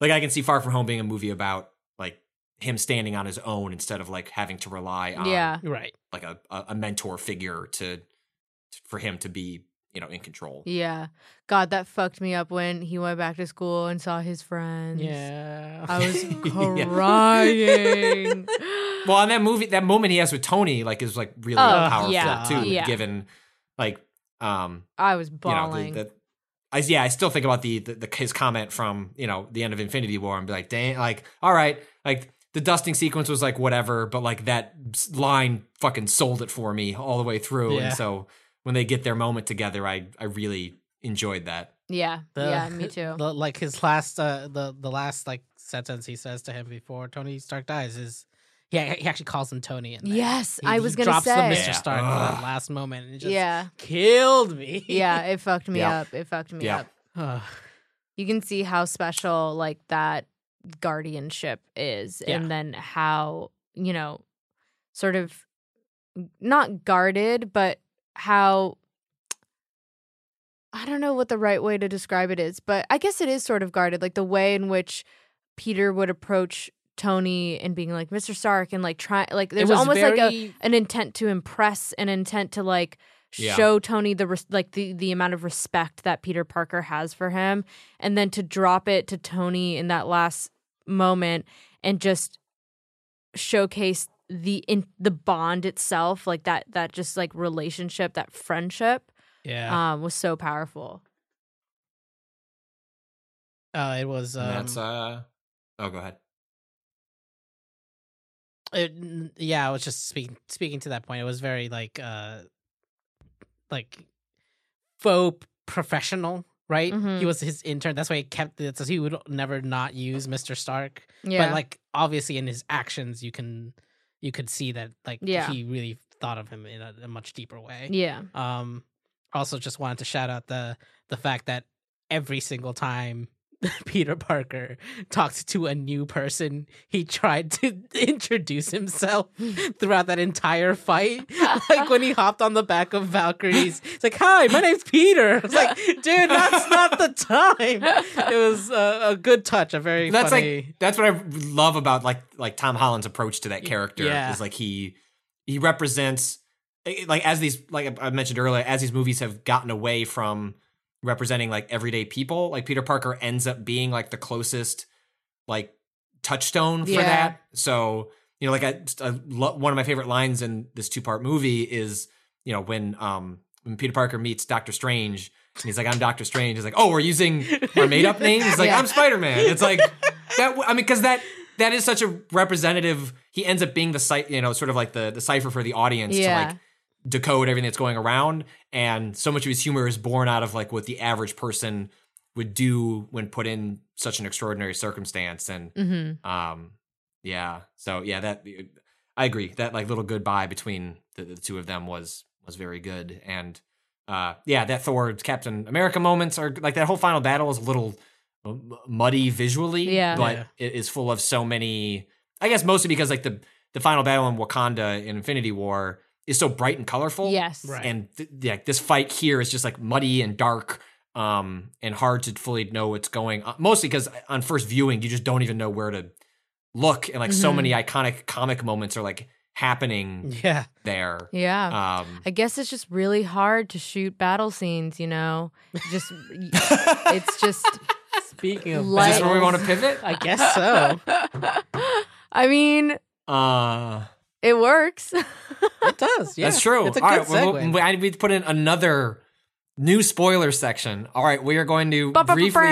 like I can see Far From Home being a movie about like him standing on his own instead of like having to rely on yeah right like a a mentor figure to for him to be you know in control. Yeah, God, that fucked me up when he went back to school and saw his friends. Yeah, I was crying. Well, and that movie, that moment he has with Tony, like is like really oh, powerful yeah. too, yeah. given like. Um, I was bawling. You know, the, the, I, yeah, I still think about the, the, the his comment from you know the end of Infinity War and be like, dang, like all right, like the dusting sequence was like whatever, but like that line fucking sold it for me all the way through. Yeah. And so when they get their moment together, I I really enjoyed that. Yeah, the, yeah, me too. The, like his last uh, the the last like sentence he says to him before Tony Stark dies is. Yeah, he actually calls him Tony. In yes, he, I was going to say. Drops the Mister Yeah. Stark at the last moment and it just yeah. killed me. Yeah, it fucked me yeah. up. It fucked me yeah. up. You can see how special, like, that guardianship is. Yeah. And then how, you know, sort of not guarded, but how, I don't know what the right way to describe it is, but I guess it is sort of guarded. Like, the way in which Peter would approach Tony and being like Mister Stark and like try like there's almost very... like a an intent to impress, an intent to like yeah. show Tony the res- like the the amount of respect that Peter Parker has for him, and then to drop it to Tony in that last moment and just showcase the in the bond itself, like that that just like relationship, that friendship yeah um was so powerful. Uh it was um... that's uh oh go ahead. It, yeah, I was just speaking speaking to that point. It was very like uh, like faux professional, right? Mm-hmm. He was his intern. That's why he kept it. So he would never not use Mister Stark. Yeah. But like obviously in his actions, you can you could see that like yeah. he really thought of him in a, a much deeper way. Yeah. Um. Also, just wanted to shout out the the fact that every single time Peter Parker talked to a new person, he tried to introduce himself throughout that entire fight. Like when he hopped on the back of Valkyrie's, it's like, hi, my name's Peter. It's like, dude, that's not the time. It was a, a good touch, a very that's funny. Like, that's what I love about like like Tom Holland's approach to that character yeah. is like he he represents like as these like I mentioned earlier, as these movies have gotten away from representing like everyday people, like Peter Parker ends up being like the closest like touchstone for yeah. that. So, you know, like I, I lo- one of my favorite lines in this two part movie is, you know, when, um, when Peter Parker meets Doctor Strange and he's like, I'm Doctor Strange. He's like, oh, we're using our made up names. He's like, yeah. I'm Spider-Man. It's like that. I mean, cause that, that is such a representative. He ends up being the site, you know, sort of like the the cipher for the audience yeah. to like decode everything that's going around. And so much of his humor is born out of like what the average person would do when put in such an extraordinary circumstance. And mm-hmm. um, yeah, so yeah, that I agree. That like little goodbye between the, the two of them was was very good. And uh, yeah, that Thor Captain America moments are like that whole final battle is a little muddy visually, yeah. but yeah. it is full of so many. I guess mostly because like the the final battle in Wakanda in Infinity War is so bright and colorful. Yes, right. And th- yeah, this fight here is just like muddy and dark. Um and hard to fully know what's going on, mostly because on first viewing you just don't even know where to look, and like mm-hmm. so many iconic comic moments are like happening yeah. there. Yeah, um, I guess it's just really hard to shoot battle scenes. You know, just it's just speaking of. Is this where we want to pivot? I guess so. I mean, uh, it works. It does. Yeah, that's true. It's a All good right, segue. Well, we, I need to put in another. New spoiler section. All right, we are going to briefly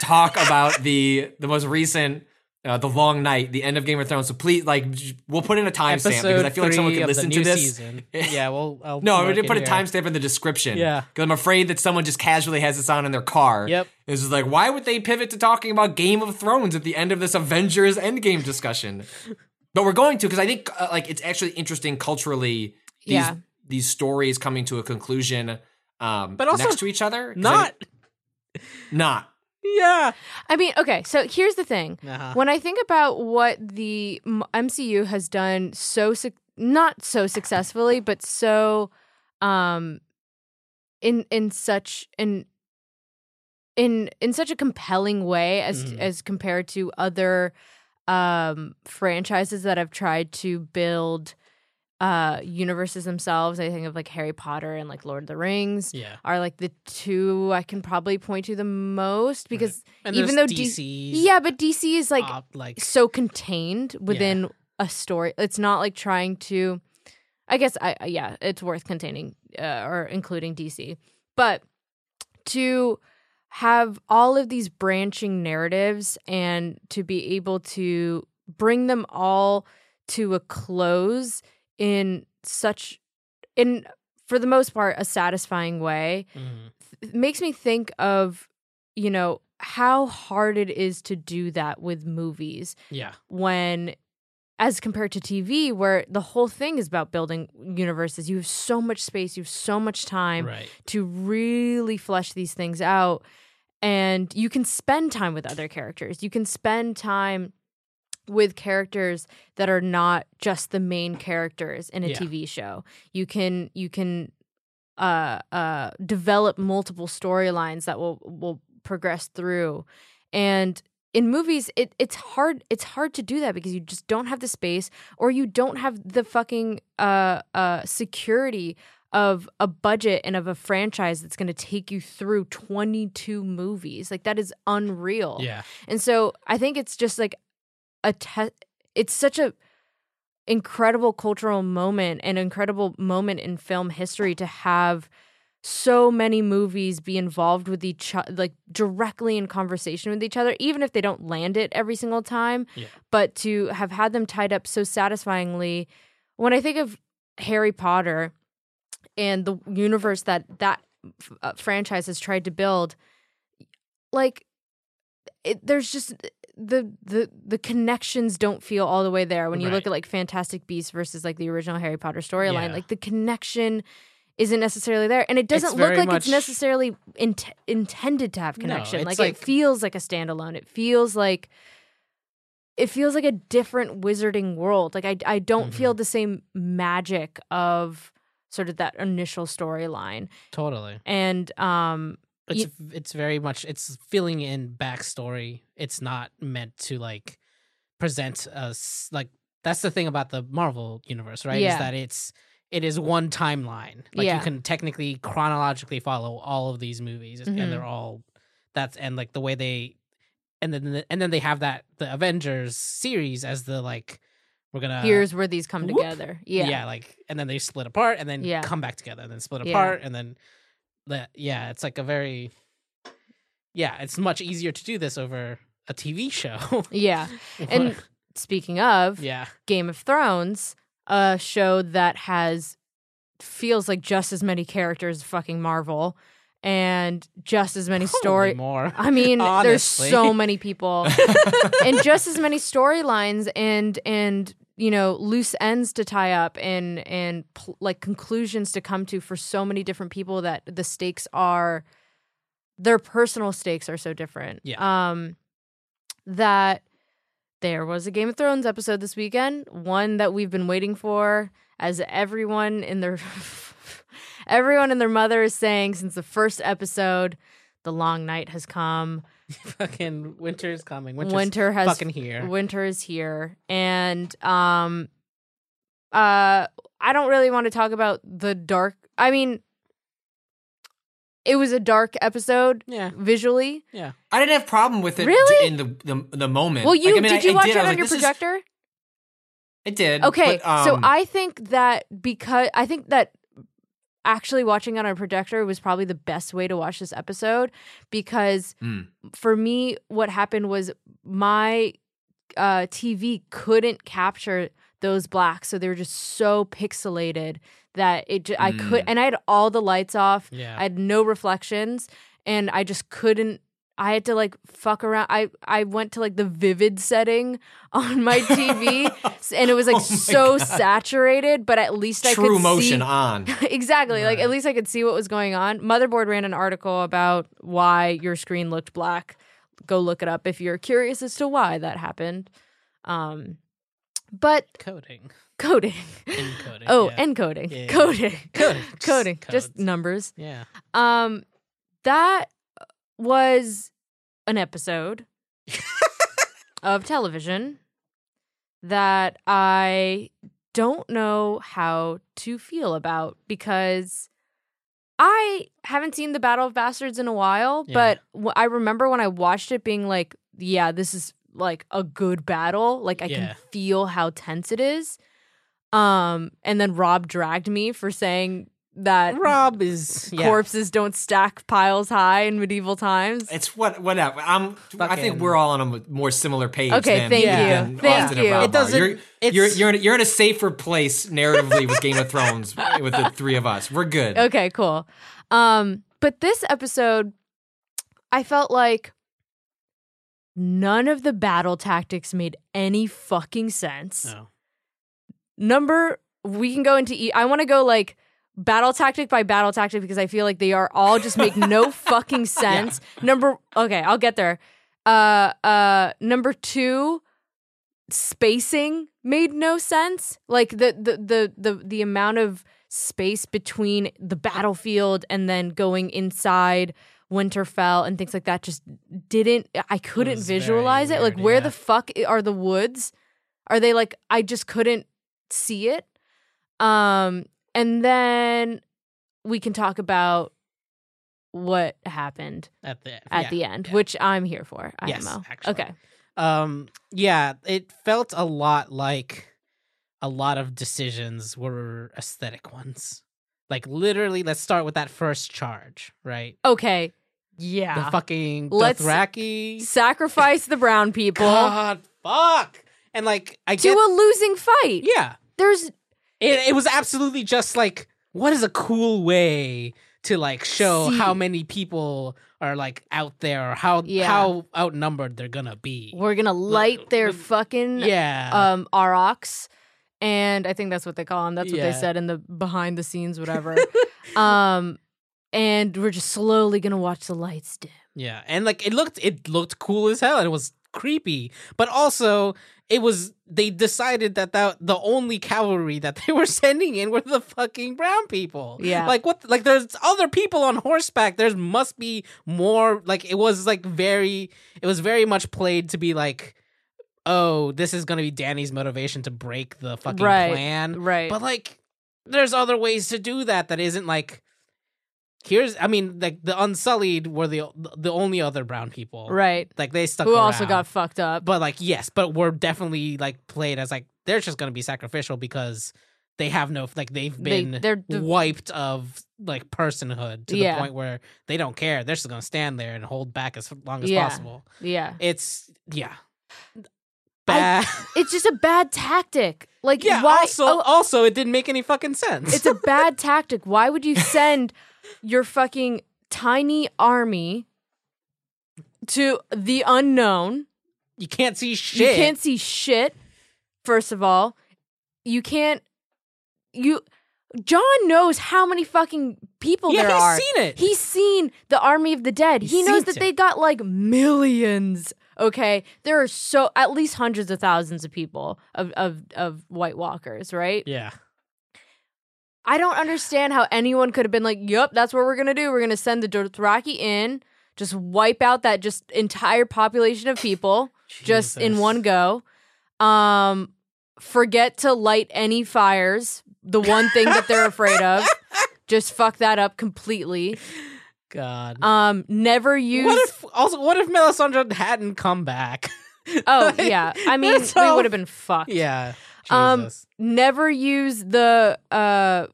talk about the the most recent, uh, the long night, the end of Game of Thrones. So please, like, we'll put in a timestamp because I feel like someone could listen to this. Season. Yeah, well, I'll no, we didn't put a timestamp in the description. Yeah, because I'm afraid that someone just casually has this on in their car. Yep, it's just like, why would they pivot to talking about Game of Thrones at the end of this Avengers Endgame discussion? But we're going to because I think uh, like it's actually interesting culturally. These, yeah, these stories coming to a conclusion. Um, but also next to each other, not, I, not. Yeah, I mean, okay. So here's the thing: uh-huh. when I think about what the M C U has done, so su- not so successfully, but so, um, in in such in in in such a compelling way as mm. as compared to other um, franchises that have tried to build. Uh, universes themselves, I think of like Harry Potter and like Lord of the Rings yeah. are like the two I can probably point to the most because right. even though D C, yeah, but D C is like, uh, like so contained within yeah. a story. It's not like trying to, I guess, I yeah, it's worth containing uh, or including D C, but to have all of these branching narratives and to be able to bring them all to a close. In such, in for the most part, a satisfying way, mm. th- makes me think of, you know, how hard it is to do that with movies. Yeah. When, as compared to T V, where the whole thing is about building universes, you have so much space, you have so much time right. to really flesh these things out. And you can spend time with other characters. You can spend time with characters that are not just the main characters in a yeah. T V show. You can you can uh, uh, develop multiple storylines that will will progress through. And in movies, it it's hard it's hard to do that because you just don't have the space or you don't have the fucking uh, uh, security of a budget and of a franchise that's going to take you through twenty-two movies. Like that is unreal. Yeah. And so I think it's just like A te- it's such a incredible cultural moment, an incredible moment in film history to have so many movies be involved with each other, like directly in conversation with each other, even if they don't land it every single time. Yeah. But to have had them tied up so satisfyingly. When I think of Harry Potter and the universe that that uh, franchise has tried to build, like it, there's just... The, the the connections don't feel all the way there. When you right. look at like Fantastic Beasts versus like the original Harry Potter storyline, yeah. like the connection isn't necessarily there. And it doesn't it's look like much... it's necessarily in- intended to have connection. No, like, like it feels like a standalone. It feels like it feels like a different wizarding world. Like I I don't mm-hmm. feel the same magic of sort of that initial storyline. Totally. And um It's it's very much, it's filling in backstory. It's not meant to, like, present us, like, that's the thing about the Marvel universe, right? Yeah. Is that it's, it is one timeline. Like, yeah. you can technically chronologically follow all of these movies, mm-hmm. and they're all, that's, and, like, the way they, and then, and then they have that, the Avengers series as the, like, we're gonna... Here's where these come whoop. together. Yeah. Yeah, like, and then they split apart, and then yeah. come back together, and then split yeah. apart, and then... That, yeah, it's like a very, yeah, it's much easier to do this over a T V show. Yeah. And speaking of, yeah. Game of Thrones, a show that has feels like just as many characters as fucking Marvel and just as many stories. More. I mean, there's so many people and just as many storylines and and you know, loose ends to tie up and and pl- like conclusions to come to for so many different people that the stakes are, their personal stakes are so different. Yeah. Um, that there was a Game of Thrones episode this weekend, one that we've been waiting for, as everyone in their everyone and their mother is saying since the first episode, the long night has come. Fucking winter is coming. Winter's winter has fucking here. Winter is here, and um, uh, I don't really want to talk about the dark. I mean, it was a dark episode. Yeah, visually. Yeah, I didn't have a problem with it. Really? in the the, the moment. Well, you like, I mean, did you I, watch I did. it on like, your projector? Is... I did. Okay, but, um... so I think that because I think that. Actually watching it on a projector was probably the best way to watch this episode because mm. for me, what happened was my uh, T V couldn't capture those blacks. So they were just so pixelated that it j- mm. I could, and I had all the lights off. Yeah. I had no reflections and I just couldn't, I had to like fuck around. I, I went to like the vivid setting on my T V and it was like oh so God. saturated, but at least True I could see. True motion on. Exactly. Right. Like at least I could see what was going on. Motherboard ran an article about why your screen looked black. Go look it up if you're curious as to why that happened. Um, but coding. Coding. Encoding. Oh, yeah. encoding. Yeah. Coding. Coding. Just coding. Codes. Just numbers. Yeah. Um, that was an episode of television that I don't know how to feel about because I haven't seen The Battle of Bastards in a while, yeah. but w- I remember when I watched it being like, yeah, this is like a good battle. Like I yeah. can feel how tense it is. Um, and then Rob dragged me for saying that Rob is corpses yeah. don't stack piles high in medieval times. It's what whatever. I'm. Fucking. I think we're all on a more similar page. Okay, than, thank yeah. you. Than thank Austin you. It doesn't. You're, you're you're in, you're in a safer place narratively with Game of Thrones with the three of us. We're good. Okay, cool. Um, but this episode, I felt like none of the battle tactics made any fucking sense. Oh. Number we can go into. E- I want to go like. Battle tactic by battle tactic because I feel like they are all just make no fucking sense. Yeah. Number okay, I'll get there. Uh, uh, number two, spacing made no sense. Like the the the the the amount of space between the battlefield and then going inside Winterfell and things like that just didn't. I couldn't it visualize it. Weird, like where yeah. the fuck are the woods? Are they like? I just couldn't see it. Um. And then we can talk about what happened at the at yeah, the end, yeah. which I'm here for. I M O. Yes, actually. Okay. Um, yeah, it felt a lot like a lot of decisions were aesthetic ones. Like literally, let's start with that first charge, right? Okay. Yeah. The fucking Dothraki. Let's sacrifice the brown people. God, fuck. And like I get to a losing fight. Yeah. There's. It, it was absolutely just like, what is a cool way to like show See, how many people are like out there or how yeah. how outnumbered they're gonna be? We're gonna light like, their fucking yeah. um aurochs, and I think that's what they call them. That's what yeah. they said in the behind the scenes, whatever. um, and we're just slowly gonna watch the lights dim. Yeah, and like it looked it looked cool as hell. It was creepy, but also. It was, they decided that, that the only cavalry that they were sending in were the fucking brown people. Yeah. Like, what, like, there's other people on horseback. There must be more, like, it was, like, very, it was very much played to be, like, oh, this is going to be Danny's motivation to break the fucking right, plan. Right. But, like, there's other ways to do that that isn't, like, here's, I mean, like the Unsullied were the the only other brown people, right? Like they stuck who around, also got fucked up. But like, yes, but were definitely like played as like they're just gonna be sacrificial because they have no, like, they've been they, they're, wiped of, like, personhood to yeah. the point where they don't care. They're just going to stand there and hold back as long as yeah. possible. Yeah. It's, yeah. Bad. I, it's just a bad tactic. Like, yeah, why? Also, oh, also, it didn't make any fucking sense. It's a bad tactic. Why would you send your fucking tiny army to the unknown? You can't see shit. You can't see shit, first of all. You can't... You, John knows how many fucking people yeah, there he's are. He's seen it. He's seen the Army of the Dead. He's he knows that it. They got like millions. Okay, there are so at least hundreds of thousands of people of of of White Walkers, right? Yeah. I don't understand how anyone could have been like, "Yep, that's what we're gonna do. We're gonna send the Dothraki in, just wipe out that just entire population of people, just in one go. Um, forget to light any fires." The one thing that they're afraid of. Just fuck that up completely. God. Um, never use... What if, also, what if Melisandre hadn't come back? Oh, like, yeah. I mean, we all... would have been fucked. Yeah. Jesus. Um, never use the uh,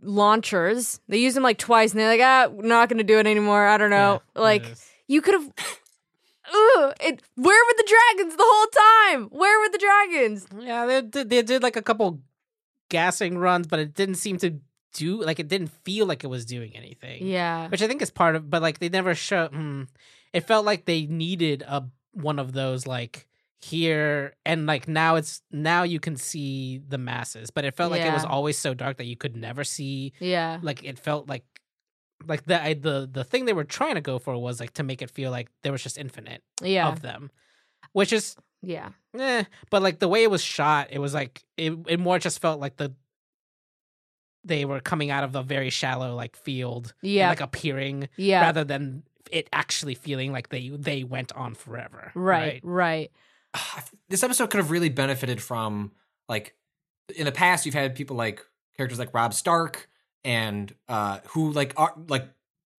launchers. They use them like twice, and they're like, ah, we're not going to do it anymore. I don't know. Yeah, like, you could have... Ooh, it, where were the dragons the whole time? Where were the dragons? Yeah, they did, they did like a couple... gassing runs, but it didn't seem to do, like, it didn't feel like it was doing anything. Yeah. Which I think is part of, but, like, they never show, mm, it felt like they needed a one of those, like, here, and, like, now it's, now you can see the masses, but it felt yeah. like it was always so dark that you could never see. Yeah. Like, it felt like, like, the, I, the, the thing they were trying to go for was, like, to make it feel like there was just infinite yeah. of them. Which is... Yeah. Eh, but, like, the way it was shot, it was, like, it, it more just felt like the they were coming out of a very shallow, like, field. Yeah. And, like, appearing. Yeah. Rather than it actually feeling like they, they went on forever. Right, right. right. This episode could have really benefited from, like, in the past, you've had people like, characters like Robb Stark and uh, who, like, are, like,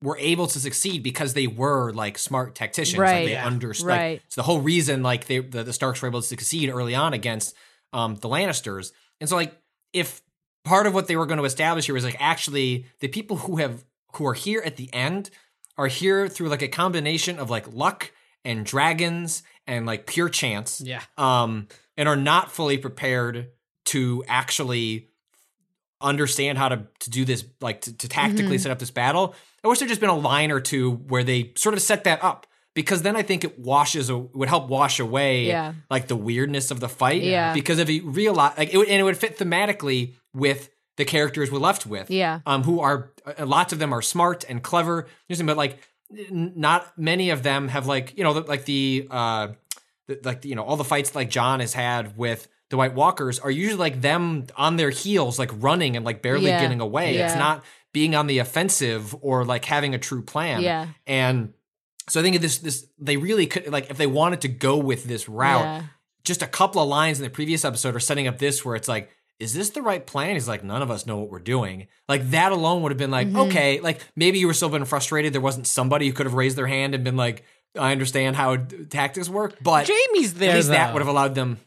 were able to succeed because they were, like, smart tacticians. Right. Like, they yeah. understood. Right. Like, it's the whole reason, like, they, the, the Starks were able to succeed early on against um, the Lannisters. And so, like, if part of what they were going to establish here was, like, actually the people who have who are here at the end are here through, like, a combination of, like, luck and dragons and, like, pure chance. Yeah. Um, and are not fully prepared to actually understand how to, to do this, like, to, to tactically mm-hmm. set up this battle. I wish there'd just been a line or two where they sort of set that up, because then I think it washes, would help wash away yeah. like the weirdness of the fight. Yeah. Because if you realize, like, it would, and it would fit thematically with the characters we're left with. Yeah. Um, who are uh, lots of them are smart and clever, but like n- not many of them have like you know the, like the uh, the, like you know all the fights like John has had with the White Walkers are usually like them on their heels, like running and like barely yeah. getting away. Yeah. It's not being on the offensive or like having a true plan. Yeah. And so I think this, this, they really could, like, if they wanted to go with this route, yeah. just a couple of lines in the previous episode are setting up this where it's like, is this the right plan? He's like, none of us know what we're doing. Like, that alone would have been like, mm-hmm. okay, like maybe you were still been frustrated. There wasn't somebody who could have raised their hand and been like, I understand how tactics work, but Jamie's there. At least though. That would have allowed them.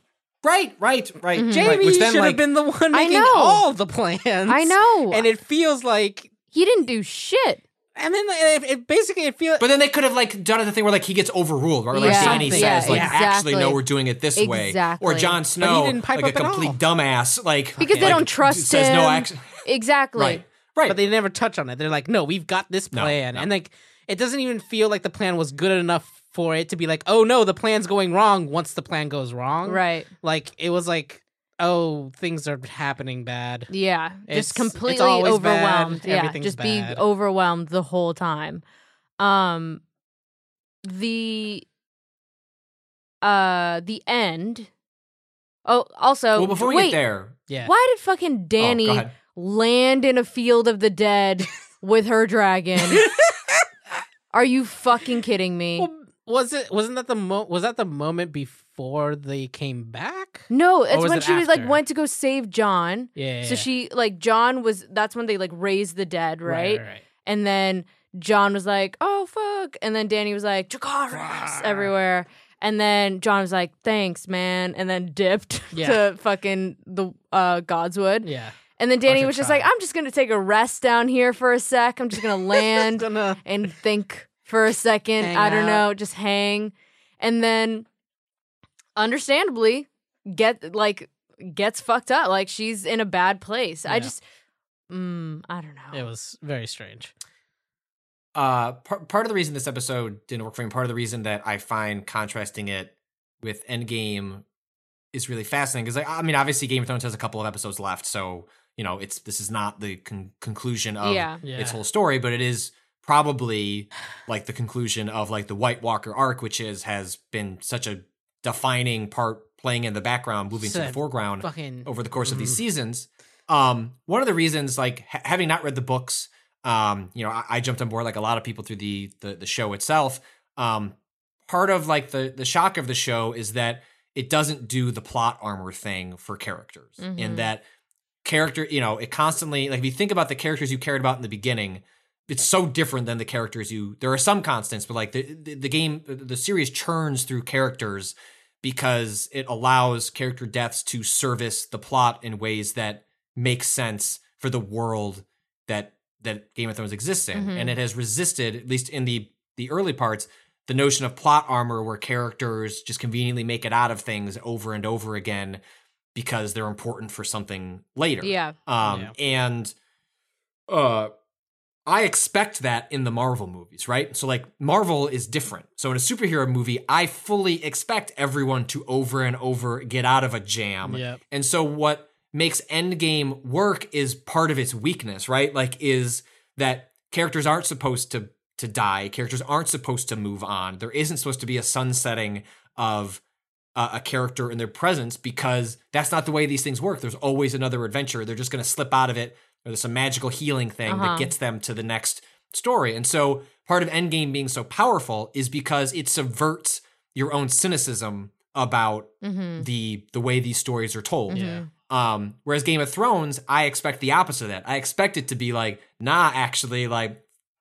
Right, right, right. Mm-hmm. Jamie right, should then, like, have been the one making all the plans. I know. And it feels like... He didn't do shit. And then it, it basically it feels... But then they could have like done the thing where like he gets overruled, right? Like yeah. Danny says, yeah, like, exactly. actually, no, we're doing it this exactly. way. Exactly. Or Jon Snow, like a complete dumbass. Like Because they like, don't trust says him. No action. Exactly. Right. right. But they never touch on it. They're like, no, we've got this plan. No, no. And like it doesn't even feel like the plan was good enough for it to be like, oh no, the plan's going wrong once the plan goes wrong. Right. Like, it was like, oh, things are happening bad. Yeah. It's, just completely it's overwhelmed. Bad. Yeah. Just bad. Be overwhelmed the whole time. Um, the, uh, the end. Oh, also. Well, before we wait, get there. Yeah. Why did fucking Danny oh, land in a field of the dead with her dragon? Are you fucking kidding me? Well, Was it? Wasn't that the mo- was that the moment before they came back? No, it's when it she after? was like went to go save John. Yeah. yeah so yeah. she like John was. That's when they like raised the dead, right? Right, right, right. And then John was like, "Oh fuck!" And then Danny was like, "Jacaras everywhere." And then John was like, "Thanks, man." And then dipped yeah. to fucking the uh, Godswood. Yeah. And then Danny was just time. like, I'm just going to take a rest down here for a sec. I'm just going to land and think for a second. Hang I don't out. know. Just hang. And then understandably get like gets fucked up. Like she's in a bad place. Yeah. I just, mm, I don't know. It was very strange. Uh, part, part of the reason this episode didn't work for me, part of the reason that I find contrasting it with Endgame is really fascinating, because I, I mean, obviously Game of Thrones has a couple of episodes left, so you know it's this is not the con- conclusion of yeah. Yeah. its whole story, but it is probably like the conclusion of like the White Walker arc, which is has been such a defining part playing in the background, moving so to the foreground fucking, over the course mm. of these seasons. Um, one of the reasons, like ha- having not read the books. Um, you know, I, I jumped on board like a lot of people through the the, the show itself. Um, part of like the, the shock of the show is that it doesn't do the plot armor thing for characters, mm-hmm. in that character, you know, it constantly, like if you think about the characters you cared about in the beginning, it's so different than the characters you, there are some constants, but like the, the, the game, the series churns through characters because it allows character deaths to service the plot in ways that make sense for the world that that Game of Thrones exists in. Mm-hmm. And it has resisted, at least in the, the early parts, the notion of plot armor where characters just conveniently make it out of things over and over again because they're important for something later. Yeah. Um, yeah. And uh, I expect that in the Marvel movies, right? So like Marvel is different. So in a superhero movie, I fully expect everyone to over and over get out of a jam. Yep. And so what makes Endgame work is part of its weakness, right? Like is that characters aren't supposed to to die. Characters aren't supposed to move on. There isn't supposed to be a sunsetting of uh, a character in their presence, because that's not the way these things work. There's always another adventure. They're just going to slip out of it, or there's some magical healing thing uh-huh. that gets them to the next story. And so part of Endgame being so powerful is because it subverts your own cynicism about mm-hmm. the the way these stories are told. Mm-hmm. Yeah. Um, whereas Game of Thrones, I expect the opposite of that. I expect it to be like, nah, actually, like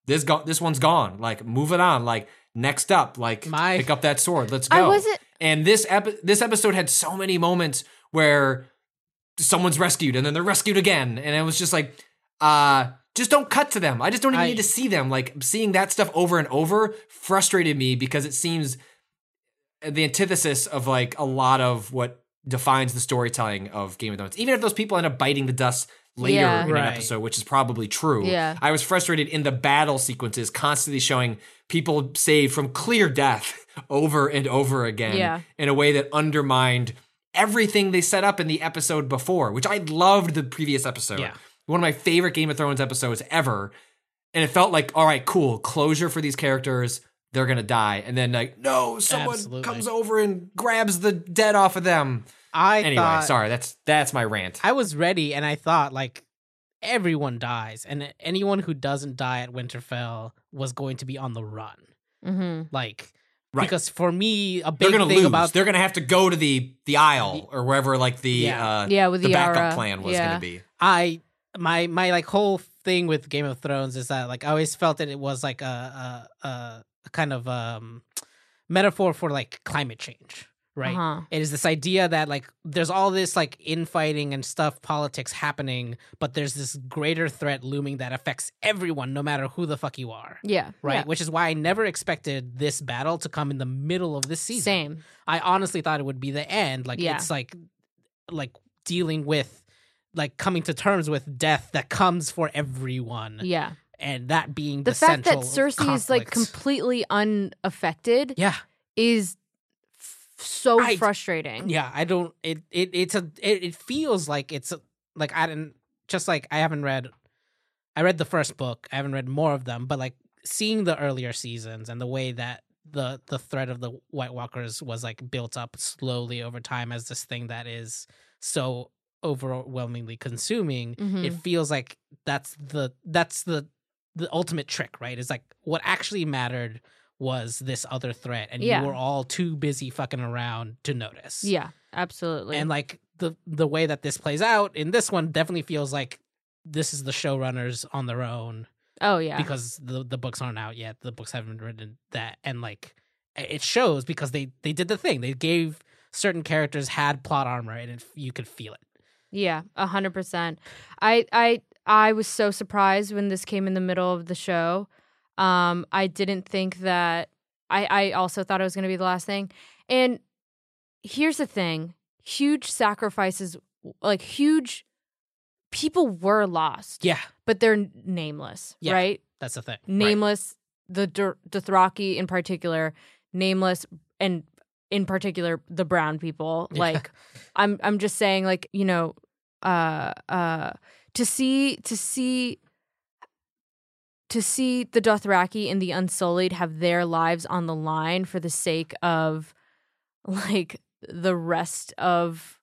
this go- this one's gone. Like, move it on. Like, next up, like My- pick up that sword. Let's go. I wasn't- and this epi- this episode had so many moments where someone's rescued and then they're rescued again, and it was just like, uh, just don't cut to them. I just don't even I- need to see them. Like, seeing that stuff over and over frustrated me, because it seems the antithesis of like a lot of what defines the storytelling of Game of Thrones. Even if those people end up biting the dust later yeah. in right. an episode, which is probably true. Yeah. I was frustrated in the battle sequences, constantly showing people saved from clear death over and over again yeah. in a way that undermined everything they set up in the episode before, which I loved the previous episode. Yeah. One of my favorite Game of Thrones episodes ever. And it felt like, all right, cool, closure for these characters. They're going to die. And then, like, no, someone Absolutely. comes over and grabs the dead off of them. I Anyway, thought, sorry, that's that's my rant. I was ready, and I thought, like, everyone dies. And anyone who doesn't die at Winterfell was going to be on the run. Mm-hmm. Like, right. because for me, a big thing lose. about... They're going to have to go to the, the Isle, or wherever, like, the yeah. Uh, yeah, with the, the backup Yara. plan was yeah. going to be. I... My, my, like, whole thing with Game of Thrones is that, like, I always felt that it was, like, a... a, a kind of um, metaphor for like climate change, right? Uh-huh. It is this idea that like there's all this like infighting and stuff, politics happening, but there's this greater threat looming that affects everyone, no matter who the fuck you are. Yeah. Right? Yeah. Which is why I never expected this battle to come in the middle of this season. Same. I honestly thought it would be the end. Like yeah. it's like, like dealing with, like coming to terms with death that comes for everyone. Yeah. And that being the, the fact central that Cersei conflict. is like completely unaffected, yeah. is f- so I, frustrating. Yeah, I don't. It it it's a. It, it feels like it's a, like I didn't just like I haven't read. I read the first book. I haven't read more of them, but like seeing the earlier seasons and the way that the the threat of the White Walkers was like built up slowly over time as this thing that is so overwhelmingly consuming. Mm-hmm. It feels like that's the that's the. the ultimate trick, right? Is like what actually mattered was this other threat, and yeah. you were all too busy fucking around to notice. Yeah, absolutely. And like the the way that this plays out in this one definitely feels like this is the showrunners on their own. Oh yeah, because the the books aren't out yet. The books haven't written that, and like it shows because they they did the thing. They gave certain characters had plot armor, and it, you could feel it. Yeah, one hundred percent. I I I was so surprised when this came in the middle of the show. Um, I didn't think that I, I also thought it was going to be the last thing. And here's the thing. Huge sacrifices, like huge people were lost. Yeah. But they're nameless, yeah, right? That's the thing. Nameless, right. The Dur- Dothraki in particular, nameless, and in particular, the brown people. Yeah. Like, I'm I'm just saying, like, you know, uh, uh, to see, to see... To see the Dothraki and the Unsullied have their lives on the line for the sake of, like, the rest of,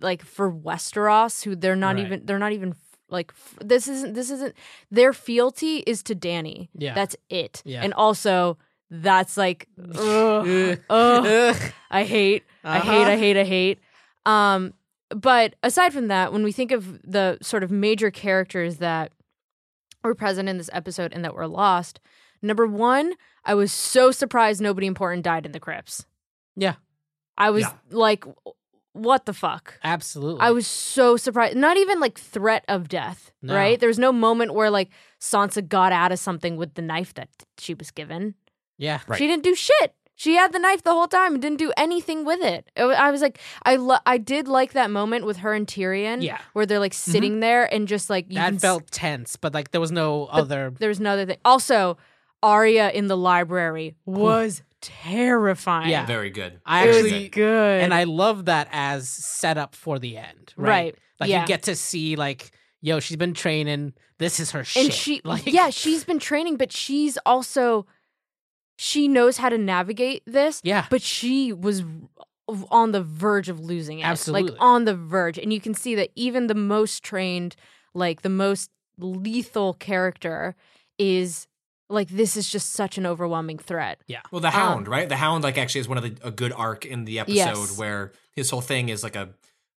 like, for Westeros, who they're not right. even, they're not even, like, this isn't, this isn't, their fealty is to Dany. Yeah. That's it. Yeah. And also, that's, like, ugh, ugh, I hate, uh-huh. I hate, I hate, I hate. Um, but aside from that, when we think of the sort of major characters that were present in this episode and that were lost. Number one, I was so surprised nobody important died in the crypts. Yeah. I was yeah. like, what the fuck? Absolutely. I was so surprised. Not even like threat of death, no. right? There was no moment where like Sansa got out of something with the knife that she was given. Yeah. Right. She didn't do shit. She had the knife the whole time and didn't do anything with it. I was like, I lo- I did like that moment with her and Tyrion, yeah. where they're like sitting mm-hmm. there and just like you that can felt s- tense, but like there was no other. There was no other thing. Also, Arya in the library was terrifying. Yeah, very good. I actually it was good, and I love that as setup for the end. Right, right. Like yeah. you get to see like, yo, she's been training. This is her and shit. And she, like, yeah, she's been training, but she's also. She knows how to navigate this, yeah. but she was on the verge of losing it. Absolutely. Like, on the verge. And you can see that even the most trained, like, the most lethal character is, like, this is just such an overwhelming threat. Yeah. Well, the Hound, um, right? The Hound, like, actually is one of the, a good arc in the episode yes. where his whole thing is, like, a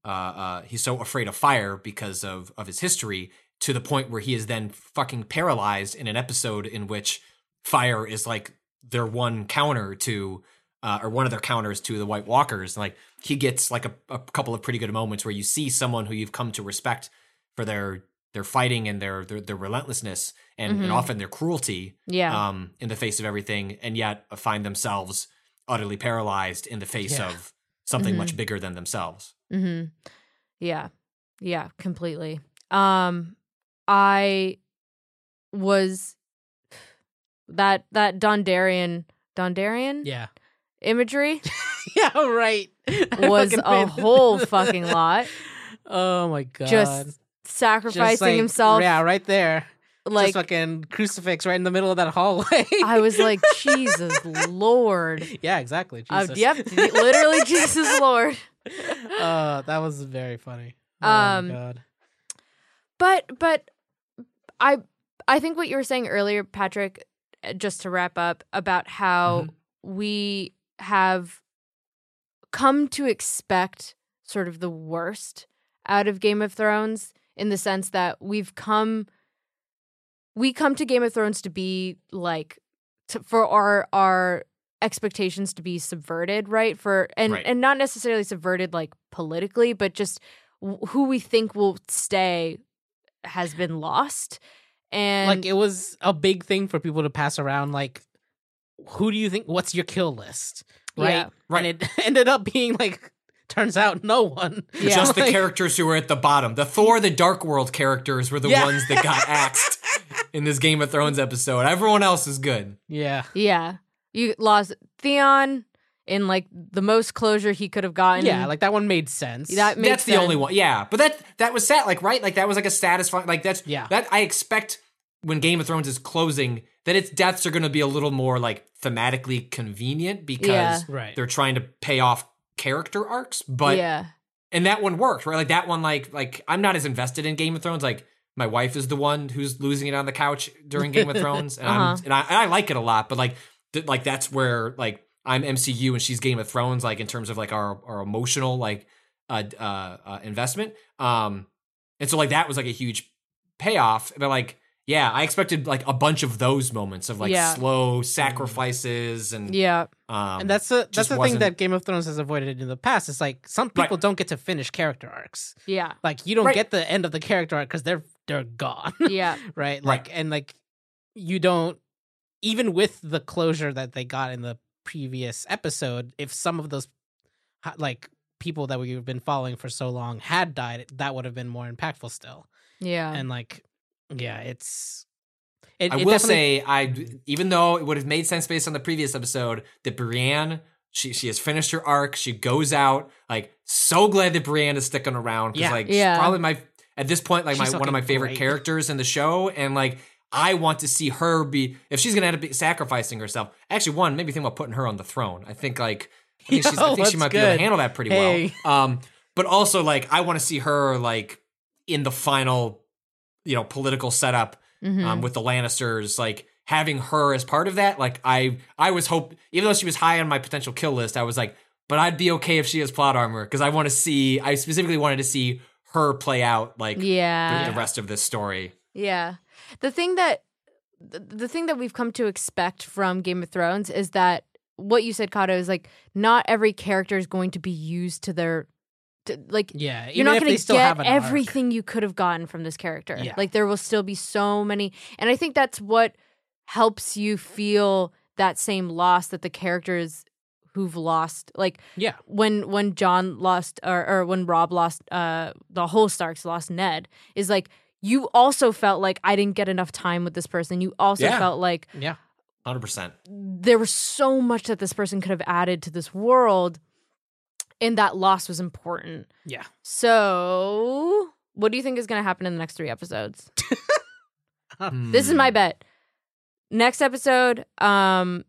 uh, uh, he's so afraid of fire because of, of his history to the point where he is then fucking paralyzed in an episode in which fire is, like, their one counter to, uh, or one of their counters to the White Walkers. Like he gets like a, a couple of pretty good moments where you see someone who you've come to respect for their their fighting and their their, their relentlessness and, mm-hmm. and often their cruelty yeah. um, in the face of everything, and yet find themselves utterly paralyzed in the face yeah. of something mm-hmm. much bigger than themselves. Mm-hmm. Yeah, yeah, completely. Um, I was. That that Dondarrion Dondarrion yeah imagery yeah right I was a whole fucking lot. Oh my god! Just sacrificing just like, himself. Yeah, right there. Like just fucking crucifix right in the middle of that hallway. I was like, Jesus Lord. Yeah, exactly. Jesus. Uh, yep, literally Jesus Lord. Oh, uh, that was very funny. Oh um, my god. But but I I think what you were saying earlier, Patrick. Just to wrap up, about how mm-hmm. we have come to expect sort of the worst out of Game of Thrones, in the sense that we've come, we come to Game of Thrones to be like, to, for our our expectations to be subverted, right? For and right. and not necessarily subverted like politically, but just w- who we think will stay has been lost. And like it was a big thing for people to pass around, like, who do you think? What's your kill list? Right, yeah. right. And it ended up being like, turns out no one. Yeah. Just like, the characters who were at the bottom. The Thor the Dark World characters were the yeah. ones that got axed in this Game of Thrones episode. Everyone else is good. Yeah, yeah. You lost Theon in like the most closure he could have gotten. Yeah, like that one made sense. That made that's sense. The only one. Yeah, but that that was sad. Like right, like that was like a satisfying. Like that's yeah. That I expect. When Game of Thrones is closing, that its deaths are going to be a little more like thematically convenient because yeah. right. they're trying to pay off character arcs. But yeah. and that one worked, right? Like that one, like like I'm not as invested in Game of Thrones. Like my wife is the one who's losing it on the couch during Game of Thrones, and, uh-huh. I'm, and I and I like it a lot. But like th- like that's where like I'm M C U and she's Game of Thrones. Like in terms of like our our emotional like uh, uh, uh investment. Um, and so like that was like a huge payoff, but like. Yeah, I expected like a bunch of those moments of like yeah. slow sacrifices and yeah, um, and that's the that's the wasn't... thing that Game of Thrones has avoided in the past. It's like some people right. don't get to finish character arcs. Yeah, like you don't right. get the end of the character arc because they're they're gone. Yeah, right. Like right. and like you don't even with the closure that they got in the previous episode. If some of those like people that we've been following for so long had died, that would have been more impactful still. Yeah, and like. Yeah, it's... It, I it will say, I even though it would have made sense based on the previous episode, that Brienne, she she has finished her arc, she goes out, like, so glad that Brienne is sticking around, because, yeah. like, yeah. she's probably my, at this point, like, my, one of my favorite great. characters in the show, and, like, I want to see her be, if she's going to end up sacrificing herself, actually, one, maybe think about putting her on the throne. I think, like, I think, Yo, she's, I think she might good. be able to handle that pretty hey. well. Um, but also, like, I want to see her, like, in the final... you know, political setup mm-hmm. um, with the Lannisters, like having her as part of that. Like I, I was hope, even though she was high on my potential kill list, I was like, but I'd be okay if she has plot armor. Cause I want to see, I specifically wanted to see her play out like yeah. the, the rest of this story. Yeah. The thing that, the, the thing that we've come to expect from Game of Thrones is that what you said, Kato, is like, not every character is going to be used to their To, like yeah, you're not going to get everything arc. you could have gotten from this character. Yeah. Like there will still be so many, and I think that's what helps you feel that same loss that the characters who've lost, like yeah, when when John lost or, or when Rob lost, uh, the whole Starks lost Ned, is like you also felt like I didn't get enough time with this person. You also yeah. felt like yeah, one hundred percent. There was so much that this person could have added to this world. And that loss was important. Yeah. So, what do you think is going to happen in the next three episodes? um. This is my bet. Next episode, um,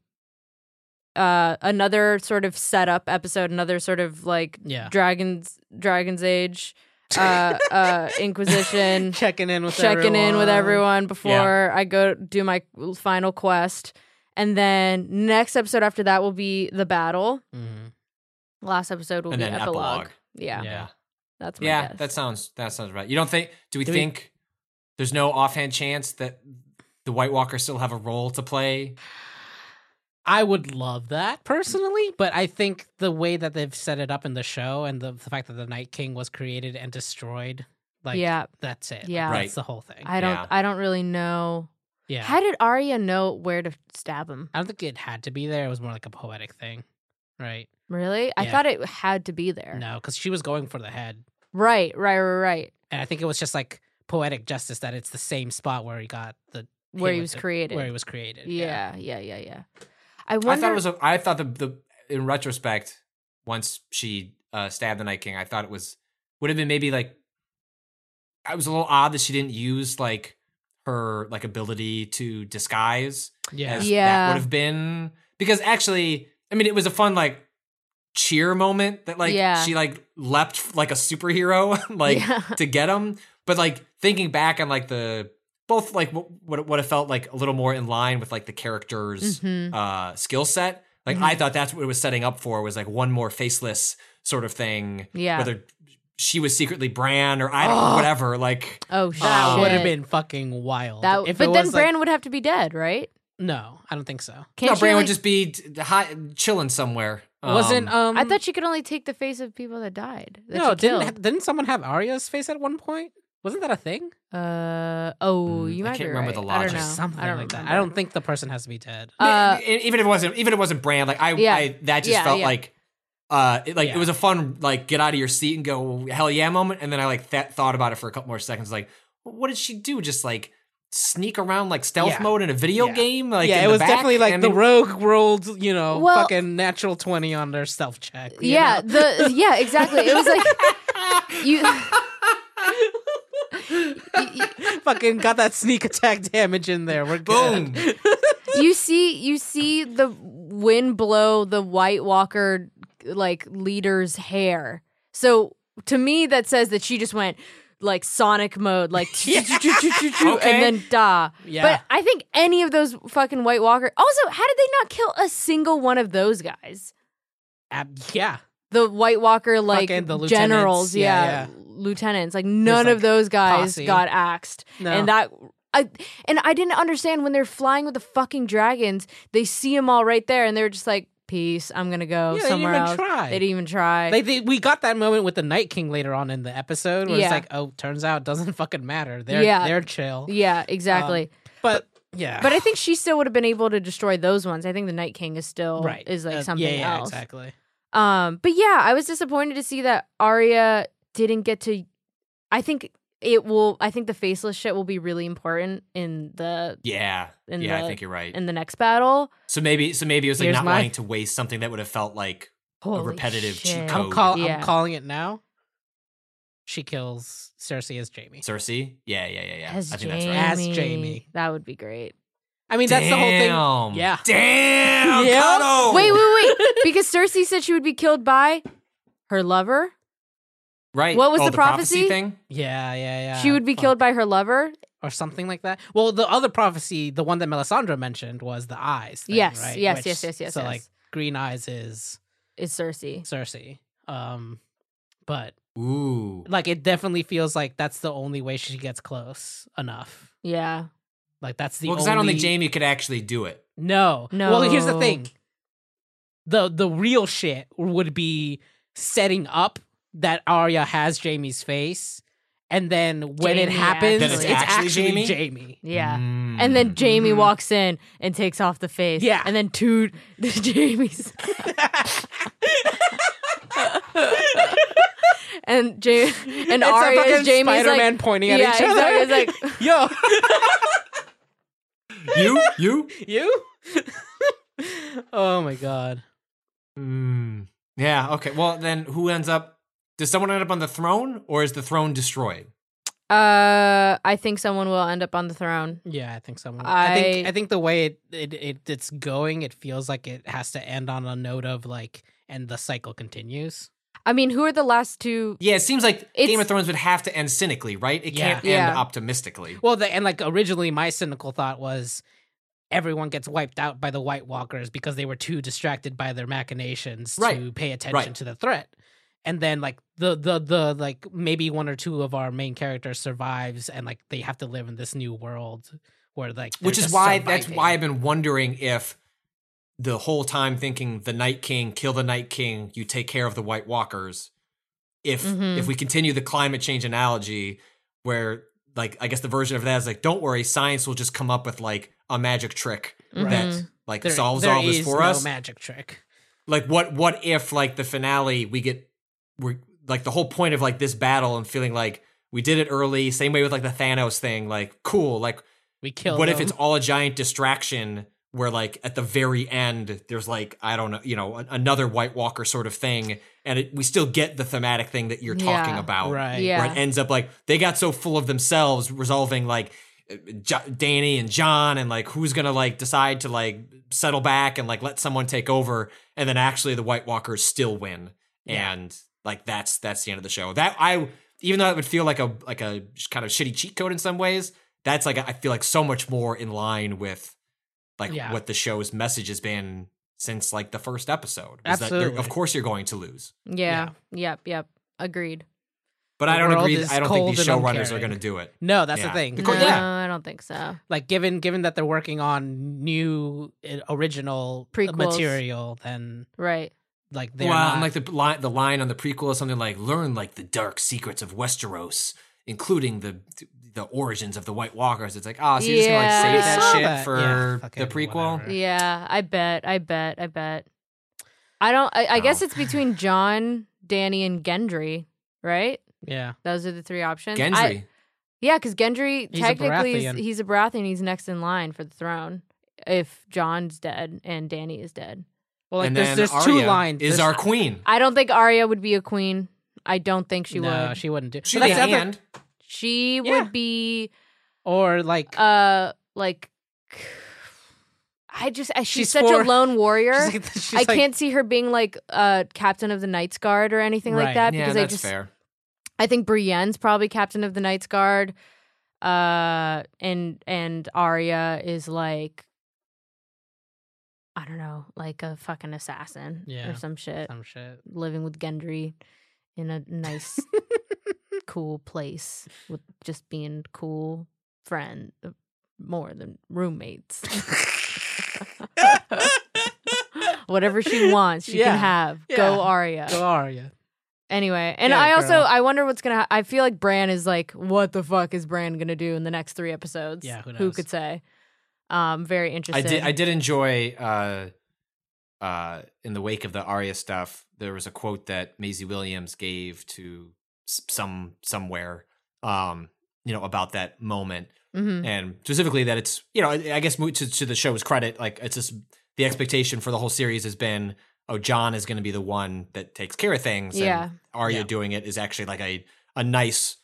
uh, another sort of setup episode, another sort of like yeah. dragons, Dragon's Age, uh, uh, Inquisition, checking in with checking everyone. in with everyone before yeah. I go do my final quest, and then next episode after that will be the battle. Mm-hmm. Last episode will and be epilogue. epilogue. Yeah, yeah, that's my yeah. guess. That sounds that sounds right. You don't think? Do we do think we, there's no offhand chance that the White Walkers still have a role to play? I would love that personally, but I think the way that they've set it up in the show and the, the fact that the Night King was created and destroyed, like, yeah. that's it. Yeah, right. That's the whole thing. I don't. Yeah. I don't really know. Yeah. How did Arya know where to stab him? I don't think it had to be there. It was more like a poetic thing, right? Really? Yeah. I thought it had to be there. No, because she was going for the head. Right, right, right, right. And I think it was just like poetic justice that it's the same spot where he got the where he was the, created. Where he was created. Yeah, yeah, yeah, yeah. yeah. I wonder. I thought it was. A, I thought the the in retrospect, once she uh, stabbed the Night King, I thought it was would have been maybe like. It was a little odd that she didn't use like her like ability to disguise. Yeah, as yeah. that would have been because actually, I mean, it was a fun like. cheer moment that like yeah. she like leapt like a superhero like yeah. to get him, but like thinking back on like the both like what what it felt like a little more in line with like the character's mm-hmm. uh skill set, like mm-hmm. I thought that's what it was setting up for, was like one more faceless sort of thing, yeah whether she was secretly Bran or I don't know, whatever, like oh shit. that would have been fucking wild that, if but it then was, Bran like, would have to be dead, right? No, I don't think so. Can't no, Bran like- would just be t- high, chilling somewhere. Um, Wasn't um, I thought she could only take the face of people that died. That no, didn't ha- didn't someone have Arya's face at one point? Wasn't that a thing? Uh oh, mm, you might I can't be remember right. the logic. I don't know. Something I don't like remember. that. I don't think the person has to be dead. Uh, even if it wasn't, even if it wasn't Bran, like I, yeah. I that just yeah, felt yeah. like, uh, it, like yeah. it was a fun like get out of your seat and go hell yeah moment, and then I like th- thought about it for a couple more seconds, like what did she do? Just like. Sneak around like stealth yeah. mode in a video yeah. game, like yeah, in it the was back. definitely like I mean, the rogue rolled, you know, well, fucking natural twenty on their stealth check. Yeah, know? the yeah, exactly. It was like you. Fucking got that sneak attack damage in there. We're good. Boom. You see, you see the wind blow the White Walker like leader's hair. So to me, that says that she just went. Like Sonic mode, like okay. and then da. Yeah. But I think any of those fucking White Walker. Also, how did they not kill a single one of those guys? Uh, yeah, the White Walker like the generals, yeah, yeah, yeah, lieutenants. Like none like, of those guys posse. got axed, no. and that I, and I didn't understand when they're flying with the fucking dragons, they see them all right there, and they're just like, peace, I'm gonna go yeah, somewhere else. Try. They didn't even try. They, they, we got that moment with the Night King later on in the episode where yeah. it's like, oh, turns out it doesn't fucking matter. They're yeah. they're chill. Yeah, exactly. Um, but, but yeah, but I think she still would have been able to destroy those ones. I think the Night King is still right. is like uh, something yeah, yeah, else. Yeah, exactly. Um, but yeah, I was disappointed to see that Arya didn't get to. I think it will. I think the faceless shit will be really important in the. Yeah. In yeah, the, I think you're right. In the next battle. So maybe, so maybe it was like Here's not my... wanting to waste something that would have felt like Holy a repetitive cheat code. I'm, call, yeah. I'm calling it now. She kills Cersei as Jaime. Cersei? Yeah, yeah, yeah, yeah. As I think Jaime. That's right. As Jaime. That would be great. I mean, that's Damn. the whole thing. Yeah. Damn. Yep. Kato. Wait, wait, wait. Because Cersei said she would be killed by her lover. Right. What was oh, the, the prophecy? prophecy thing? Yeah, yeah, yeah. She would be Fuck. killed by her lover? Or something like that. Well, the other prophecy, the one that Melisandre mentioned, was the eyes thing, yes, right? Yes, Which, yes, yes, yes, So, yes. like, green eyes is... Is Cersei. Cersei. Um, but... Ooh. Like, it definitely feels like that's the only way she gets close enough. Yeah. Like, that's the well, only... Well, because I don't think Jaime could actually do it. No. No. Well, here's the thing. The, the real shit would be setting up that Arya has Jaime's face, and then when Jaime, it happens, actually. it's actually, actually Jaime. Yeah, mm. and then Jaime mm. walks in and takes off the face. Yeah, and then two Jaimes, and Jaime and Arya is Jaime's Spider-Man like, pointing at yeah, each other. Yeah, exactly. Like, yo, you, you, you. Oh my god. Mm. Yeah. Okay. Well, then who ends up? Does someone end up on the throne, or is the throne destroyed? Uh, I think someone will end up on the throne. Yeah, I think someone. I, I think I think the way it, it, it it's going, it feels like it has to end on a note of like, and the cycle continues. I mean, who are the last two? Yeah, it seems like it's... Game of Thrones would have to end cynically, right? It yeah. can't end yeah. optimistically. Well, the, and like originally, my cynical thought was everyone gets wiped out by the White Walkers because they were too distracted by their machinations right. to pay attention right. to the threat. And then, like, the, the, the, like, maybe one or two of our main characters survives, and, like, they have to live in this new world where, like, which is why, surviving. that's why I've been wondering if the whole time thinking the Night King, kill the Night King, you take care of the White Walkers. If, mm-hmm. if we continue the climate change analogy where, like, I guess the version of that is, like, don't worry, science will just come up with, like, a magic trick mm-hmm. that, like, there, solves there all this for no us. There is no magic trick. Like, what, what if, like, the finale, we get... We're like the whole point of like this battle and feeling like we did it early, same way with like the Thanos thing, like cool, like we killed What them. If it's all a giant distraction where like at the very end there's like, I don't know, you know, another White Walker sort of thing, and it, we still get the thematic thing that you're yeah, talking about, right? Yeah. Where it ends up like they got so full of themselves resolving like Jo- Danny and John and like who's gonna like decide to like settle back and like let someone take over, and then actually the White Walkers still win yeah. and. Like that's that's the end of the show. That I even though it would feel like a like a kind of shitty cheat code in some ways, that's like I feel like so much more in line with like yeah. what the show's message has been since like the first episode. Absolutely, that of course you're going to lose. Yeah. yeah. Yep. Yep. Agreed. But the I don't agree. I don't think these showrunners are going to do it. No, that's yeah. the thing. No, yeah. I don't think so. Like given given that they're working on new original Prequels. material, then right. Like they're well, not. And like the line, the line on the prequel is something like "Learn like the dark secrets of Westeros, including the the origins of the White Walkers." It's like, oh, so you're yeah. just gonna like save that shit that. for yeah. okay, the prequel? Whatever. Yeah, I bet, I bet, I bet. I don't. I, I oh. guess it's between Jon, Dany, and Gendry, right? Yeah, those are the three options. Gendry, I, yeah, because Gendry he's technically a is, he's a Baratheon. He's next in line for the throne if Jon's dead and Dany is dead. Well, like, and there's, there's Arya two lines. Is there's, our queen. I don't think Arya would be a queen. I don't think she no, would. No, she wouldn't do it. She, that's the hand. Other, she yeah. would be... Or, like... Uh, like... I just... She's, she's such for, a lone warrior. She's like, she's I like, can't see her being, like, uh, captain of the Night's Guard or anything right. like that. Yeah, because that's I just, fair. I think Brienne's probably captain of the Night's Guard. Uh, and and Arya is, like... I don't know, like a fucking assassin yeah, or some shit. Some shit. Living with Gendry in a nice, cool place with just being cool friend more than roommates. Whatever she wants, she yeah. can have. Yeah. Go Arya. Go Arya. Anyway, and yeah, I also, girl. I wonder what's going to, ha- I feel like Bran is like, what the fuck is Bran going to do in the next three episodes? Yeah, who knows? Who could say? Um, very interesting. I did, I did enjoy, uh, uh, in the wake of the Arya stuff, there was a quote that Maisie Williams gave to some, somewhere, um, you know, about that moment. Mm-hmm. And specifically that it's, you know, I, I guess to, to the show's credit, like it's just the expectation for the whole series has been, oh, John is going to be the one that takes care of things. Yeah. And Arya yeah. doing it is actually like a, a nice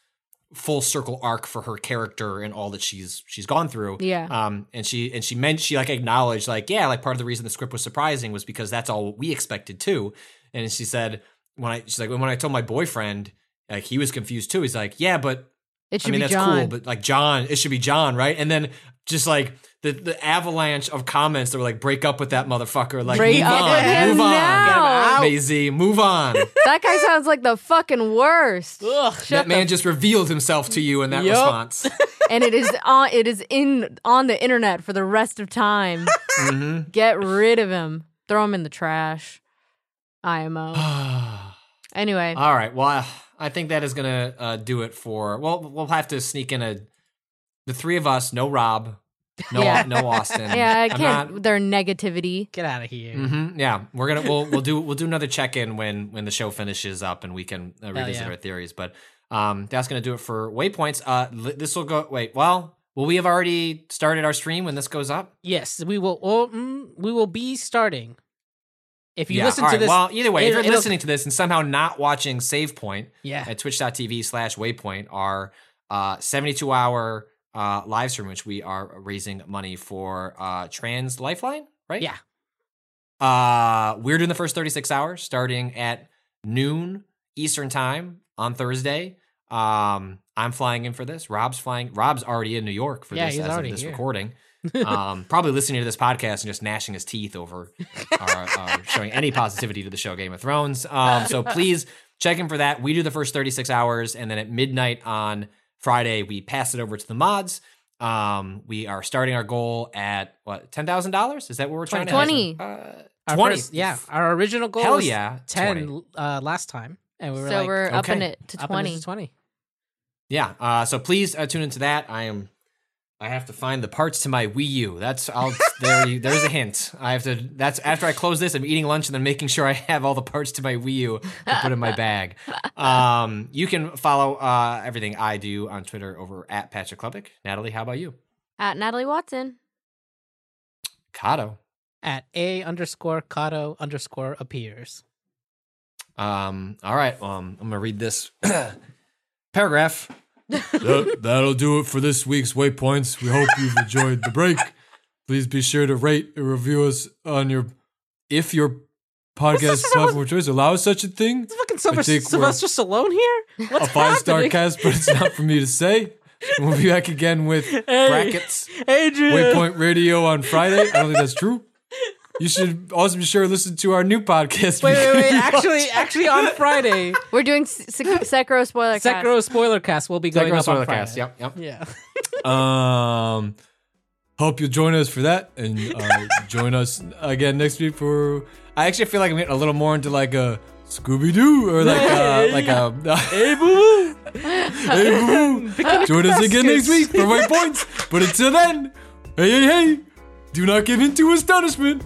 full circle arc for her character and all that she's she's gone through. Yeah. Um, and she and she meant she like acknowledged like, yeah, like part of the reason the script was surprising was because that's all we expected too. And she said when I she's like when I told my boyfriend, like he was confused too. He's like, yeah, but it should I mean, be that's John. Cool, but like John, it should be John, right? And then just like the, the avalanche of comments that were like, break up with that motherfucker, like break move up on, with him move on, now. Maisie, move on. That guy sounds like the fucking worst. Ugh, that man f- just revealed himself to you in that yep. response, and it is on, it is in on the internet for the rest of time. Mm-hmm. Get rid of him, throw him in the trash. I M O. Anyway, all right. Well, I, I think that is gonna uh, do it for. Well, we'll have to sneak in a. The three of us, no Rob, no yeah. no Austin. Yeah, I can't. Not, their negativity. Get out of here. Mm-hmm, yeah, we're gonna we'll we'll do we'll do another check in when when the show finishes up and we can uh, revisit yeah. our theories. But um, that's gonna do it for Waypoints. Uh, this will go. Wait, well, will we have already started our stream when this goes up? Yes, we will. All, mm, we will be starting. If you yeah, listen right, to this, well, either way, it, if you're listening to this and somehow not watching Save Point yeah. at twitch dot t v slash waypoint, our uh, seventy-two hour. Uh, live stream, which we are raising money for uh, Trans Lifeline, right? Yeah. Uh, we're doing the first thirty-six hours starting at noon Eastern time on Thursday. Um, I'm flying in for this. Rob's flying. Rob's already in New York for yeah, this, he's as already of this here. Recording. Um, probably listening to this podcast and just gnashing his teeth over our, uh, showing any positivity to the show Game of Thrones. Um, so please check in for that. We do the first thirty-six hours, and then at midnight on Friday, we pass it over to the mods. Um, we are starting our goal at, what, ten thousand dollars? Is that what we're trying twenty. To hit? Uh, twenty. First, yeah. Our original goal Hell was yeah, ten uh, last time. And we were so like, we're okay, upping it to twenty. It to twenty. Yeah. Uh, so please uh, tune into that. I am... I have to find the parts to my Wii U. That's I'll there you, there's a hint. I have to that's after I close this, I'm eating lunch and then making sure I have all the parts to my Wii U to put in my bag. Um, you can follow uh, everything I do on Twitter over at Patrick Klubnik. Natalie, how about you? At Natalie Watson. Kato. At A underscore Kato underscore appears. Um, all right. Um, I'm gonna read this paragraph. that, that'll do it for this week's Waypoints. We hope you've enjoyed the break. Please be sure to rate and review us on your if your podcast platform choice allows such a thing. It's fucking Sylvester, Sylvester Stallone here. What's a five-star cast, but it's not for me to say. We'll be back again with hey, brackets. Adrian. Waypoint Radio on Friday. I don't think that's true. You should also be sure to listen to our new podcast. Wait, wait, wait. Actually, actually, on Friday. We're doing Sekiro Spoiler Cast. Sekiro Spoiler Cast will be going Sekiro up Spoiler on Friday. Cast, yep, yep. Yeah. um, hope you'll join us for that. And uh, join us again next week for... I actually feel like I'm getting a little more into like a Scooby-Doo or like hey, a... Like a hey, boo-boo. Hey, boo-boo. Join us again next week for my points. But until then, hey, hey, hey. Do not give in to astonishment.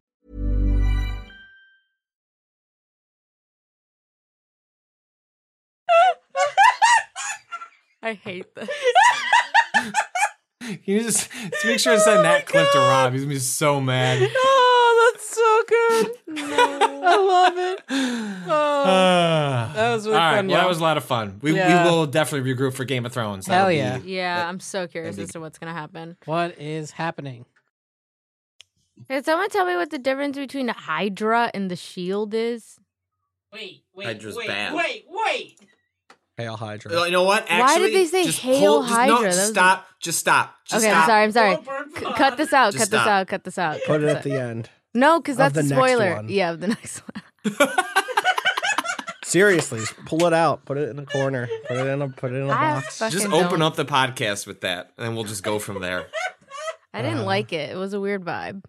I hate this. Can you just, just make sure to send oh that clip God. to Rob? He's going to be so mad. Oh, that's so good. No. I love it. Oh, uh, that was really all right, fun. Well, yeah. That was a lot of fun. We, yeah. we will definitely regroup for Game of Thrones. Hell that'll yeah. Be, yeah, that, I'm so curious as to what's going to happen. What is happening? Can someone tell me what the difference between the Hydra and the shield is? Wait, wait, Hydra's wait, bad. wait, wait. Hail Hydra. You know what? Actually, why did they say just Hail pull, just, Hydra? No, just stop. Just stop. Just okay, stop. I'm sorry. I'm sorry. C- cut this out. Just cut stop. this out. Cut this out. Cut Put this it out. at the end. No, because that's the a spoiler. One. Yeah, the next one. Seriously, pull it out. Put it in a corner. Put it in a. Put it in a I box. Just open don't. up the podcast with that, and we'll just go from there. I didn't uh, like it. It was a weird vibe.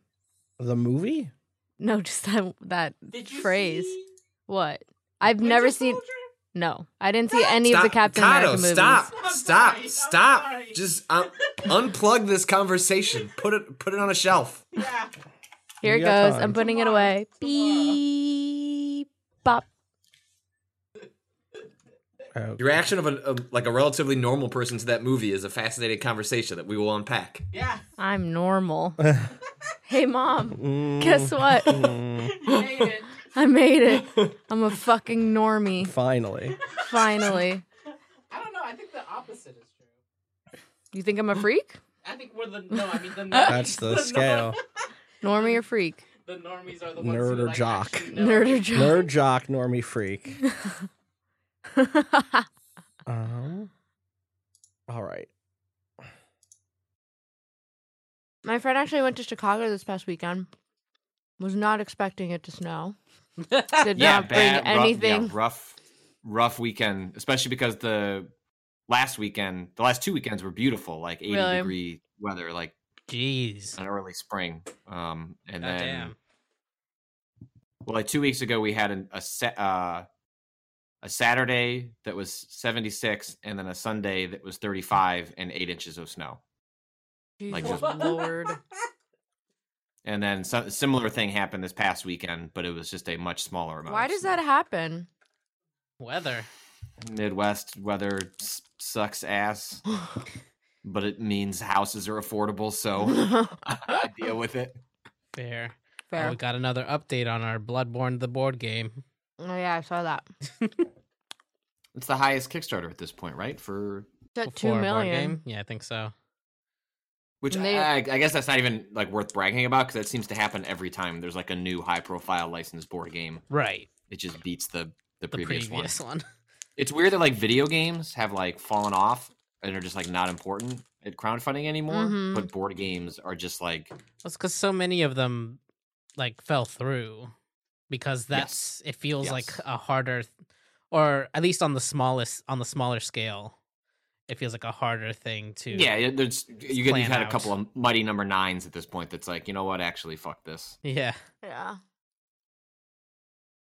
The movie? No, just that that did you phrase. See? What? I've Winter never seen. Soldier? No, I didn't see stop. any of the Captain Kato, America movies. Stop! Stop! Sorry, stop! Just uh, unplug this conversation. Put it. Put it on a shelf. Yeah. Here you it goes. Time. I'm putting Tomorrow. it away. Beep. Bop. Okay. The reaction of a, a like a relatively normal person to that movie is a fascinating conversation that we will unpack. Yeah. I'm normal. Hey, Mom. Mm. Guess what? Mm. Hate it. I made it. I'm a fucking normie. Finally. Finally. I don't know. I think the opposite is true. You think I'm a freak? I think we're the... No, I mean the normies. That's the, the scale. Norm- normie or freak? The normies are the ones Nerd who, or like, jock. Nerd or jock. Nerd, jock, normie, freak. um, all right. My friend actually went to Chicago this past weekend. Was not expecting it to snow. Did yeah, not bring bad, anything. Rough, yeah, rough, rough weekend, especially because the last weekend, the last two weekends were beautiful, like eighty really? degree weather, like jeez, an early spring. Um, and God then, damn. well, like two weeks ago, we had an, a set, uh, a Saturday that was seventy-six, and then a Sunday that was thirty-five and eight inches of snow. Jesus like just Lord. And then a similar thing happened this past weekend, but it was just a much smaller amount. Why does that happen? Weather. Midwest weather s- sucks ass, but it means houses are affordable, so I deal with it. Fair. Fair. Oh, we got another update on our Bloodborne the board game. Oh, yeah, I saw that. It's the highest Kickstarter at this point, right? For that two million dollars. Yeah, I think so. Which they, I, I guess that's not even like worth bragging about because that seems to happen every time there's like a new high-profile licensed board game. Right. It just beats the, the, the previous, previous one. one. It's weird that like video games have like fallen off and are just like not important at crowdfunding anymore, mm-hmm. but board games are just like... That's because so many of them like fell through because that's yes. it feels yes. like a harder, or at least on the smallest on the smaller scale. It feels like a harder thing to. Yeah, there's you get, you've had out. a couple of mighty number nines at this point. That's like, you know what? Actually, fuck this. Yeah, yeah,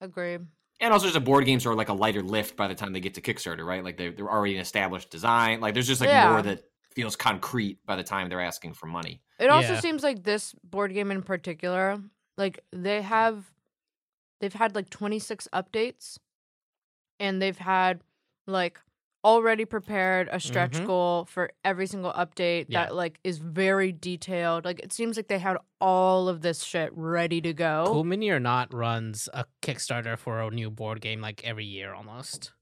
agreed. And also, there's a board games are like a lighter lift by the time they get to Kickstarter, right? Like they're they're already an established design. Like there's just like yeah. more that feels concrete by the time they're asking for money. It also yeah. seems like this board game in particular, like they have, they've had like twenty-six updates, and they've had like. already prepared a stretch mm-hmm. goal for every single update yeah. that like is very detailed. Like it seems like they had all of this shit ready to go. Cool Mini or Not runs a Kickstarter for a new board game like every year almost.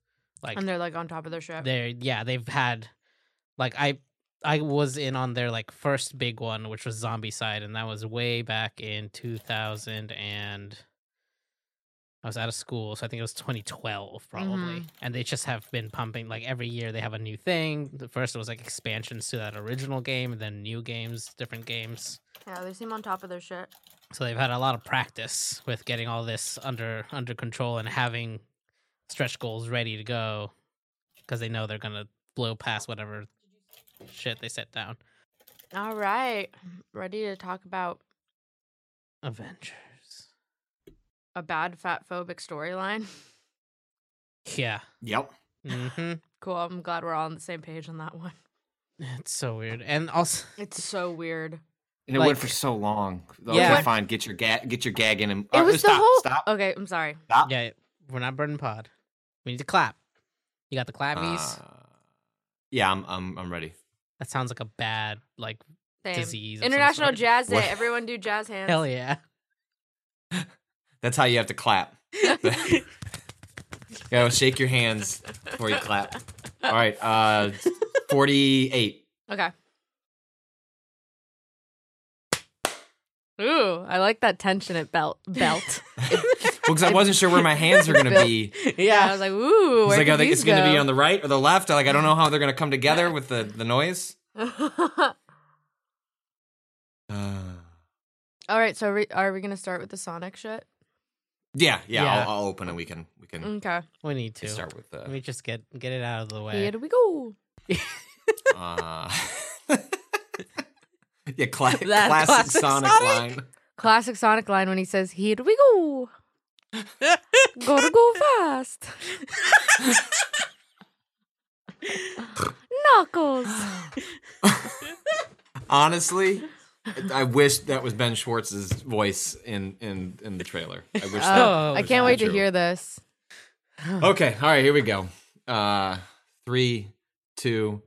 Like and they're like on top of their shit. They yeah, they've had like I I was in on their like first big one, which was Zombicide, and that was way back in two thousand and I was out of school, so I think it was twenty twelve, probably. Mm-hmm. And they just have been pumping, like, every year they have a new thing. The first was, like, expansions to that original game, and then new games, different games. Yeah, they seem on top of their shit. So they've had a lot of practice with getting all this under under control and having stretch goals ready to go, because they know they're going to blow past whatever shit they set down. All right. Ready to talk about... Avengers. A bad fatphobic storyline. Yeah. Yep. Mm-hmm. Cool. I'm glad we're all on the same page on that one. It's so weird, and also it's so weird. And it like, went for so long. Though. Yeah. Okay, fine. Get your gag. Get your gag in. And it uh, was stop, the whole. Stop. Okay. I'm sorry. Stop. Yeah. We're not burning pod. We need to clap. You got the clappies. Uh, Yeah, I'm I'm I'm ready. That sounds like a bad like Same. disease. International Jazz Day. What? Everyone do jazz hands. Hell yeah. That's how you have to clap. You gotta shake your hands before you clap. All right, uh, forty-eight. Okay. Ooh, I like that tension at belt. Belt. Well, because I wasn't sure where my hands were going to be. Yeah, I was like, ooh, where like, are they, it's going to be on the right or the left. Like, I don't know how they're going to come together with the, the noise. uh. All right, so are we, we going to start with the Sonic shit? Yeah, yeah, yeah. I'll, I'll open and we can we can. Okay, we need to start with. Uh, Let me just get get it out of the way. Here we go. uh, yeah, cla- classic, classic Sonic, Sonic line. Classic Sonic line when he says, "Here we go, gotta go fast." Knuckles. Honestly, I wish that was Ben Schwartz's voice in, in, in the trailer. I wish. Oh, that, I, wish I can't wait true. to hear this. Okay, all right, here we go. Uh, three, two,